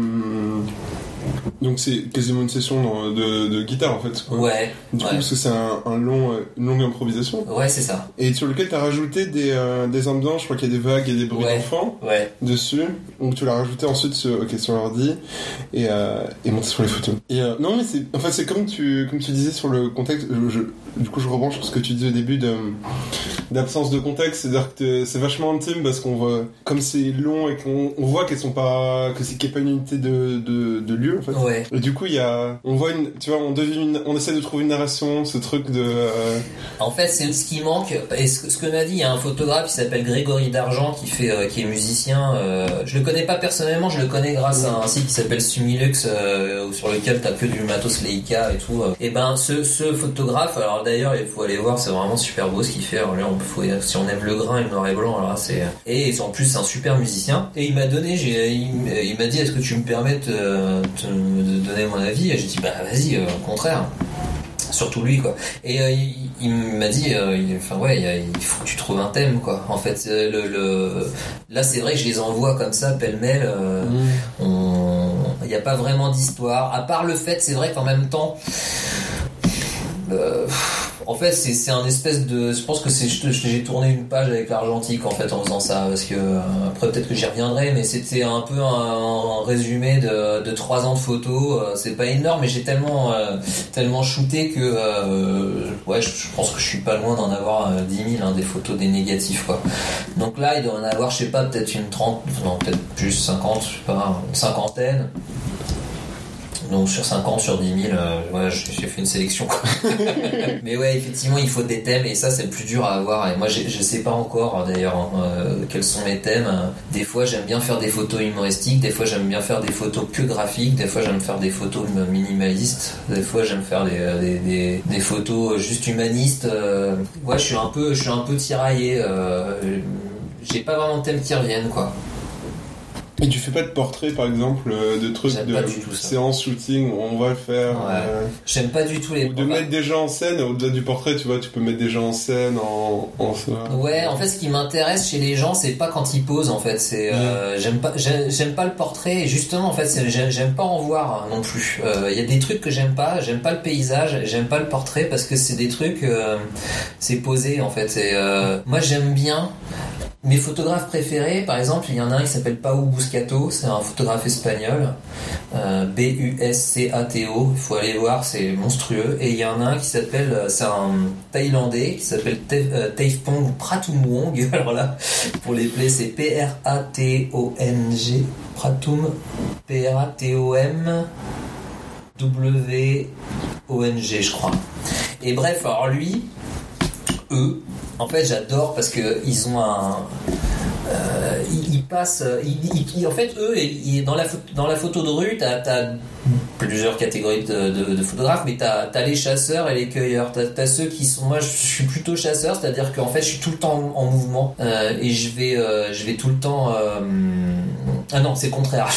donc c'est quasiment une session de, de guitare en fait quoi. Ouais du ouais. coup parce que c'est un, un long euh, une longue improvisation ouais c'est ça, et sur lequel t'as rajouté des, euh, des ambiances, je crois qu'il y a des vagues et des bruits ouais. d'enfants ouais. dessus, donc tu l'as rajouté ensuite sur, okay, sur l'ordi et, euh, et monté sur les photos et, euh, non mais c'est enfin c'est comme tu comme tu disais sur le contexte, je, je, du coup je rebranche sur ce que tu disais au début de, d'absence de contexte, c'est-à-dire que c'est vachement intime parce qu'on voit comme c'est long et qu'on on voit qu'elles sont pas que c'est qu'il n'y a pas une unité de, de, de lieu en fait. Ouais. Et du coup, il y a, on voit une, tu vois, on devine, une, on essaie de trouver une narration, ce truc de. Euh... En fait, c'est ce qui manque. Et ce, ce que m'a dit, il y a un photographe qui s'appelle Grégory Dargent qui fait, euh, qui est musicien. Euh, je le connais pas personnellement, je le connais grâce à un site qui s'appelle Sumilux, euh, sur lequel t'as que du matos Leica et tout. Euh. Et ben, ce, ce photographe, alors d'ailleurs, il faut aller voir, c'est vraiment super beau ce qu'il fait. Alors là, on faut, si on aime le grain, et le noir et blanc, alors là, c'est. Et en plus, c'est un super musicien. Et il m'a donné, j'ai, il, il m'a dit, est-ce que tu me permets de me donner mon avis, et j'ai dit bah vas-y euh, au contraire, surtout lui quoi, et euh, il, il m'a dit enfin euh, ouais il faut que tu trouves un thème quoi en fait, euh, le, le là c'est vrai que je les envoie comme ça pêle-mêle, euh, mmh. on il n'y a pas vraiment d'histoire à part le fait, c'est vrai qu'en même temps euh, en fait c'est, c'est un espèce de, je pense que c'est, je, je, j'ai tourné une page avec l'argentique en fait en faisant ça, parce que après peut-être que j'y reviendrai, mais c'était un peu un, un résumé de, de trois ans de photos, c'est pas énorme mais j'ai tellement euh, tellement shooté que euh, ouais je, je pense que je suis pas loin d'en avoir euh, dix mille hein, des photos des négatifs quoi, donc là il doit en avoir je sais pas peut-être une trente, non peut-être plus cinquante, je sais pas, une cinquantaine. Donc sur cinquante, sur dix mille, euh, ouais, j'ai fait une sélection. Mais ouais, effectivement, il faut des thèmes et ça, c'est le plus dur à avoir. Et moi, je, je sais pas encore d'ailleurs euh, quels sont mes thèmes. Des fois, j'aime bien faire des photos humoristiques. Des fois, j'aime bien faire des photos que graphiques. Des fois, j'aime faire des photos minimalistes. Des fois, j'aime faire des des, des, des photos juste humanistes. Euh, ouais, je suis un peu, je suis un peu tiraillé. Euh, j'ai pas vraiment de thèmes qui reviennent, quoi. Et tu fais pas de portrait par exemple, de trucs j'aime de séance shooting où on va le faire. Ouais. Euh, J'aime pas du tout les. Ou de mettre des gens en scène, au-delà du portrait, tu vois, tu peux mettre des gens en scène en en soi. Ouais, en fait, ce qui m'intéresse chez les gens, c'est pas quand ils posent en fait, c'est euh, ouais. j'aime pas j'aime, j'aime pas le portrait, et justement en fait, c'est, j'aime, j'aime pas en voir hein, non plus. Il euh, y a des trucs que j'aime pas, j'aime pas le paysage, j'aime pas le portrait parce que c'est des trucs euh, c'est posé en fait. Et, euh, moi, j'aime bien. Mes photographes préférés, par exemple, il y en a un qui s'appelle Pau Buscato, c'est un photographe espagnol, euh, B U S C A T O, il faut aller voir, c'est monstrueux. Et il y en a un qui s'appelle, c'est un Thaïlandais, qui s'appelle Tavepong Pratoomwong, alors là, pour les plaies, c'est P R A T O N G, Pratoom, P R A T O M, W O N G, je crois. Et bref, alors lui, eux, en fait, j'adore parce que ils ont un, euh, ils, ils passent, ils, ils, en fait, eux, ils, dans la dans la photo de rue, t'as, t'as plusieurs catégories de, de, de photographes, mais t'as, t'as les chasseurs et les cueilleurs. T'as, t'as ceux qui sont, moi, je suis plutôt chasseur, c'est-à-dire qu'en fait, je suis tout le temps en, en mouvement euh, et je vais, euh, je vais tout le temps. Euh, Ah non, c'est le contraire.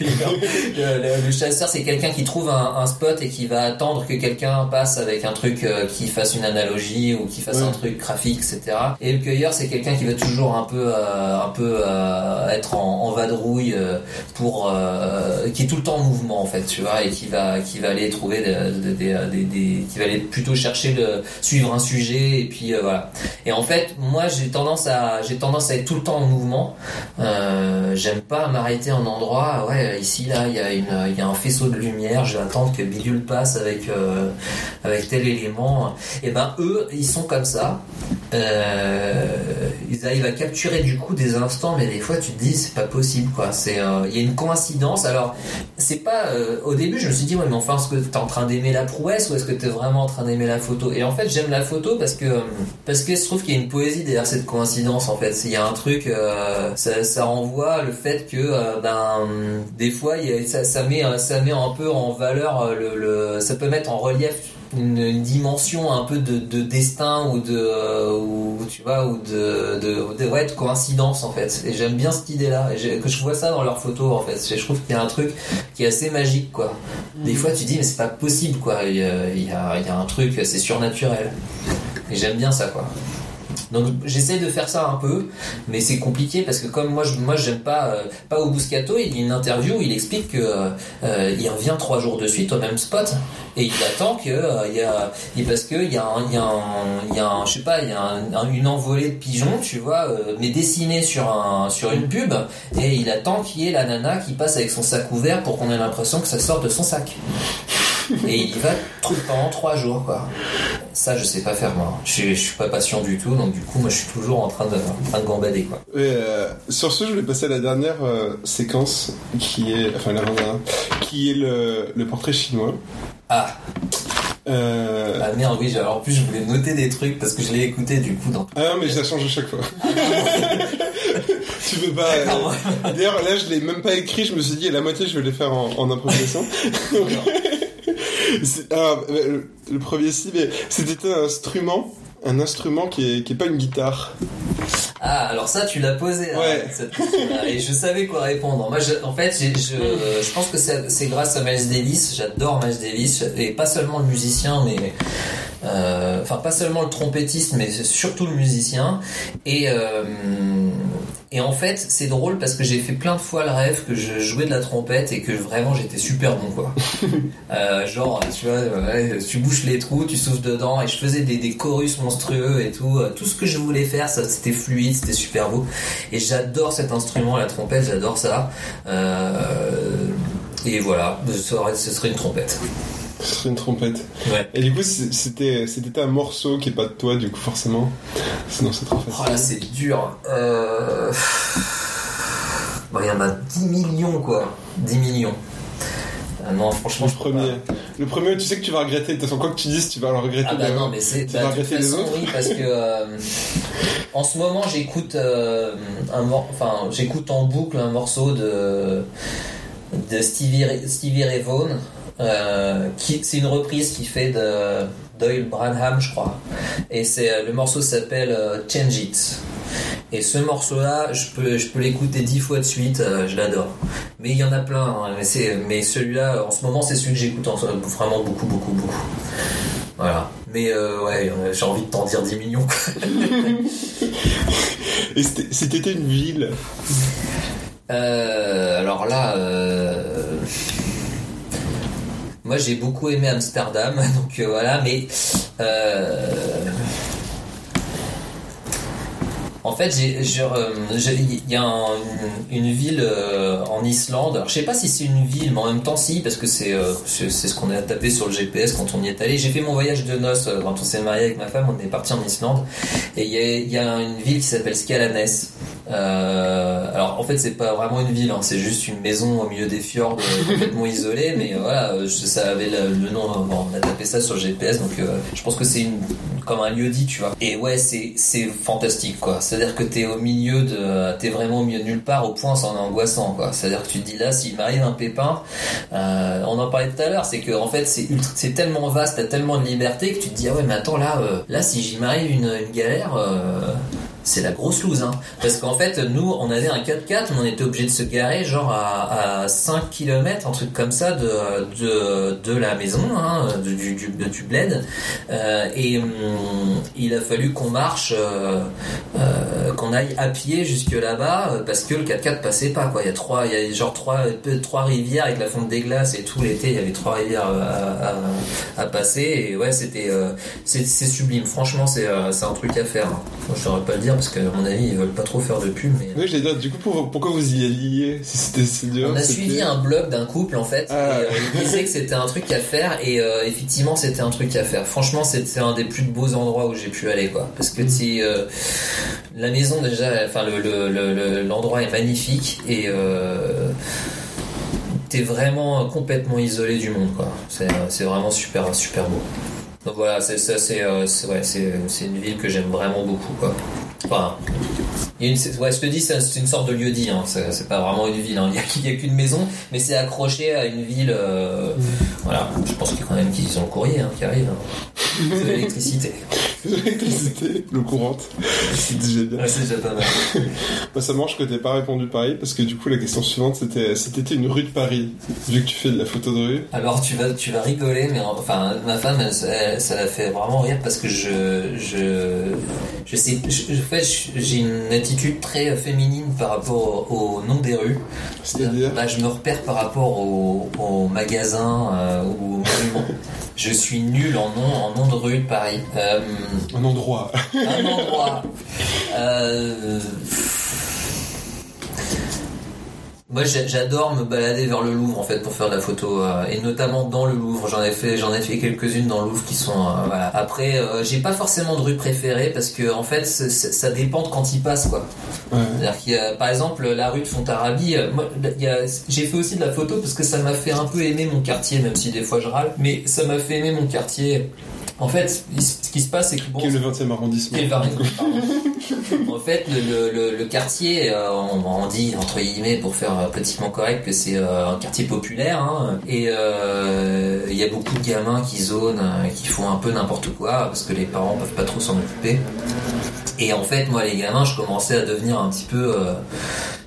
le, le, le chasseur, c'est quelqu'un qui trouve un, un spot et qui va attendre que quelqu'un passe avec un truc euh, qui fasse une analogie ou qui fasse ouais. un truc graphique, et cetera. Et le cueilleur, c'est quelqu'un qui va toujours un peu, euh, un peu euh, être en, en vadrouille, euh, pour, euh, qui est tout le temps en mouvement en fait, tu vois, et qui va, qui va aller trouver des, des, des, des qui va aller plutôt chercher de suivre un sujet et puis euh, voilà. Et en fait, moi, j'ai tendance à, j'ai tendance à être tout le temps en mouvement. Euh, j'aime pas m'arrêter en endroit. Ouais, ici là il y a une il y a un faisceau de lumière, je vais attendre que bidule passe avec euh, avec tel élément. Et ben eux ils sont comme ça, euh, ils arrivent à capturer du coup des instants, mais des fois tu te dis c'est pas possible quoi, c'est euh, il y a une coïncidence. Alors c'est pas euh, au début je me suis dit ouais mais enfin est-ce que t'es en train d'aimer la prouesse ou est-ce que t'es vraiment en train d'aimer la photo? Et en fait j'aime la photo parce que parce que je trouve qu'il y a une poésie derrière cette coïncidence en fait. Il y a un truc euh, ça, ça renvoie le fait que euh, ben des fois il y a, ça, ça met ça met un peu en valeur le, le ça peut mettre en relief Une, une dimension un peu de, de destin ou de euh, ou tu vois ou de, de, de ouais de coïncidence en fait. Et j'aime bien cette idée là que je vois ça dans leurs photos en fait. Je trouve qu'il y a un truc qui est assez magique quoi. Mmh. Des fois tu dis mais c'est pas possible quoi, il y a, il y a, il y a un truc, c'est surnaturel, et j'aime bien ça quoi. Donc j'essaie de faire ça un peu, mais c'est compliqué parce que comme moi je, moi j'aime pas euh, pas au Buscato, il y a une interview où il explique que euh, il revient trois jours de suite au même spot et il attend que euh, il y a il, parce que il y a un, il y a un, il y a un, je sais pas, il y a un, un, une envolée de pigeons, tu vois, euh, mais dessinée sur un sur une pub, et il attend qu'il y ait la nana qui passe avec son sac ouvert pour qu'on ait l'impression que ça sort de son sac. Et il y va tout pendant trois jours quoi. Ça je sais pas faire moi. Je, je suis pas patient du tout, donc du coup moi je suis toujours en train de, en train de gambader quoi. Et euh, sur ce je voulais passer à la dernière euh, séquence qui est enfin la dernière qui est le, le portrait chinois. Ah. Euh... Ah merde oui, alors en plus je voulais noter des trucs parce que je l'ai écouté du coup dans... Ah non mais ça change à chaque fois. Tu veux pas... Euh... D'ailleurs là je l'ai même pas écrit, je me suis dit à la moitié je vais les faire en, en improvisation. Donc... C'est, alors, le premier si, mais c'était un instrument, un instrument qui est, qui est pas une guitare. Ah, alors ça, tu l'as posé. Ouais. Hein, cette question-là, et je savais quoi répondre. Moi, je, en fait, j'ai, je, euh, je pense que c'est, c'est grâce à Miles Davis. J'adore Miles Davis, et pas seulement le musicien, mais euh, enfin pas seulement le trompettiste, mais surtout le musicien. Et euh, Et en fait, c'est drôle parce que j'ai fait plein de fois le rêve que je jouais de la trompette et que vraiment j'étais super bon quoi. euh, genre, tu vois, ouais, tu bouches les trous, tu souffles dedans, et je faisais des, des chorus monstrueux et tout. Tout ce que je voulais faire, ça, c'était fluide, c'était super beau. Et j'adore cet instrument, la trompette, j'adore ça. Euh, et voilà, ce serait, ce serait une trompette. Ce serait une trompette. Ouais. Et du coup, c'était, c'était un morceau qui est pas de toi, du coup, forcément. Sinon, c'est trop facile. Oh là, c'est dur. Euh... Bon, il y en a dix millions, quoi. dix millions. Ah non, franchement, le premier. Pas... Le premier, tu sais que tu vas regretter. De toute façon, quoi que tu dises, tu vas le regretter. Ah bah non, mais c'est. Tu bah, vas regretter les autres. Oui, parce que euh, en ce moment, j'écoute euh, un mor... enfin, j'écoute en boucle un morceau de de Stevie Ray... Stevie Ray Vaughan. Euh, qui, c'est une reprise qu'il fait de Doyle Branham je crois, et c'est, le morceau s'appelle euh, Change It, et ce morceau là je peux, je peux l'écouter dix fois de suite, euh, je l'adore, mais il y en a plein hein, mais, c'est, mais celui-là en ce moment c'est celui que j'écoute en, vraiment beaucoup beaucoup beaucoup voilà. Mais euh, ouais, j'ai envie de t'en dire dix millions. Et c'était, c'était une ville euh, alors là euh... moi j'ai beaucoup aimé Amsterdam, donc euh, voilà, mais euh... en fait j'ai, j'ai, euh, j'ai, y a un, une ville euh, en Islande, alors je sais pas si c'est une ville mais en même temps si, parce que c'est, euh, c'est, c'est ce qu'on a tapé sur le G P S quand on y est allé. J'ai fait mon voyage de noces euh, quand on s'est marié avec ma femme, on est parti en Islande, et il y, y a une ville qui s'appelle Skalaness. Euh, alors en fait c'est pas vraiment une ville hein, c'est juste une maison au milieu des fjords euh, complètement isolée, mais euh, voilà, je, ça avait le, le nom, bon, on a tapé ça sur le G P S, donc euh, je pense que c'est une, comme un lieu-dit tu vois, et ouais c'est, c'est fantastique quoi, c'est à dire que t'es au milieu de t'es vraiment au milieu de nulle part, au point c'en est angoissant quoi, c'est à dire que tu te dis là s'il m'arrive un pépin, euh, on en parlait tout à l'heure, c'est que en fait c'est, ultra, c'est tellement vaste, t'as tellement de liberté que tu te dis ah ouais mais attends là, euh, là si j'y m'arrive une, une galère euh, c'est la grosse loose, hein. Parce qu'en fait, nous, on avait un quatre quatre, mais on était obligé de se garer, genre, à, à cinq kilomètres, un truc comme ça, de, de, de la maison, hein, de, du, du, de, du bled. Euh, et hum, il a fallu qu'on marche, euh, euh, qu'on aille à pied jusque là-bas, parce que le quatre quatre passait pas, quoi. Il y a trois, il y a genre trois, trois rivières avec la fonte des glaces et tout l'été, il y avait trois rivières à, à, à passer. Et ouais, c'était, euh, c'est, c'est sublime. Franchement, c'est, euh, c'est un truc à faire. Moi, je saurais pas le dire. Parce qu'à mon avis ils veulent pas trop faire de pub, mais... Oui, je les note. Du coup pour, pourquoi vous y alliez si c'était si dur? On a c'était... suivi un blog d'un couple en fait, ah. et, euh, ils disaient que c'était un truc à faire et euh, effectivement c'était un truc à faire. Franchement c'était un des plus beaux endroits où j'ai pu aller, quoi. Parce que si euh, la maison déjà, enfin le, le, le, le, l'endroit est magnifique et euh, t'es vraiment complètement isolé du monde, quoi. C'est, c'est vraiment super super beau. Donc voilà, c'est ça, c'est euh, c'est, ouais, c'est c'est une ville que j'aime vraiment beaucoup, quoi. Enfin, il y a une, ouais, je te dis, c'est une sorte de lieu-dit, hein. c'est, c'est pas vraiment une ville, hein. Il n'y a, a qu'une maison, mais c'est accroché à une ville. Euh, voilà, je pense qu'il y a quand même qu'ils ont le courrier, hein, qui arrive. Hein. C'est de l'électricité. L'électricité, l'eau courante. C'est déjà bien. Ouais, c'est déjà pas mal. Bah, ça marche que t'aies pas répondu pareil, parce que du coup, la question suivante, c'était si t'étais une rue de Paris, vu que tu fais de la photo de rue. Alors, tu vas, tu vas rigoler, mais enfin, ma femme, elle, elle, ça la fait vraiment rire parce que je. Je, je sais. Je, je, en fait, j'ai une attitude très féminine par rapport au nom des rues. C'est-à-dire bah, je me repère par rapport aux au magasins, euh, ou aux monuments. Je suis nul en nom, en nom de rue de Paris. Euh, un endroit. Un endroit. Euh... Moi, j'adore me balader vers le Louvre en fait pour faire de la photo, euh, et notamment dans le Louvre. J'en ai fait, j'en ai fait quelques-unes dans le Louvre qui sont. Euh, voilà. Après, euh, j'ai pas forcément de rue préférée parce que en fait, c'est, c'est, ça dépend de quand il passe, quoi. Ouais. C'est-à-dire qu'il y a, par exemple, la rue de Fontarabie. Euh, moi, il y a, j'ai fait aussi de la photo parce que ça m'a fait un peu aimer mon quartier, même si des fois je râle. Mais ça m'a fait aimer mon quartier. En fait, ce qui se passe, c'est que bon, quel est le vingtième arrondissement. Quel vingt... En fait, le, le, le quartier, euh, on, on dit entre guillemets pour faire politiquement correct que c'est euh, un quartier populaire, hein, et il euh, y a beaucoup de gamins qui zonent, qui font un peu n'importe quoi parce que les parents peuvent pas trop s'en occuper. Et en fait, moi, les gamins, je commençais à devenir un petit peu euh,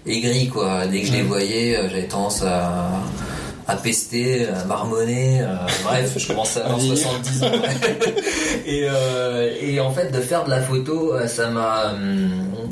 aigri, quoi. Dès que je les voyais, j'avais tendance à à pester, à marmonner, euh, bref, je commençais à avoir soixante-dix ans. et, euh, et en fait, de faire de la photo, ça m'a,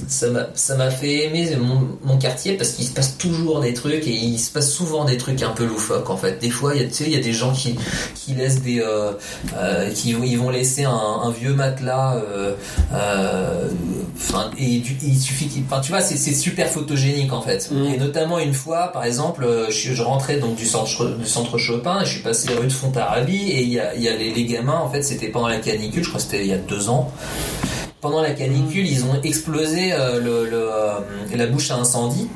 ça m'a, ça m'a fait aimer mon, mon quartier parce qu'il se passe toujours des trucs et il se passe souvent des trucs un peu loufoques. En fait, des fois, il y a, tu sais, il y a des gens qui, qui laissent des, euh, euh, qui, ils vont laisser un, un vieux matelas. Euh, euh, enfin, et, et il suffit, enfin, tu vois, c'est, c'est super photogénique en fait. Mm. Et notamment une fois, par exemple, je, je rentrais donc du centre. du centre Chopin et je suis passé la rue de Fontarabie et il y a, y a les, les gamins en fait, c'était pendant la canicule, je crois que c'était il y a deux ans. Pendant la canicule ils ont explosé euh, le, le, euh, la bouche à incendie.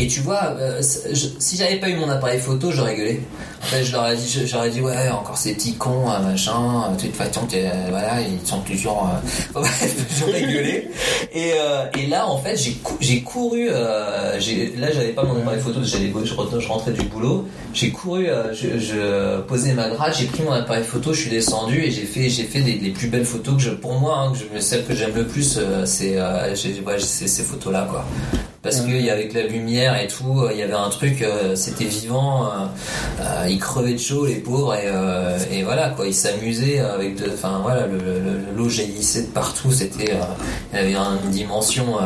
Et tu vois, euh, je, si j'avais pas eu mon appareil photo, j'aurais gueulé. En fait, je leur ai dit, je, j'aurais dit, ouais, encore ces petits cons, machin, de toute façon, voilà, ils sont toujours, euh... j'aurais gueulé. Et, euh, et là, en fait, j'ai, cou- j'ai couru, euh, j'ai, là, j'avais pas mon appareil photo, j'allais, je, je rentrais du boulot, j'ai couru, euh, je, je posais ma gratte, j'ai pris mon appareil photo, je suis descendu et j'ai fait, j'ai fait des, des plus belles photos que je, pour moi, hein, que je, celles que j'aime le plus, euh, c'est, euh, j'ai, ouais, c'est ces photos-là, quoi. Parce que y avait que la lumière et tout, il y avait un truc, euh, c'était vivant, euh, euh, ils crevaient de chaud les pauvres et, euh, et voilà quoi, ils s'amusaient avec de, enfin voilà, le, le, l'eau jaillissait de partout, c'était, il euh, y avait une dimension, euh,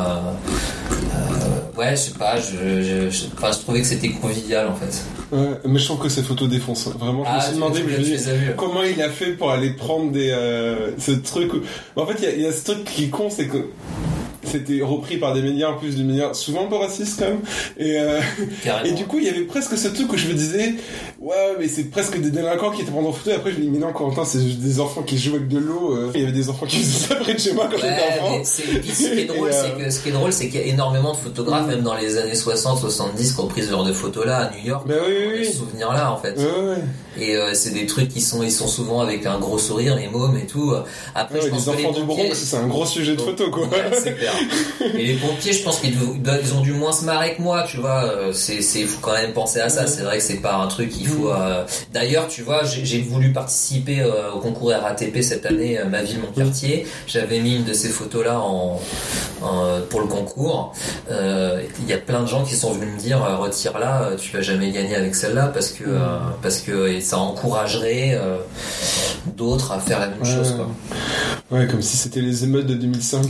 euh, ouais je sais pas, je, je, je, enfin, je trouvais que c'était convivial en fait. Ouais, mais je trouve que ces photos défoncent. Vraiment, je ah, me suis demandé mais je dis, comment il a fait pour aller prendre des, euh, ce truc. En fait, il y, y a ce truc qui est con, c'est que c'était repris par des médias en plus, des médias souvent un peu racistes quand même, et, euh, et du coup il y avait presque ce truc où je me disais ouais mais c'est presque des délinquants qui étaient pris en photo, et après je me dis mais non Corentin, c'est juste des enfants qui jouent avec de l'eau, il y avait des enfants qui faisaient ça près de chez moi quand ouais, j'étais enfant. C'est, ce qui est drôle euh... c'est que ce qui est drôle c'est qu'il y a énormément de photographes, même dans les années soixante soixante-dix, qui ont pris ce genre de photos là à New York, bah, oui, oui, oui. Ces souvenirs là en fait, ouais, ouais. Et euh, c'est des trucs qui sont, ils sont souvent avec un gros sourire, les mômes et tout. Après ouais, je pense les enfants les du Bronx, c'est un gros sujet de photo quoi, ouais, c'est clair. Et les pompiers, je pense qu'ils ils ont dû moins se marrer que moi, tu vois. C'est, c'est, faut quand même penser à ça. C'est vrai que c'est pas un truc. Ils, ou euh... d'ailleurs tu vois j'ai, j'ai voulu participer euh, au concours R A T P cette année, euh, ma ville mon quartier, j'avais mis une de ces photos là en, en, pour le concours. Il euh, y a plein de gens qui sont venus me dire euh, retire la, tu vas jamais gagner avec celle-là parce que, euh, parce que et ça encouragerait euh, d'autres à faire la même ouais. chose quoi. Ouais, comme si c'était les émeutes de deux mille cinq.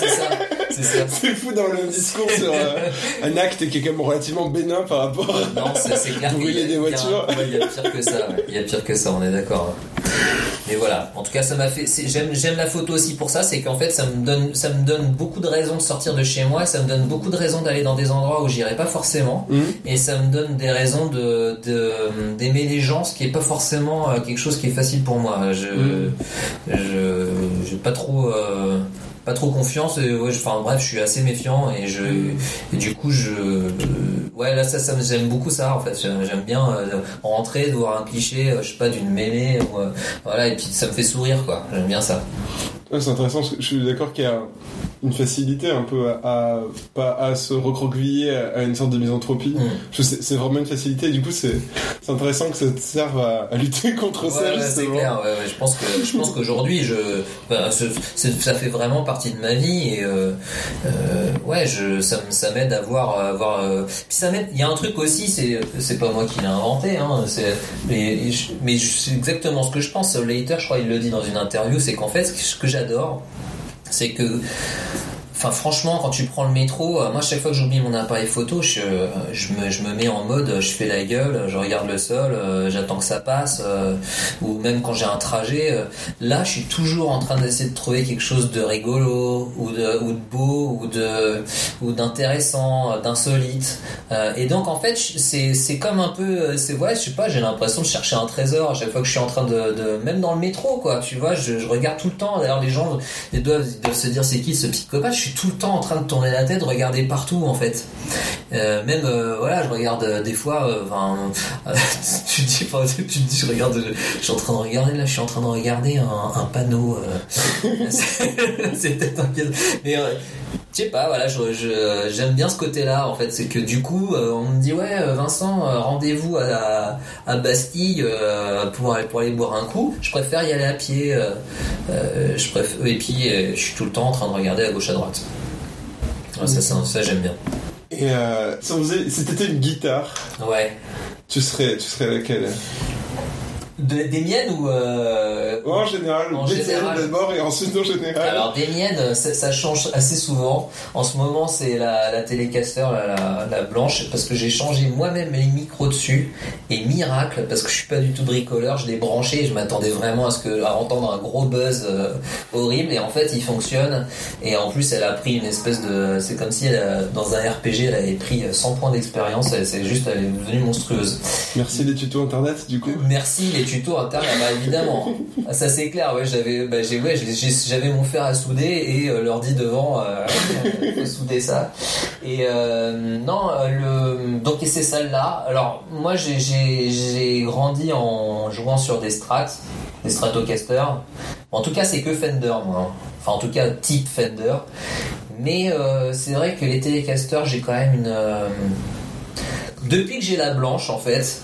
C'est ça. C'est, ça. C'est fou dans le discours sur euh, un acte qui est quand même relativement bénin par rapport à non, c'est, c'est clair brûler des voitures. Il ouais, y a pire que ça, il ouais. y a pire que ça, on est d'accord. Mais voilà, en tout cas ça m'a fait. C'est, j'aime, j'aime la photo aussi pour ça, c'est qu'en fait ça me donne, ça me donne beaucoup de raisons de sortir de chez moi, ça me donne beaucoup de raisons d'aller dans des endroits où j'irais pas forcément, mmh. et ça me donne des raisons de, de d'aimer les gens, ce qui est pas forcément quelque chose qui est facile pour moi. Je, mmh. je, j'ai pas trop. Euh, pas trop confiance et ouais, je, enfin bref je suis assez méfiant et je et du coup je euh, ouais là ça ça j'aime beaucoup ça en fait, j'aime, j'aime bien euh, rentrer de voir un cliché euh, je sais pas d'une mêlée ou, euh, voilà et puis ça me fait sourire quoi, j'aime bien ça. Ouais, c'est intéressant, je suis d'accord qu'il y a une facilité un peu à pas à, à se recroqueviller à une sorte de misanthropie. Mmh. Je sais, c'est vraiment une facilité et du coup c'est, c'est intéressant que ça te serve à, à lutter contre ouais, ça ouais, justement. C'est clair, ouais, ouais. Je pense que je pense qu'aujourd'hui je ben, c'est, c'est, ça fait vraiment partie de ma vie et euh, euh, ouais je ça ça m'aide à voir à voir euh, puis ça m'aide, il y a un truc aussi c'est c'est pas moi qui l'ai inventé hein, c'est mais je, mais je, c'est exactement ce que je pense. Leiter, je crois il le dit dans une interview, c'est qu'en fait ce que j'adore c'est que enfin franchement quand tu prends le métro, moi chaque fois que j'oublie mon appareil photo je, je, me, je me mets en mode je fais la gueule, je regarde le sol, j'attends que ça passe, ou même quand j'ai un trajet, là je suis toujours en train d'essayer de trouver quelque chose de rigolo ou de, ou de beau ou, de, ou d'intéressant, d'insolite, et donc en fait c'est, c'est comme un peu c'est, ouais, je sais pas, j'ai l'impression de chercher un trésor à chaque fois que je suis en train de, de même dans le métro quoi, tu vois, je, je regarde tout le temps, d'ailleurs les gens ils doivent, ils doivent se dire c'est qui ce psychopathe, je suis tout le temps en train de tourner la tête, regarder partout en fait. Euh, même euh, voilà, je regarde euh, des fois. Euh, euh, tu te dis, enfin, tu te dis, je regarde, je, je suis en train de regarder là, je suis en train de regarder un, un panneau. Euh, c'est, c'est peut-être inquiétant, mais euh, je sais pas. Voilà, je, je, j'aime bien ce côté-là en fait. C'est que du coup, euh, on me dit ouais, Vincent, euh, rendez-vous à, la, à Bastille euh, pour aller pour aller boire un coup. Je préfère y aller à pied. Euh, euh, je préfère, et puis euh, je suis tout le temps en train de regarder à gauche à droite. Ouais, ça, ça, ça j'aime bien. Et euh, si, faisait, si t'étais une guitare, ouais. tu serais, tu serais laquelle? De, des miennes ou euh, en général, en général d'abord et ensuite en général. Alors des miennes, ça, ça change assez souvent. En ce moment, c'est la, la Telecaster, la, la, la blanche, parce que j'ai changé moi-même les micros dessus. Et miracle, parce que je suis pas du tout bricoleur, je l'ai branché. Et je m'attendais vraiment à ce que à entendre un gros buzz euh, horrible. Et en fait, il fonctionne. Et en plus, elle a pris une espèce de, c'est comme si elle a, dans un R P G, elle avait pris cent points d'expérience. Elle, c'est juste, elle est devenue monstrueuse. Merci les tutos internet, du coup. Merci les tuto interne, bah évidemment, ça c'est clair. Ouais, j'avais, bah, j'ai, ouais, j'ai, j'avais mon fer à souder et euh, l'ordi devant, euh, faut souder ça. Et euh, non, le donc et c'est celle-là. Alors moi, j'ai, j'ai, j'ai grandi en jouant sur des Strats, des Stratocaster. En tout cas, c'est que Fender, moi. Enfin, en tout cas, type Fender. Mais euh, c'est vrai que les Telecaster, j'ai quand même une. Euh... Depuis que j'ai la blanche, en fait.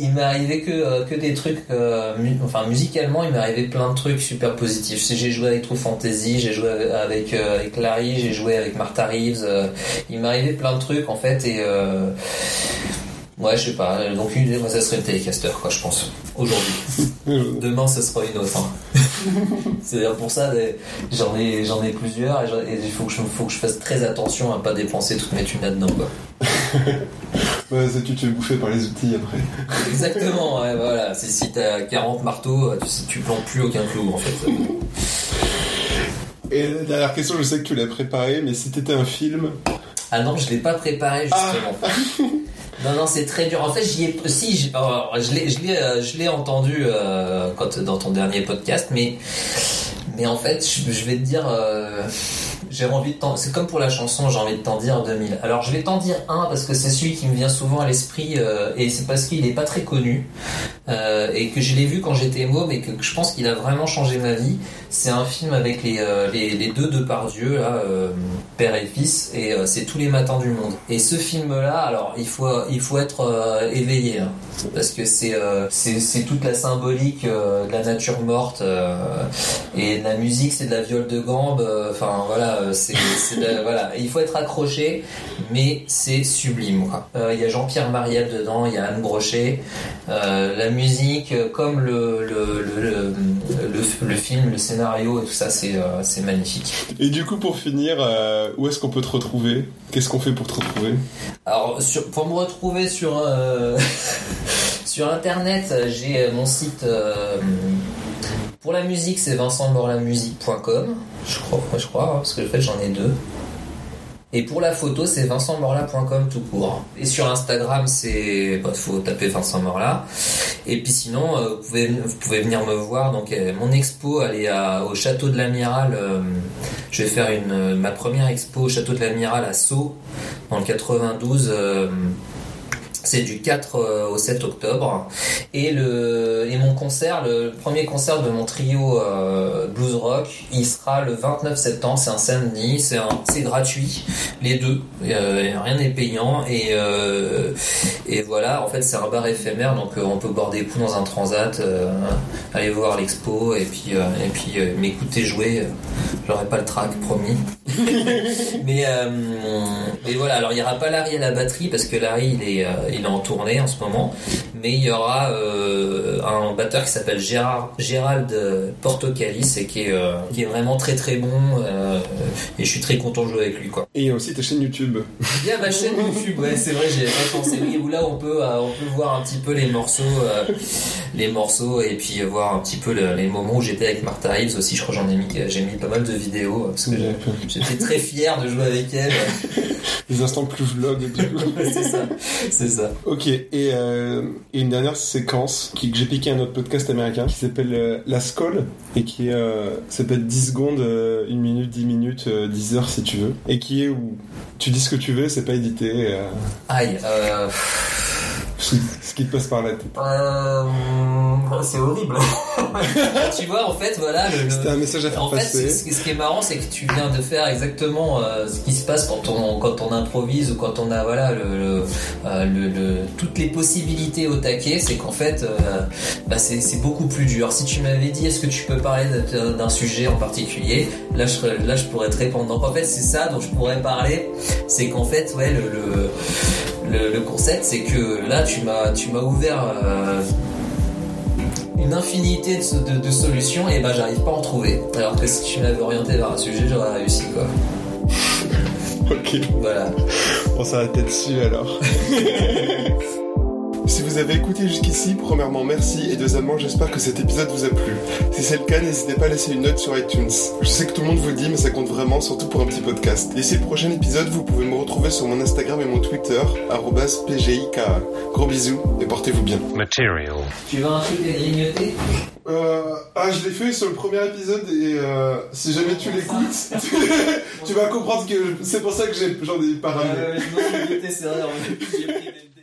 Il m'est arrivé que, euh, que des trucs, euh, mu- enfin musicalement, il m'est arrivé plein de trucs super positifs. J'ai joué avec Trou Fantasy, j'ai joué avec, euh, avec Larry, j'ai joué avec Martha Reeves. Euh, il m'est arrivé plein de trucs en fait et euh, ouais, je sais pas. Donc une, moi, ça serait une Telecaster, quoi, je pense. Aujourd'hui. Demain, ça sera une autre. Hein. C'est d'ailleurs pour ça j'en ai j'en ai plusieurs et, j'en, et il faut que je faut que je fasse très attention à pas dépenser toutes mes thunes là-dedans quoi. Ouais, c'est tu te fais bouffer par les outils après. Exactement, ouais, voilà, c'est, si t'as quarante marteaux, tu tu plantes plus aucun clou en fait. Et la dernière question, je sais que tu l'as préparée, mais si t'étais un film. Ah non, je l'ai pas préparé justement. Ah. Non, non, c'est très dur. En fait, j'y ai, si, j'ai, alors, je l'ai, je l'ai, euh, je l'ai entendu euh, quand, dans ton dernier podcast, mais, mais en fait, je, je vais te dire, euh, j'ai envie de t'en, c'est comme pour la chanson, j'ai envie de t'en dire deux mille. Alors, je vais t'en dire un parce que c'est celui qui me vient souvent à l'esprit euh, et c'est parce qu'il est pas très connu. euh, et que je l'ai vu quand j'étais môme et que, que je pense qu'il a vraiment changé ma vie. C'est un film avec les, euh, les, les deux Depardieu, là, euh, père et fils, et euh, c'est Tous les matins du monde. Et ce film-là, alors il faut, il faut être euh, éveillé, hein, parce que c'est, euh, c'est, c'est toute la symbolique euh, de la nature morte, euh, et la musique, c'est de la viole de gambe, enfin euh, voilà, c'est, c'est de la, voilà, il faut être accroché, mais c'est sublime, quoi. Euh, il y a Jean-Pierre Marielle dedans, il y a Anne Brochet, euh, la musique, comme le, le, le, le, le, le film, le scénario et tout ça, c'est, euh, c'est magnifique. Et du coup, pour finir, euh, où est-ce qu'on peut te retrouver ? Qu'est-ce qu'on fait pour te retrouver ? Alors, sur, pour me retrouver sur, euh, sur internet, j'ai mon site... Euh, pour la musique, c'est vincent morla musique point com, je crois, je crois, parce que en fait, j'en ai deux. Et pour la photo, c'est vincent morla point com tout court. Et sur Instagram, c'est, bah, faut taper Vincent Morla. Et puis sinon, euh, vous pouvez, vous pouvez venir me voir. Donc, euh, mon expo, elle est à, au château de l'Amiral. Euh, je vais faire une, euh, ma première expo au château de l'Amiral à Sceaux, dans le quatre-vingt-douze. Euh, C'est du quatre au sept octobre. Et, le, et mon concert, le premier concert de mon trio euh, blues rock, il sera le vingt-neuf septembre, c'est un samedi, c'est, un, c'est gratuit, les deux, euh, rien n'est payant. Et, euh, et voilà, en fait, c'est un bar éphémère, donc euh, on peut boire des coups dans un transat, euh, aller voir l'expo et puis, euh, et puis euh, m'écouter jouer. J'aurai pas le track, promis. Mais euh, et voilà, alors il n'y aura pas Larry à la batterie, parce que Larry, il est. Euh, Il est en tournée en ce moment, mais il y aura euh, un batteur qui s'appelle Gérard, Gérald Portocalis et qui est, euh, qui est vraiment très très bon, euh, et je suis très content de jouer avec lui, quoi. Et il y a aussi ta chaîne YouTube. Il y a ma chaîne YouTube, ouais, c'est vrai, j'y avais pas pensé. Oui, où là on peut, euh, on peut voir un petit peu les morceaux, euh, les morceaux et puis voir un petit peu le, les moments où j'étais avec Martha Reeves aussi. Je crois que j'en ai mis, j'ai mis pas mal de vidéos parce que j'étais très fier de jouer avec elle. Les instants plus vlog et tout. C'est ça, c'est ça. Ok, et, euh, et une dernière séquence qui, que j'ai piqué à un autre podcast américain qui s'appelle euh, La Sceaux et qui euh, s'appelle dix secondes, euh, une minute, dix minutes, euh, dix heures si tu veux, et qui est où tu dis ce que tu veux, c'est pas édité. Euh... Aïe, euh... ce qui te passe par la tête. Euh... C'est horrible. Tu vois, en fait, voilà. Le, C'était un message à faire en passer. En fait, ce, ce qui est marrant, c'est que tu viens de faire exactement euh, ce qui se passe quand on, quand on improvise ou quand on a, voilà, le, le, euh, le, le, toutes les possibilités au taquet. C'est qu'en fait, euh, bah, c'est, c'est beaucoup plus dur. Si tu m'avais dit, est-ce que tu peux parler d'un, d'un sujet en particulier, là je, là, je pourrais te répondre. Donc, en fait, c'est ça dont je pourrais parler. C'est qu'en fait, ouais, le. le Le, le concept, c'est que là, tu m'as, tu m'as ouvert euh, une infinité de, de, de solutions, et ben, j'arrive pas à en trouver. Alors que si tu m'avais orienté vers un sujet, j'aurais réussi, quoi. Ok. Voilà. On s'arrête là-dessus, alors. Si vous avez écouté jusqu'ici, premièrement merci, et deuxièmement j'espère que cet épisode vous a plu. Si c'est le cas, n'hésitez pas à laisser une note sur iTunes. Je sais que tout le monde vous le dit, mais ça compte vraiment, surtout pour un petit podcast. D'ici le prochain épisode, vous pouvez me retrouver sur mon Instagram et mon Twitter, arobase p g i k a. Gros bisous, et portez-vous bien. Material. Tu veux un truc à grignoter ? Euh... Ah, je l'ai fait sur le premier épisode, et euh... si jamais tu l'écoutes, tu... tu vas comprendre que c'est pour ça que j'ai... j'en ai parlé. Euh, non, c'est vrai, en fait, j'ai pris des...